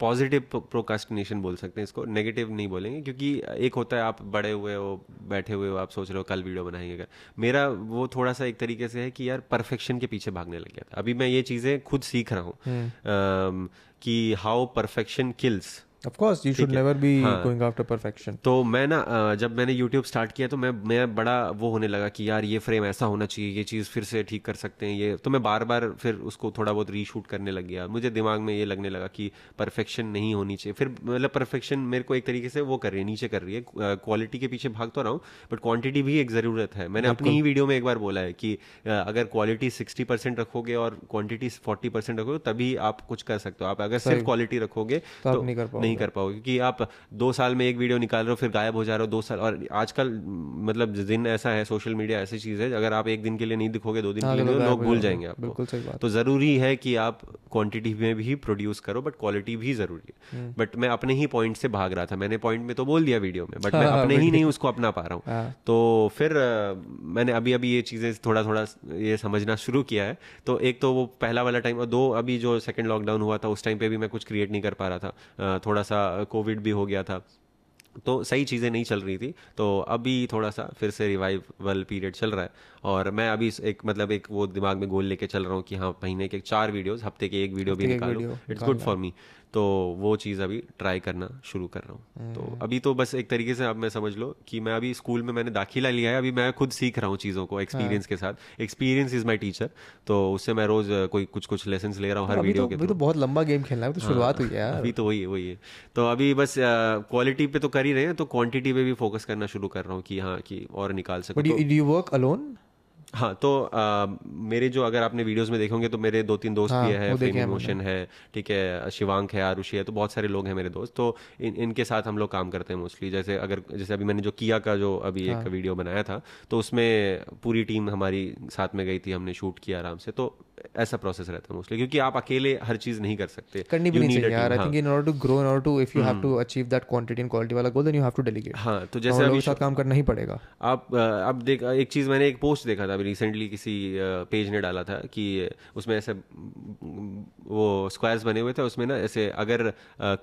पॉजिटिव प्रोकास्टिनेशन बोल सकते हैं इसको, नेगेटिव नहीं बोलेंगे, क्योंकि एक होता है आप बड़े हुए हो, बैठे हुए हो, आप सोच रहे हो कल वीडियो बनाएंगे, कल। मेरा वो थोड़ा सा एक तरीके से है कि यार परफेक्शन के पीछे भागने लग गया था। अभी मैं ये चीज़ें खुद सीख रहा हूँ कि how perfection kills. Of course, you should never be going after perfection. तो मैं ना जब मैंने YouTube स्टार्ट किया तो मैं मैं बड़ा वो होने लगा कि यार ये फ्रेम ऐसा होना चाहिए, ये चीज़ फिर से ठीक कर सकते हैं ये। तो मैं बार बार फिर उसको थोड़ा बहुत रीशूट करने लग गया। मुझे दिमाग में ये लगने लगा कि परफेक्शन नहीं होनी चाहिए, फिर मतलब परफेक्शन मेरे को एक तरीके से वो कर रही है, नीचे कर रही है। क्वालिटी के पीछे भाग तो रहा हूँ बट क्वान्टिटी भी एक ज़रूरत है। मैंने अपनी ही वीडियो में एक बार बोला है कि अगर क्वालिटी सिक्सटी परसेंट रखोगे और क्वान्टिटी फोर्टी परसेंट रखोगे तभी आप कुछ कर सकते हो। आप अगर सिर्फ क्वालिटी रखोगे तो नहीं कर पाओगे कर पाओगे, क्योंकि आप दो साल में एक वीडियो निकाल रहे हो फिर गायब हो जा रहे हो दो साल। और आजकल मतलब दिन ऐसा है, सोशल मीडिया ऐसी चीज है, अगर आप एक दिन के लिए नहीं दिखोगे, दो दिन के लिए, लोग भूल जाएंगे आपको। बिल्कुल सही बात। तो जरूरी है कि आप क्वांटिटी में भी प्रोड्यूस करो बट क्वालिटी भी जरूरी है। बट मैं अपने ही पॉइंट से भाग रहा था, मैंने पॉइंट में तो बोल दिया वीडियो में बट मैं अपने ही नहीं उसको अपना पा रहा हूँ। तो फिर मैंने अभी अभी ये चीजें थोड़ा थोड़ा ये समझना शुरू किया है। तो एक तो वो पहला वाला टाइम, और दो अभी जो सेकंड लॉकडाउन हुआ था उस टाइम पे भी मैं कुछ क्रिएट नहीं कर पा रहा था, थोड़ा सा कोविड भी हो गया था तो सही चीज़ें नहीं चल रही थी। तो अभी थोड़ा सा फिर से रिवाइवल पीरियड चल रहा है और मैं अभी एक मतलब एक वो दिमाग में गोल लेके चल रहा हूँ कि हाँ महीने के चार वीडियोस, हफ्ते के एक वीडियो भी निकालूं, इट्स गुड फॉर मी। तो वो चीज़ अभी ट्राई करना शुरू कर रहा हूँ। तो अभी तो बस एक तरीके से अब मैं समझ लो कि मैं अभी स्कूल में मैंने दाखिला लिया है, अभी मैं खुद सीख रहा हूँ चीज़ों को एक्सपीरियंस के साथ। एक्सपीरियंस इज़ माय टीचर, तो उससे मैं रोज़ कोई कुछ कुछ लेसन ले रहा हूँ हर वीडियो के। अभी तो बहुत लंबा गेम खेलना है, तो शुरुआत हुई है अभी, तो वही वही है। तो अभी बस क्वालिटी पे तो कर ही रहे हैं तो क्वान्टिटी पे भी फोकस करना शुरू कर रहा हूँ कि हाँ कि और निकाल सकूं। हाँ तो आ, मेरे जो अगर आपने वीडियोस में देखेंगे तो मेरे दो तीन दोस्त हाँ, भी है, फेम इमोशन है, ठीक है, शिवांग है, आरुषि है, तो बहुत सारे लोग हैं मेरे दोस्त, तो इन इनके साथ हम लोग काम करते हैं मोस्टली। जैसे अगर जैसे अभी मैंने जो किया का जो अभी हाँ, एक वीडियो बनाया था तो उसमें पूरी टीम हमारी साथ में गई थी, हमने शूट किया आराम से। तो ऐसा प्रोसेस रहता है मोस्टली, क्योंकि आप अकेले हर चीज़ नहीं कर सकते, करनी भी नहीं चाहिए यार। I think in order to grow, in order to if you have to achieve that quantity and quality वाला goal, then you have to delegate. हाँ तो जैसे अभी साथ काम करना ही पड़ेगा। आप अब देख, एक चीज़ मैंने एक पोस्ट देखा था अभी रिसेंटली, किसी पेज ने डाला था कि उसमें ऐसे वो स्क्वायर्स बने हुए थे, उसमें ना ऐसे अगर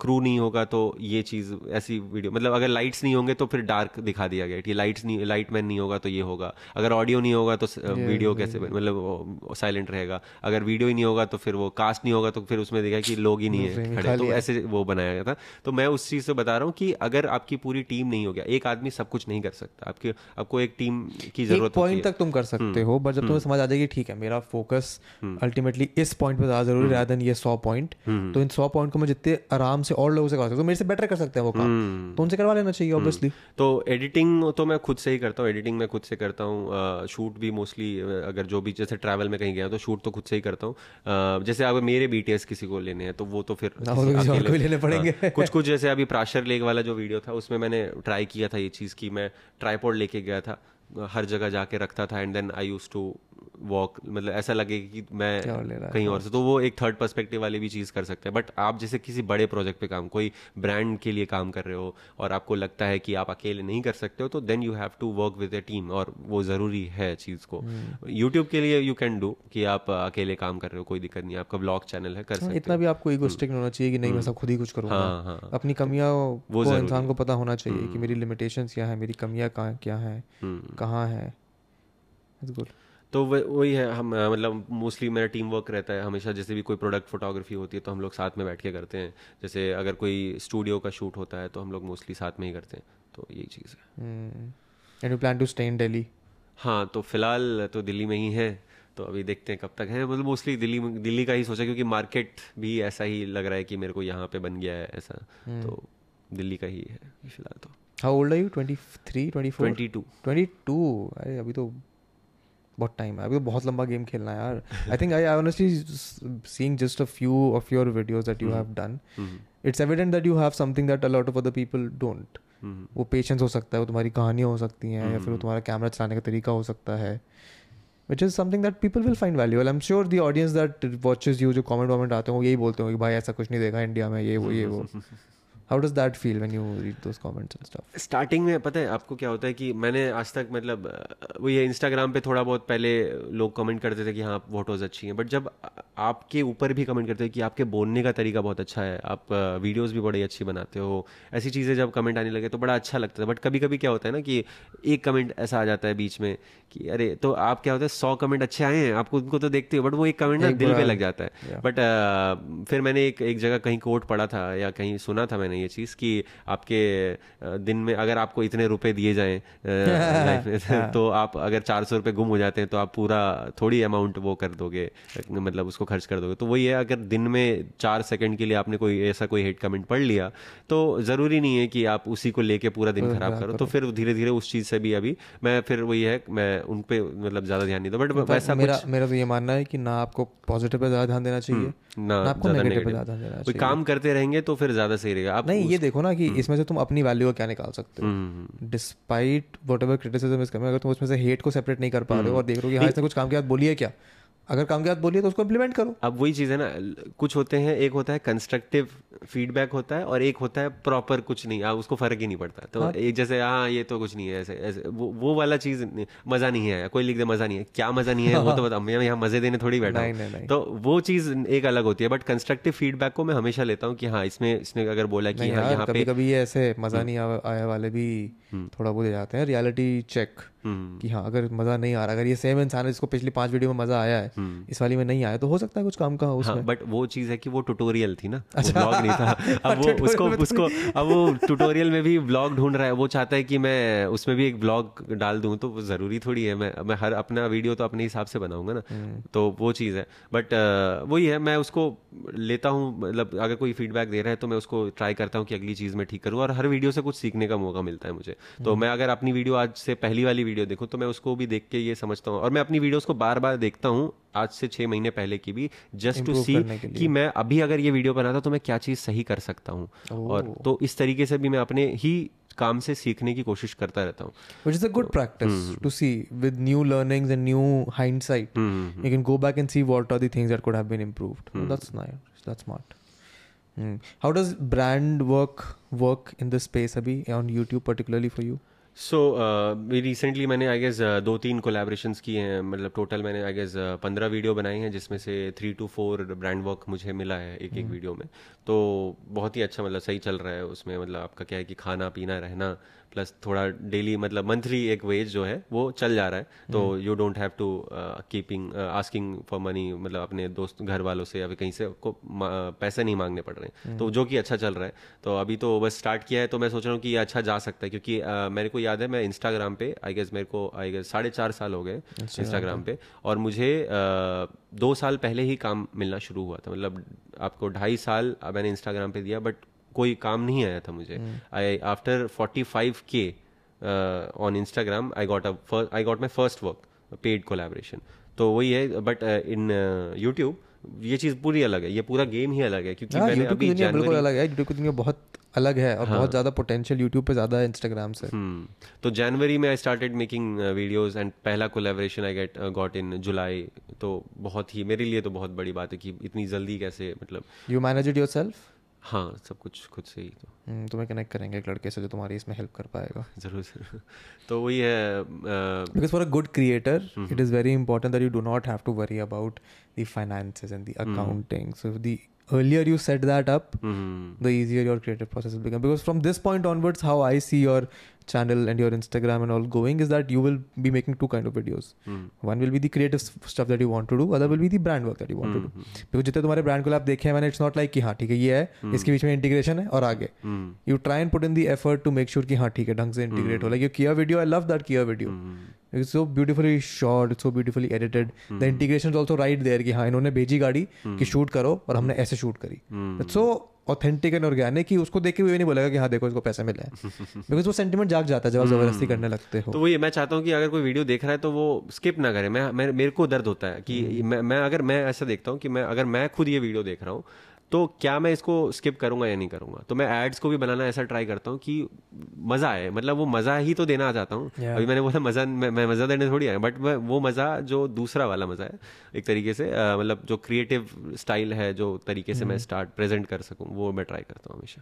क्रू नहीं होगा तो ये चीज़ ऐसी वीडियो, मतलब अगर लाइट्स नहीं होंगे तो फिर डार्क दिखा दिया गया कि लाइट्स नहीं, लाइट मैन नहीं होगा तो ये होगा, अगर ऑडियो नहीं होगा तो वीडियो कैसे, मतलब साइलेंट रहेगा, अगर वीडियो ही नहीं होगा तो फिर वो कास्ट नहीं होगा, तो फिर उसमें देखा कि लोग ही नहीं है खड़े, तो ऐसे वो बनाया गया था। तो मैं उस चीज़ से बता रहा हूँ कि अगर आपकी पूरी टीम नहीं हो गया, एक आदमी सब कुछ नहीं कर सकता, आपकी आपको एक टीम की जरूरत होती है। पॉइंट तक तुम कर सकते हो, बट जब तुम्हें समझ आ जाएगी ठीक है मेरा फोकस अल्टीमेटली इस पॉइंट पर ज़्यादा जरूरी रहा देन ये सौ पॉइंट, तो इन सौ पॉइंट को मैं जितने आराम से और लोगों से कर सकता हूँ, मेरे से बेटर कर सकते हैं वो काम, तो उनसे करवा लेना चाहिए ऑब्वियसली। तो एडिटिंग तो मैं खुद से ही करता हूँ, एडिटिंग मैं खुद से करता हूँ, शूट भी मोस्टली, अगर जो भी जैसे ट्रैवल में कहीं गया तो शूट तो खुद से ही करता हूँ। जैसे अगर मेरे बीटीएस किसी को लेने हैं तो वो तो फिर लेने, लेने पड़ेंगे कुछ कुछ। जैसे अभी प्राशर लेक वाला जो वीडियो था उसमें मैंने ट्राई किया था ये चीज़ की, मैं ट्राईपॉड लेके गया था, हर जगह जाके रखता था, and then I use to walk, मतलब ऐसा लगे कि मैं कहीं और से, तो वो एक थर्ड पर्सपेक्टिव वाली भी चीज़ कर सकते हैं। बट आप जैसे किसी बड़े प्रोजेक्ट पे काम, कोई ब्रांड के लिए काम कर रहे हो और आपको लगता है कि आप अकेले नहीं कर सकते हो, तो then you have to work with a team, और वो ज़रूरी है चीज़ को। यूट्यूब के लिए यू कैन डू कि आप अकेले काम कर रहे हो, कोई दिक्कत नहीं, आपका ब्लॉग चैनल है, कर सकते हो। इतना भी आपको ईगोइस्टिक नहीं होना चाहिए कि नहीं मैं सब खुद ही कुछ करूँगा, अपनी कमियाँ वो इंसान को पता होना चाहिए कि मेरी लिमिटेशंस क्या है, मेरी कमियाँ क्या हैं, कहाँ है। तो वही है, हम मतलब मोस्टली मेरा टीम वर्क रहता है हमेशा। जैसे भी कोई प्रोडक्ट फोटोग्राफी होती है तो हम लोग साथ में बैठ के करते हैं, जैसे अगर कोई स्टूडियो का शूट होता है तो हम लोग मोस्टली साथ में ही करते हैं, तो यही चीज़ है। And you plan to stay in Delhi? हाँ तो फिलहाल तो दिल्ली में ही है, तो अभी देखते हैं कब तक है, मतलब मोस्टली दिल्ली दिल्ली का ही सोचा, क्योंकि मार्केट भी ऐसा ही लग रहा है कि मेरे को यहाँ पे बन गया है ऐसा, तो दिल्ली का ही है फिलहाल तो। How old are you? Twenty three, twenty four? Twenty two twenty two? अरे अभी तो बहुत टाइम है, अभी तो बहुत लंबा गेम खेलना है यार। I think I honestly seeing just a few of your videos that you have done, it's evident that you have something that a lot of other people don't. वो पेशेंस हो सकता है, वो तुम्हारी कहानियाँ हो सकती हैं, या फिर वो तुम्हारा कैमरा चलाने का तरीका हो सकता है, which is something that people will find valuable. I am sure the audience that watches you, जो कॉमेंट वॉमेंट आते हो, यही बोलते हो कि भाई ऐसा कुछ नहीं देखा इंडिया में, ये वो ये वो। How does that feel when you read those comments and stuff? Starting में पता है आपको क्या होता है कि मैंने आज तक, मतलब वो ये इंस्टाग्राम पे थोड़ा बहुत पहले लोग कमेंट करते थे कि हाँ फोटोज़ अच्छी हैं, बट जब आपके ऊपर भी कमेंट करते हैं कि आपके बोलने का तरीका बहुत अच्छा है, आप वीडियोस भी बड़ी अच्छी बनाते हो, ऐसी चीज़ें जब कमेंट आने लगे तो बड़ा अच्छा लगता था। बट कभी कभी क्या होता है ना कि एक कमेंट ऐसा आ जाता है बीच में कि अरे, तो आप क्या होता है सौ कमेंट अच्छे आए हैं, आपको उनको तो देखते हो, बट वो एक कमेंट ना दिल पर लग जाता है। बट फिर मैंने एक एक जगह कहीं कोट पढ़ा था या कहीं सुना था मैंने ये चीज़ कि आपके दिन में अगर आपको इतने रुपए दिए जाएं लाइफ में, तो आप अगर चार सौ रुपये गुम हो जाते हैं तो आप पूरा थोड़ी अमाउंट वो कर दोगे, मतलब उसको खर्च कर दोगे। तो वही है, अगर दिन में चार सेकंड के लिए आपने कोई ऐसा कोई हेट कमेंट पढ़ लिया तो ज़रूरी नहीं है कि आप उसी को लेके पूरा दिन खराब करो। तो फिर धीरे धीरे उस चीज़ से भी अभी मैं फिर वही है, मैं उन पर मतलब ज़्यादा ध्यान नहीं दूँ। बट वैसा मेरा मेरा तो ये मानना है कि ना आपको पॉजिटिव पर ज़्यादा ध्यान देना चाहिए, ना आपको नेगेटिव पर ज़्यादा ध्यान देना चाहिए। काम करते रहेंगे तो फिर ज़्यादा सही रहेगा। नहीं, ये देखो ना कि इसमें से तुम अपनी वैल्यू को क्या निकाल सकते हो, despite whatever criticism is coming. अगर तुम उसमें से हेट को सेपरेट नहीं कर पा रहे हो और देख रहे हो कि हाँ इसने कुछ काम के बाद बोलिए क्या, अगर काम के बाद बोलिए तो उसको इम्प्लीमेंट करो। अब वही चीज़ है ना, कुछ होते हैं, एक होता है कंस्ट्रक्टिव फीडबैक होता है और एक होता है प्रॉपर कुछ नहीं, आप उसको फ़र्क ही नहीं पड़ता। तो हाँ? एक जैसे हाँ ये तो कुछ नहीं है, ऐसे ऐसे वो, वो वाला चीज़ मज़ा नहीं है, कोई लिख दे मज़ा नहीं है, क्या मज़ा नहीं है वो तो बता, मैं यहाँ मज़े देने थोड़ी बैठा हूँ, तो वो चीज़ एक अलग होती है। बट कंस्ट्रक्टिव फीडबैक को मैं हमेशा लेता हूँ कि हाँ इसमें इसने अगर बोला कि यहाँ पे कभी ऐसे मज़ा नहीं आया वाले भी थोड़ा बोले जाते हैं रियलिटी चेक कि हाँ अगर मज़ा नहीं आ रहा, अगर ये सेम इंसान है जिसको पिछली पांच वीडियो में मज़ा आया है, इस वाली में नहीं आया, तो हो सकता है कुछ काम का हो उसमें। बट वो चीज़ है कि वो ट्यूटोरियल थी ना, अच्छा। ब्लॉग नहीं था। अब वो उसको उसको अब वो ट्यूटोरियल में भी ब्लॉग ढूंढ रहा है, वो चाहता है कि मैं उसमें भी एक ब्लॉग डाल दूँ, तो ज़रूरी थोड़ी है। मैं मैं हर अपना वीडियो तो अपने हिसाब से बनाऊँगा ना, तो वो चीज़ है। बट वही है, मैं उसको लेता हूँ, मतलब अगर कोई फीडबैक दे रहा है तो मैं उसको ट्राई करता हूँ कि अगली चीज़ मैं ठीक करूँ, और हर वीडियो से कुछ सीखने का मौका मिलता है मुझे। तो मैं अगर अपनी वीडियो आज से पहली वाली वीडियो देखूँ तो मैं उसको भी देख के ये समझता हूँ, और मैं अपनी वीडियोस को बार बार देखता हूँ आज से छः महीने पहले की भी, जस्ट टू सी कि मैं अभी अगर ये वीडियो बनाता तो मैं क्या चीज़ सही कर सकता हूँ, और तो इस तरीके से भी मैं अपने ही काम से सीखने की कोशिश करता रहता हूँ, which is a good practice to see with new learnings and new hindsight. You can go back and see what are the things that could have been improved. That's nice. That's smart. How does brand work work in this space अभी on YouTube particularly for you? So recently मैंने I guess दो तीन collaborations किए हैं, मतलब total मैंने I guess पंद्रह video बनाई हैं जिसमें से three two four brand work मुझे मिला है एक एक वीडियो में, तो बहुत ही अच्छा मतलब सही चल रहा है उसमें, मतलब आपका क्या है कि खाना पीना रहना प्लस थोड़ा डेली मतलब मंथली एक वेज जो है वो चल जा रहा है, तो you don't have to keeping asking for money, मतलब अपने दोस्त घर वालों से या फिर कहीं से आपको पैसे नहीं मांगने पड़ रहे हैं, तो जो कि अच्छा चल रहा है। तो अभी तो बस स्टार्ट किया है, तो मैं सोच रहा हूँ कि ये अच्छा जा सकता है, क्योंकि uh, मेरे को याद है मैं इंस्टाग्राम पे आई गेस मेरे को आई गेस साढ़े चार साल हो गए इंस्टाग्राम पे, और मुझे uh, दो साल पहले ही काम मिलना शुरू हुआ था, मतलब आपको ढाई साल मैंने इंस्टाग्राम पे दिया बट कोई काम नहीं आया था मुझे। आई आफ्टर फोर्टी फाइव के on Instagram I got a I got my first work paid collaboration, तो वही है। बट इन यूट्यूब ये चीज़ पूरी अलग है, ये पूरा गेम ही अलग है, क्योंकि आ, मैंने अभी बिल्कुल अलग है, यूट्यूब की दुनिया बहुत अलग है और हाँ, बहुत ज़्यादा पोटेंशियल यूट्यूब पे ज़्यादा है इंस्टाग्राम से। तो जनवरी में I started making videos and पहला collaboration I get got in July, तो बहुत ही मेरे लिए तो बहुत बड़ी बात है कि इतनी जल्दी कैसे, मतलब यू मैनेज इट योरसेल्फ? हाँ, सब कुछ खुद से ही। तो तुम्हें कनेक्ट करेंगे एक लड़के से जो तुम्हारी इसमें हेल्प कर पाएगा। जरूर जरूर। तो वही है, because for a good creator it is very important that you do not have to worry about the finances and the accounting, so the earlier you set that up mm-hmm. the easier your creative process will become, because from this point onwards how I see your channel and your Instagram and all going is that you will be making two kind of videos. mm-hmm. One will be the creative stuff that you want to do, other will be the brand work that you want mm-hmm. to do, because jitne tumhare brand collab dekhe hain maine, it's not like ki ha theek hai ye hai mm-hmm. iske beech mein integration hai aur aage mm-hmm. you try and put in the effort to make sure ki ha theek hai dhang se integrate mm-hmm. ho, like your Kia video, I love that Kia video. mm-hmm. It's so beautifully shot, it's so beautifully edited. Mm-hmm. The integration is also right there कि हाँ इन्होंने भेजी गाड़ी mm-hmm. कि shoot करो और हमने ऐसे शूट करी. It's mm-hmm. so authentic and organic कि उसको देख के भी नहीं बोलेगा कि हाँ देखो इसको पैसा मिला है, बिकॉज वो सेंटीमेंट जाग जाता है जब आप mm-hmm. जबरदस्ती करने लगते हो। तो वही मैं चाहता हूँ कि अगर कोई वीडियो देख रहा है तो वो स्किप ना करे। मैं, मैं मेरे को दर्द होता है कि mm-hmm. मैं, मैं अगर मैं ऐसा देखता हूँ कि मैं अगर मैं खुद ये वीडियो देख रहा हूँ तो क्या मैं इसको स्किप करूंगा या नहीं करूंगा, तो मैं एड्स को भी बनाना ऐसा ट्राई करता हूँ कि मज़ा आए, मतलब वो मज़ा ही तो देना चाहता हूँ। yeah. अभी मैंने बोला मज़ा, मैं, मैं मज़ा देने थोड़ी आया, बट वो मज़ा जो दूसरा वाला मज़ा है एक तरीके से, मतलब जो क्रिएटिव स्टाइल है, जो तरीके से mm. मैं स्टार्ट प्रेजेंट कर सकूँ, वो मैं ट्राई करता हूँ हमेशा।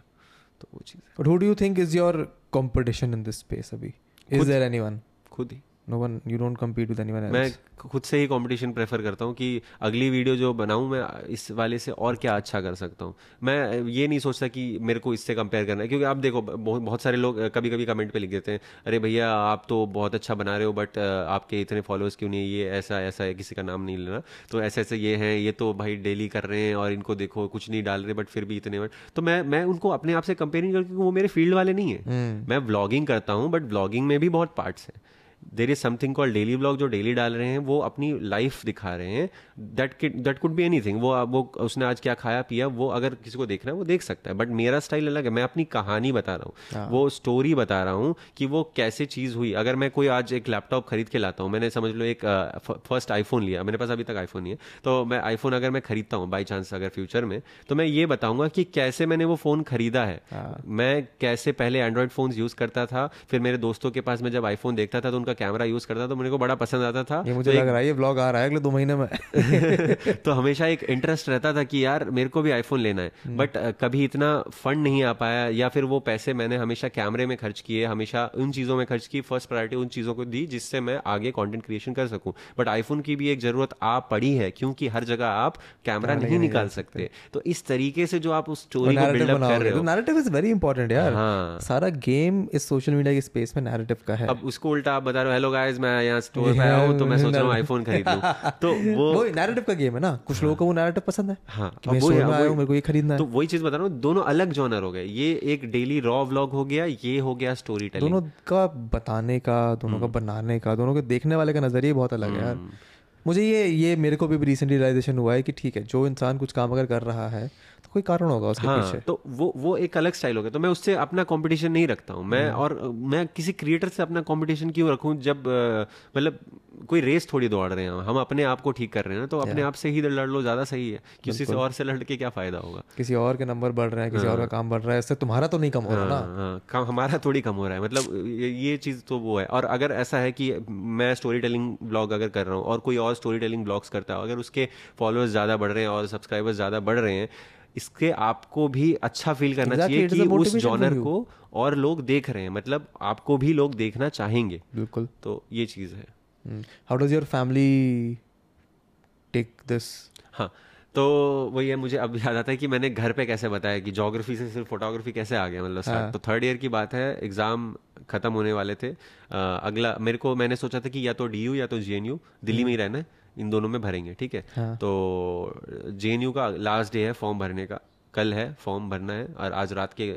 तो वो चीज़। But who do you think is your competition in this space अभी? Is there anyone? खुद ही। No one, you don't compete with anyone else. मैं खुद से ही कंपटीशन प्रेफर करता हूँ कि अगली वीडियो जो बनाऊँ मैं इस वाले से और क्या अच्छा कर सकता हूँ। मैं ये नहीं सोचता कि मेरे को इससे कंपेयर करना है, क्योंकि आप देखो बहुत बहुत सारे लोग कभी कभी कमेंट पे लिख देते हैं, अरे भैया आप तो बहुत अच्छा बना रहे हो बट आपके इतने फॉलोअर्स क्यों नहीं, ये ऐसा ऐसा है, किसी का नाम नहीं लेना, तो ऐसे ऐसे ये हैं, ये तो भाई डेली कर रहे हैं और इनको देखो कुछ नहीं डाल रहे बट फिर भी इतने। बट तो मैं मैं उनको अपने आप से कंपेयर नहीं करता क्योंकि वो मेरे फील्ड वाले नहीं है। मैं ब्लॉगिंग करता हूँ बट ब्लॉगिंग में भी बहुत पार्ट्स हैं। There is something called daily blog, जो डेली डाल रहे हैं वो अपनी लाइफ दिखा रहे हैं, that that could be anything, वो वो उसने आज क्या खाया पिया, वो अगर किसी को देखना है वो देख सकता है। बट मेरा स्टाइल अलग है, मैं अपनी कहानी बता रहा हूँ, वो स्टोरी बता रहा हूँ कि वो कैसे चीज़ हुई। अगर मैं कोई आज एक लैपटॉप खरीद के लाता हूँ, मैंने समझ लो एक फर्स्ट आईफोन लिया, मेरे पास अभी तक आईफोन नहीं है, तो मैं आईफोन अगर मैं खरीदता हूँ बाई चांस अगर फ्यूचर में, तो मैं ये बताऊँगा कि कैसे मैंने वो फ़ोन खरीदा है। मैं कैसे पहले एंड्रॉयड फ़ोन यूज़ करता था, फिर मेरे दोस्तों के पास मैं जब आईफोन देखता था तो कैमरा यूज करता तो मेरे को बड़ा पसंद आता था। ये मुझे तो लग रहा है ये व्लॉग आ रहा है अगले दो महीने में। तो हमेशा एक इंटरेस्ट रहता था कि यार मेरे को भी आईफोन लेना है, बट कभी इतना फंड नहीं आ पाया, या फिर वो पैसे मैंने हमेशा कैमरे में खर्च किए, हमेशा उन चीज़ों में खर्च की, फर्स्ट प्रायोरिटी उन चीज़ों को दी जिससे मैं आगे कॉन्टेंट क्रिएशन कर सकूँ। बट आईफोन की भी एक जरूरत आ पड़ी है क्योंकि हर जगह आप कैमरा नहीं निकाल सकते, तो इस तरीके से जो आप उस स्टोरी को बिल्ड अप कर रहे हो, नैरेटिव इज वेरी इंपॉर्टेंट यार। सारा गेम इस सोशल मीडिया के स्पेस में नैरेटिव का है। अब उसको उल्टा आप बता रहे हो, हेलो गाइस मैं यहाँ स्टोर पे आया हूँ तो मैं सोच रहा हूँ आईफोन खरीद लूँ, तो वो नैरेटिव का गेम है ना। कुछ लोगों को वो नैरेटिव पसंद है, हाँ मैं स्टोर में आया हूँ मेरे को ये खरीदना है, तो वही चीज़ बता रहा हूँ। दोनों अलग जॉनर हो गए, ये एक डेली रॉ व्लॉग हो गया, ये हो गया स्टोरी टेलिंग। दोनों का बताने का, दोनों का बनाने का, दोनों के देखने वाले का नजरिया बहुत अलग है यार। मुझे ये ये मेरे को भी रिसेंटली रियलाइजेशन हुआ है कि ठीक है, जो इंसान कुछ काम अगर कर रहा है तो कोई कारण होगा उसके हाँ, पीछे। तो वो वो एक अलग स्टाइल हो गया। तो मैं उससे अपना कंपटीशन नहीं रखता हूँ मैं, और मैं किसी क्रिएटर से अपना कंपटीशन क्यों रखूँ जब मतलब कोई रेस थोड़ी दौड़ रहे हैं, हम अपने आप को ठीक कर रहे हैं ना, तो अपने आप से ही लड़ लो, ज़्यादा सही है। किसी से और से लड़ के क्या फ़ायदा होगा? किसी और के नंबर बढ़ रहे हैं, किसी और का काम बढ़ रहा है, इससे तुम्हारा तो नहीं कम हो रहा ना, काम हमारा थोड़ी कम हो रहा है। मतलब ये चीज़ तो वो है। और अगर ऐसा है कि मैं स्टोरी टेलिंग ब्लॉग अगर कर रहा हूँ और कोई और स्टोरी टेलिंग ब्लॉग्स करता है, अगर उसके फॉलोअर्स ज़्यादा बढ़ रहे हैं और सब्सक्राइबर्स ज़्यादा बढ़ रहे हैं, इसके आपको भी अच्छा फील करना exactly, चाहिए कि उस जॉनर को और लोग देख रहे हैं, मतलब आपको भी लोग देखना चाहेंगे। बिल्कुल, तो ये चीज़ है। How does your family take this? हाँ, तो वही है, मुझे अब याद आता है कि मैंने घर पे कैसे बताया कि ज्योग्राफी से सिर्फ फोटोग्राफी कैसे आ गया, मतलब हाँ। तो थर्ड ईयर की बात है, एग्ज़ाम ख़त्म होने वाले थे, आ, अगला मेरे को मैंने सोचा था कि या तो डी यू या तो जे एन यू, दिल्ली में ही रहना है, इन दोनों में भरेंगे, ठीक है हाँ। तो जे एन यू का लास्ट डे है फॉर्म भरने का, कल है फॉर्म भरना है, और आज रात के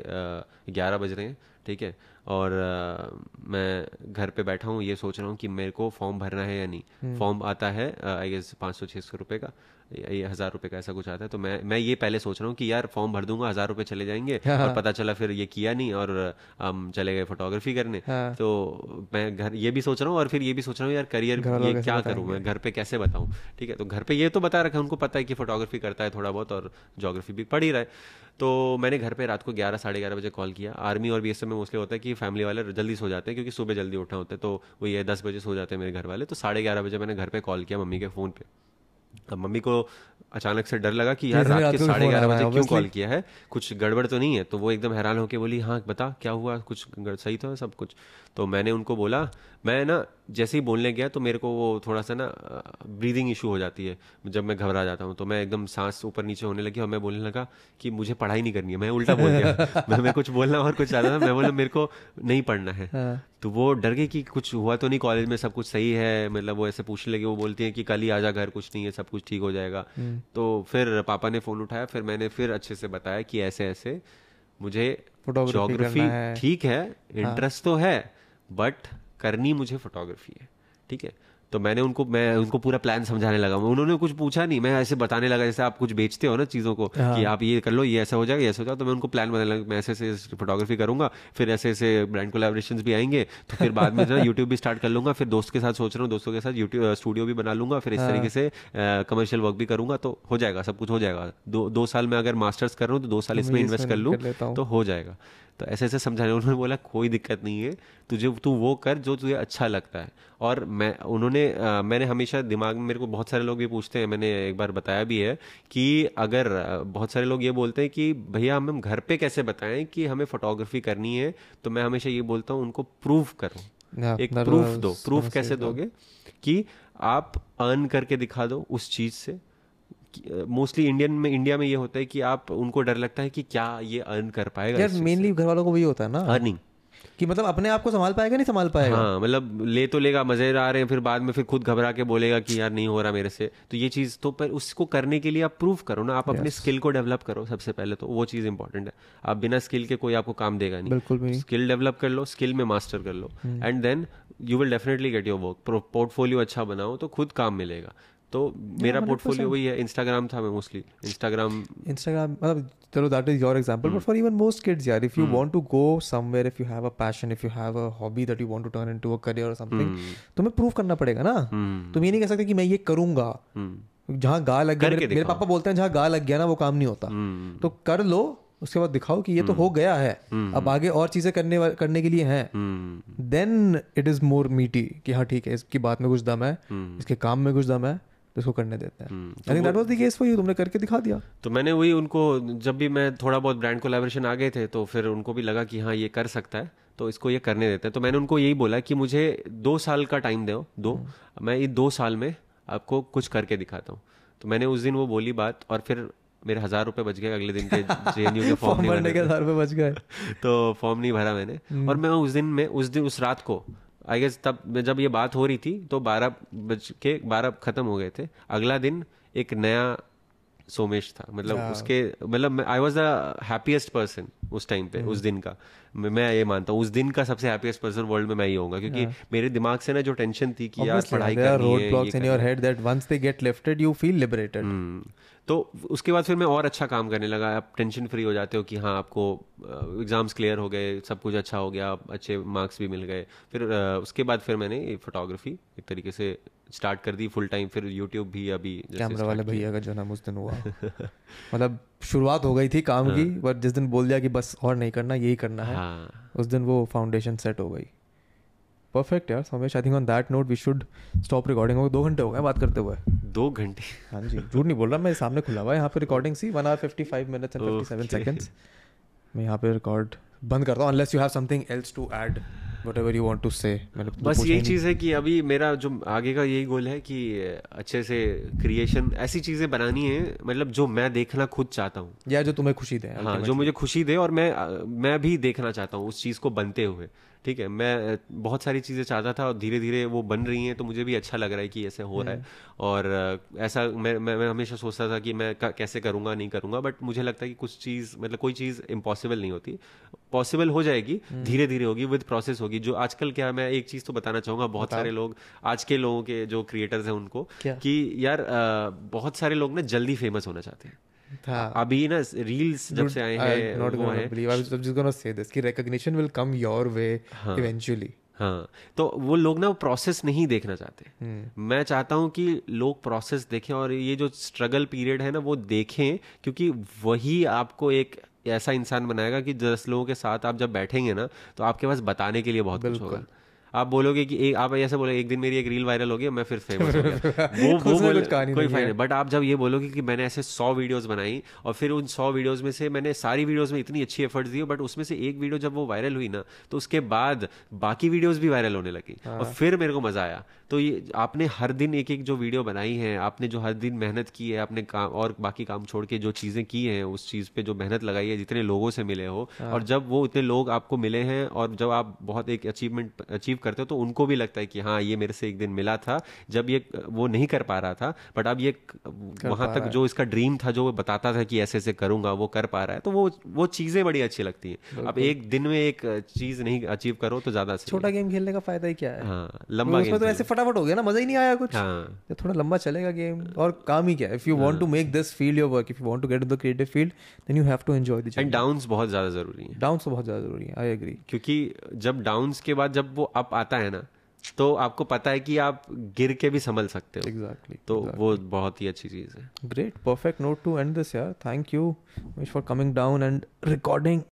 ग्यारह बज रहे हैं, ठीक है, और uh, मैं घर पे बैठा हूँ, ये सोच रहा हूँ कि मेरे को फॉर्म भरना है या नहीं। फॉर्म आता है आई गेस पाँच सौ छः सौ रुपये का, हज़ार रुपये का ऐसा कुछ आता है। तो मैं मैं ये पहले सोच रहा हूँ कि यार फॉर्म भर दूंगा, हज़ार रुपये चले जाएंगे, और पता चला फिर ये किया नहीं और हम चले गए फोटोग्राफी करने। तो मैं घर ये भी सोच रहा हूँ और फिर ये भी सोच रहा हूँ यार करियर ये क्या करूँ मैं, घर पर कैसे बताऊँ, ठीक है। तो घर पर ये तो बता रखा है, उनको पता है कि फोटोग्राफी करता है थोड़ा बहुत और ज्योग्राफी भी पढ़ ही रहा है। तो मैंने घर पे रात को ग्यारह साढ़े ग्यारह बजे कॉल किया। आर्मी और बी एस एफ में मोस्टली होता है कि फैमिली वाले जल्दी सो जाते हैं क्योंकि सुबह जल्दी उठना होता है, तो वो ये दस बजे सो जाते हैं मेरे घर वाले। तो साढ़े ग्यारह बजे मैंने घर पे कॉल किया मम्मी के फ़ोन पे। अब मम्मी को अचानक से डर लगा कि यार रात के साढ़े ग्यारह बजे क्यों कॉल किया है, कुछ गड़बड़ तो नहीं है। तो वो एकदम हैरान होकर बोली, हाँ बता क्या हुआ, कुछ सही था सब कुछ? तो मैंने उनको बोला, मैं ना जैसे ही बोलने गया तो मेरे को वो थोड़ा सा ना ब्रीदिंग इशू हो जाती है जब मैं घबरा जाता हूँ, तो मैं एकदम सांस ऊपर नीचे होने लगी और मैं बोलने लगा कि मुझे पढ़ाई नहीं करनी है। मैं उल्टा बोल दिया, मैं, मैं कुछ बोलना और कुछ ज़्यादा मैं बोला मेरे को नहीं पढ़ना है। तो वो डर गई कि कुछ हुआ तो नहीं कॉलेज में, सब कुछ सही है, मतलब वो ऐसे पूछने लगी। वो बोलती हैं कि कल ही आ जा घर, कुछ नहीं है, सब कुछ ठीक हो जाएगा। तो फिर पापा ने फ़ोन उठाया, फिर मैंने फिर अच्छे से बताया कि ऐसे ऐसे मुझे फोटोग्राफी ठीक है, इंटरेस्ट तो है बट करनी मुझे फोटोग्राफी है, ठीक है। तो मैंने उनको मैं उनको पूरा प्लान समझाने लगा। उन्होंने कुछ पूछा नहीं, मैं ऐसे बताने लगा जैसे आप कुछ बेचते हो ना चीज़ों को कि आप ये कर लो, ये ऐसा हो जाएगा, ये ऐसा हो जाएगा। तो मैं उनको प्लान बनाने लगा, मैं ऐसे ऐसे फोटोग्राफी करूँगा, फिर ऐसे ऐसे ब्रांड कोलैबोरेशंस भी आएंगे, तो फिर बाद में जो यूट्यूब भी स्टार्ट कर लूँगा, फिर दोस्त के साथ सोच रहा हूँ, दोस्तों के साथ यूट्यूब स्टूडियो भी बना लूँगा, फिर इस तरीके से कमर्शियल वर्क भी करूँगा, तो हो जाएगा, सब कुछ हो जाएगा। दो दो साल में अगर मास्टर्स कर रहा हूँ तो दो साल इसमें इन्वेस्ट कर लूँ तो हो जाएगा। तो ऐसे ऐसे समझाने, उन्होंने बोला कोई दिक्कत नहीं है, तुझे तू वो कर जो तुझे अच्छा लगता है। और मैं उन्होंने आ, मैंने हमेशा दिमाग में, मेरे को बहुत सारे लोग ये पूछते हैं, मैंने एक बार बताया भी है कि अगर बहुत सारे लोग ये बोलते हैं कि भैया हम घर पे कैसे बताएं कि हमें फोटोग्राफी करनी है, तो मैं हमेशा ये बोलता हूँ उनको प्रूफ करो, एक प्रूफ दो। प्रूफ कैसे दोगे? कि आप अर्न करके दिखा दो उस चीज़ से। मोस्टली इंडियन में इंडिया में ये होता है कि आप उनको डर लगता है कि क्या ये अर्न कर पाएगा। यार मेनली घर वालों को भी होता है ना अर्निंग कि मतलब अपने आप को संभाल पाएगा नहीं संभाल पाएगा। हाँ, मतलब ले तो लेगा, मजे आ रहे हैं, फिर बाद में फिर खुद घबरा के बोलेगा कि यार नहीं हो रहा मेरे से। तो ये चीज़ तो, पर उसको करने के लिए आप प्रूफ करो ना, आप अपने स्किल को डेवलप करो सबसे पहले, तो वो चीज़ इंपॉर्टेंट है। आप बिना स्किल के कोई आपको काम देगा नहीं, बिल्कुल। स्किल डेवलप कर लो, स्किल में मास्टर कर लो, and then you will definitely get your work. Portfolio अच्छा बनाओ तो खुद काम मिलेगा। तो मेरा पोर्टफोलियो वही है, इंस्टाग्राम था मैं मोस्टली, इंस्टाग्राम इंस्टाग्राम मतलब चलो that is your example, but for even most kids यार, if you want to go somewhere, if you have a passion, if you have a hobby that you want to turn into a career और something, तुम्हें prove करना पड़ेगा ना। तुम ये नहीं कह सकते कि मैं ये करूंगा। जहाँ गा लग गया, मेरे, मेरे पापा बोलते हैं जहाँ गा लग गया ना वो काम नहीं होता, तो कर लो, उसके बाद दिखाओ कि ये तो हो गया है, अब आगे और चीज़ें करने करने के लिए हैं। देन इट इज़ मोर मीटी कि हाँ ठीक है, इसकी बात में कुछ दम है, इसके काम में कुछ दम है, इसको करने देते हैं। I think that was the case for you, तुमने करके दिखा दिया। तो मैंने वही उनको, जब भी मैं थोड़ा बहुत ब्रांड कोलैबोरेशन आ गए थे तो फिर उनको भी लगा कि हाँ ये कर सकता है, तो इसको ये करने देते हैं। तो मैंने उनको यही बोला कि मुझे दो साल का टाइम दो, दो मैं ये दो साल में आपको कुछ करके दिखाता हूँ। तो मैंने उस दिन वो बोली बात, और फिर मेरे हज़ार रुपये बच गए अगले दिन के जे एन यू के फॉर्म नहीं भरने के। हज़ार रुपये बच गए तो फॉर्म नहीं भरा मैंने। और मैं उस दिन में उस दिन उस रात को आई गेस, तब जब ये बात हो रही थी तो बारह बज के बारह ख़त्म हो गए थे। अगला दिन एक नया सोमेश था, मतलब उसके मतलब I was the happiest person उस टाइम पे, उस दिन का मैं ये मानता हूँ उस दिन का सबसे हैप्पीएस्ट पर्सन वर्ल्ड में मैं ही होऊंगा, क्योंकि मेरे दिमाग से ना जो टेंशन थी कि यार पढ़ाई का road blocks in your head that once they get lifted you feel liberated. तो उसके बाद फिर मैं और अच्छा काम करने लगा, आप टेंशन फ्री हो जाते हो कि हाँ आपको एग्जाम्स क्लियर हो गए, सब कुछ अच्छा हो गया, अच्छे मार्क्स भी मिल गए। फिर उसके बाद फिर मैंने फोटोग्राफी एक तरीके से स्टार्ट कर दी फुल टाइम, फिर यूट्यूब भी अभी कैमरा वाले भैया का जो नाम उस दिन हुआ मतलब शुरुआत हो गई थी काम हाँ। की, बट जिस दिन बोल दिया कि बस और नहीं करना यही करना है हाँ। उस दिन वो फाउंडेशन सेट हो गई। परफेक्ट यार Somesh, I think on that note we should stop recording. हो दो घंटे हो गए बात करते हुए, दो घंटे हाँ जी झूठ नहीं बोल रहा, मेरे सामने खुला हुआ है यहाँ पे रिकॉर्डिंग सी one hour fifty five minutes and fifty seven seconds. मैं यहाँ पे रिकॉर्ड बंद करता हूँ unless you have something else to add. Whatever you want to say. बस यही चीज़ है कि अभी मेरा जो आगे का यही गोल है कि अच्छे से क्रिएशन ऐसी चीज़ें बनानी है, मतलब जो मैं देखना खुद चाहता हूँ या जो तुम्हें खुशी दे हाँ, जो मुझे खुशी दे और मैं मैं भी देखना चाहता हूँ उस चीज़ को बनते हुए। ठीक है, मैं बहुत सारी चीज़ें चाहता था और धीरे धीरे वो बन रही हैं, तो मुझे भी अच्छा लग रहा है कि ऐसे हो रहा है। और ऐसा मैं मैं, मैं हमेशा सोचता था कि मैं कैसे करूँगा नहीं करूँगा, बट मुझे लगता है कि कुछ चीज़ मतलब कोई चीज़ इम्पॉसिबल नहीं होती, पॉसिबल हो जाएगी धीरे धीरे होगी, विद प्रोसेस होगी। जो आजकल क्या मैं एक चीज़ तो बताना चाहूँगा बहुत सारे लोग आज के लोगों के जो क्रिएटर्स हैं उनको क्या? कि यार आ, बहुत सारे लोग ना जल्दी फेमस होना चाहते हैं। अभी ना रील्स जब से आए हैं not gonna believe I was just gonna say this कि recognition will come your way eventually. हाँ, तो वो लोग ना वो प्रोसेस नहीं देखना चाहते। मैं चाहता हूँ कि लोग प्रोसेस देखें और ये जो स्ट्रगल पीरियड है ना वो देखें, क्योंकि वही आपको एक ऐसा इंसान बनाएगा कि दस लोगों के साथ आप जब बैठेंगे ना तो आपके पास बताने के लिए बहुत कुछ होगा। आप बोलोगे कि एक, आप ऐसे बोलोगे एक दिन मेरी एक रील वायरल हो गई मैं फिर फेमस हो गया वो वो बोल, कोई फायदा नहीं। बट आप जब ये बोलोगे कि मैंने ऐसे सौ वीडियोस बनाई और फिर उन सौ वीडियोस में से मैंने सारी वीडियोस में इतनी अच्छी एफर्ट्स दी, बट उसमें से एक वीडियो जब वो वायरल हुई ना तो उसके बाद बाकी वीडियोस भी वायरल होने लगी और फिर मेरे को मजा आया। तो ये आपने हर दिन एक एक जो वीडियो बनाई है, आपने जो हर दिन मेहनत की है, आपने काम और बाकी काम छोड़ के जो चीज़ें की हैं उस चीज़ पे जो मेहनत लगाई है, जितने लोगों से मिले हो और जब वो इतने लोग आपको मिले हैं और जब आप बहुत एक अचीवमेंट अचीव करते हो तो उनको भी लगता है कि हाँ ये मेरे से एक दिन मिला था जब ये वो नहीं कर पा रहा था, बट अब ये वहाँ तक जो इसका ड्रीम था जो वो बताता था कि ऐसे ऐसे करूँगा वो कर पा रहा है, तो वो वो चीज़ें बड़ी अच्छी लगती हैं। अब एक दिन में एक चीज़ नहीं अचीव करो तो ज़्यादा छोटा गेम खेलने का फायदा ही क्या है। हाँ, लंबा फटाफट हो गया ना, मजा ही नहीं आया कुछ। हाँ। तो थोड़ा लंबा चलेगा गेम और काम ही क्या। If you want to make this field your work, if you want to get in the creative field, then you have to enjoy the and downs बहुत ज्यादा जरूरी है। डाउन्स बहुत ज्यादा जरूरी है, आई एग्री, क्योंकि जब डाउन्स के बाद जब वो अप आता है ना तो आपको पता है कि आप गिर के भी संभल सकते हो। एग्जैक्टली exactly, तो exactly. वो बहुत ही अच्छी चीज है। Great, perfect note to end this यार। Thank you for coming down and recording.